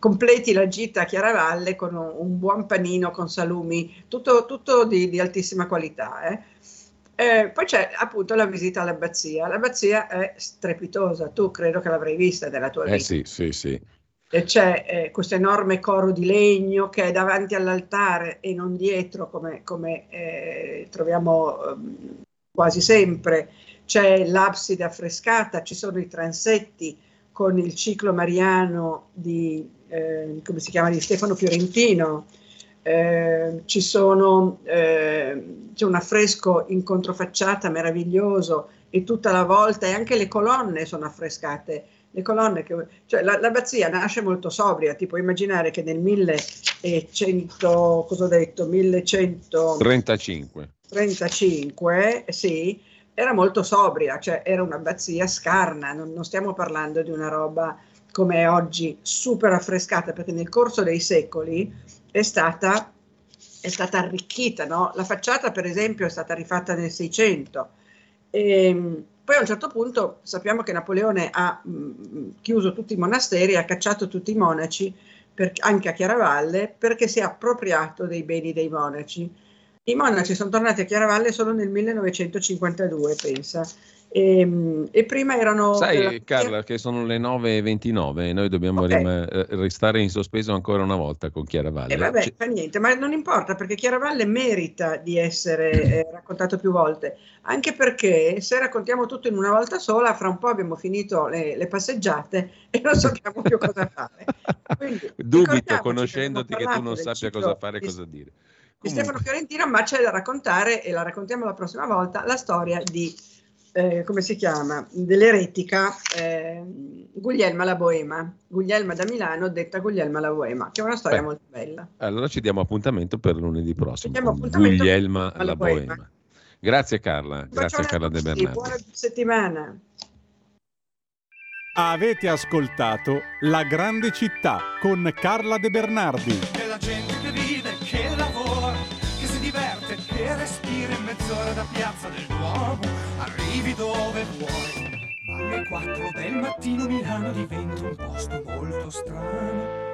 completi la gita a Chiaravalle con un buon panino, con salumi, tutto, tutto di, di altissima qualità. Eh. Eh, poi c'è appunto la visita all'abbazia. L'abbazia è strepitosa, tu credo che l'avrai vista della tua vita. Eh sì, sì, sì. E c'è eh, questo enorme coro di legno che è davanti all'altare e non dietro, come, come eh, troviamo eh, quasi sempre. C'è l'abside affrescata, ci sono i transetti con il ciclo mariano di... Eh, come si chiama, di Stefano Fiorentino, eh, ci sono, eh, c'è un affresco in controfacciata meraviglioso e tutta la volta, e anche le colonne sono affrescate, le colonne che, cioè la, l'abbazia nasce molto sobria, ti puoi immaginare che nel millecento, cosa ho detto, millecentotrentacinque, sì, era molto sobria, cioè era un'abbazia scarna, non, non stiamo parlando di una roba come è oggi, super affrescata, perché nel corso dei secoli è stata, è stata arricchita, no? La facciata per esempio è stata rifatta nel Seicento, e poi a un certo punto sappiamo che Napoleone ha mh, chiuso tutti i monasteri, ha cacciato tutti i monaci, per, anche a Chiaravalle, perché si è appropriato dei beni dei monaci. I monaci sono tornati a Chiaravalle solo nel millenovecentocinquantadue, pensa. E, e prima erano... Sai della... Carla, che sono le nove e ventinove e noi dobbiamo okay. rim- restare in sospeso ancora una volta con Chiaravalle. E eh vabbè, C- fa niente, ma non importa, perché Chiaravalle merita di essere eh, raccontato più volte, anche perché se raccontiamo tutto in una volta sola, fra un po' abbiamo finito le, le passeggiate e non sappiamo più cosa fare. Quindi, dubito, conoscendoti, che, che tu non sappia cosa fare e cosa dire. Di Comunque. Stefano Fiorentino, ma c'è da raccontare, e la raccontiamo la prossima volta, la storia di... Eh, come si chiama, dell'eretica eh, Guglielma la Boema, Guglielma da Milano, detta Guglielma la Boema, che è una storia Beh, molto bella. Allora ci diamo appuntamento per lunedì prossimo, Guglielma la Boema. Boema. Grazie Carla, grazie Carla De Bernardi. Buona settimana. Avete ascoltato La Grande Città con Carla De Bernardi. Che la gente che vive, che lavora, che si diverte, che respira in mezz'ora da Piazza del Duomo. Arrivi dove vuoi. Alle quattro del mattino Milano diventa un posto molto strano.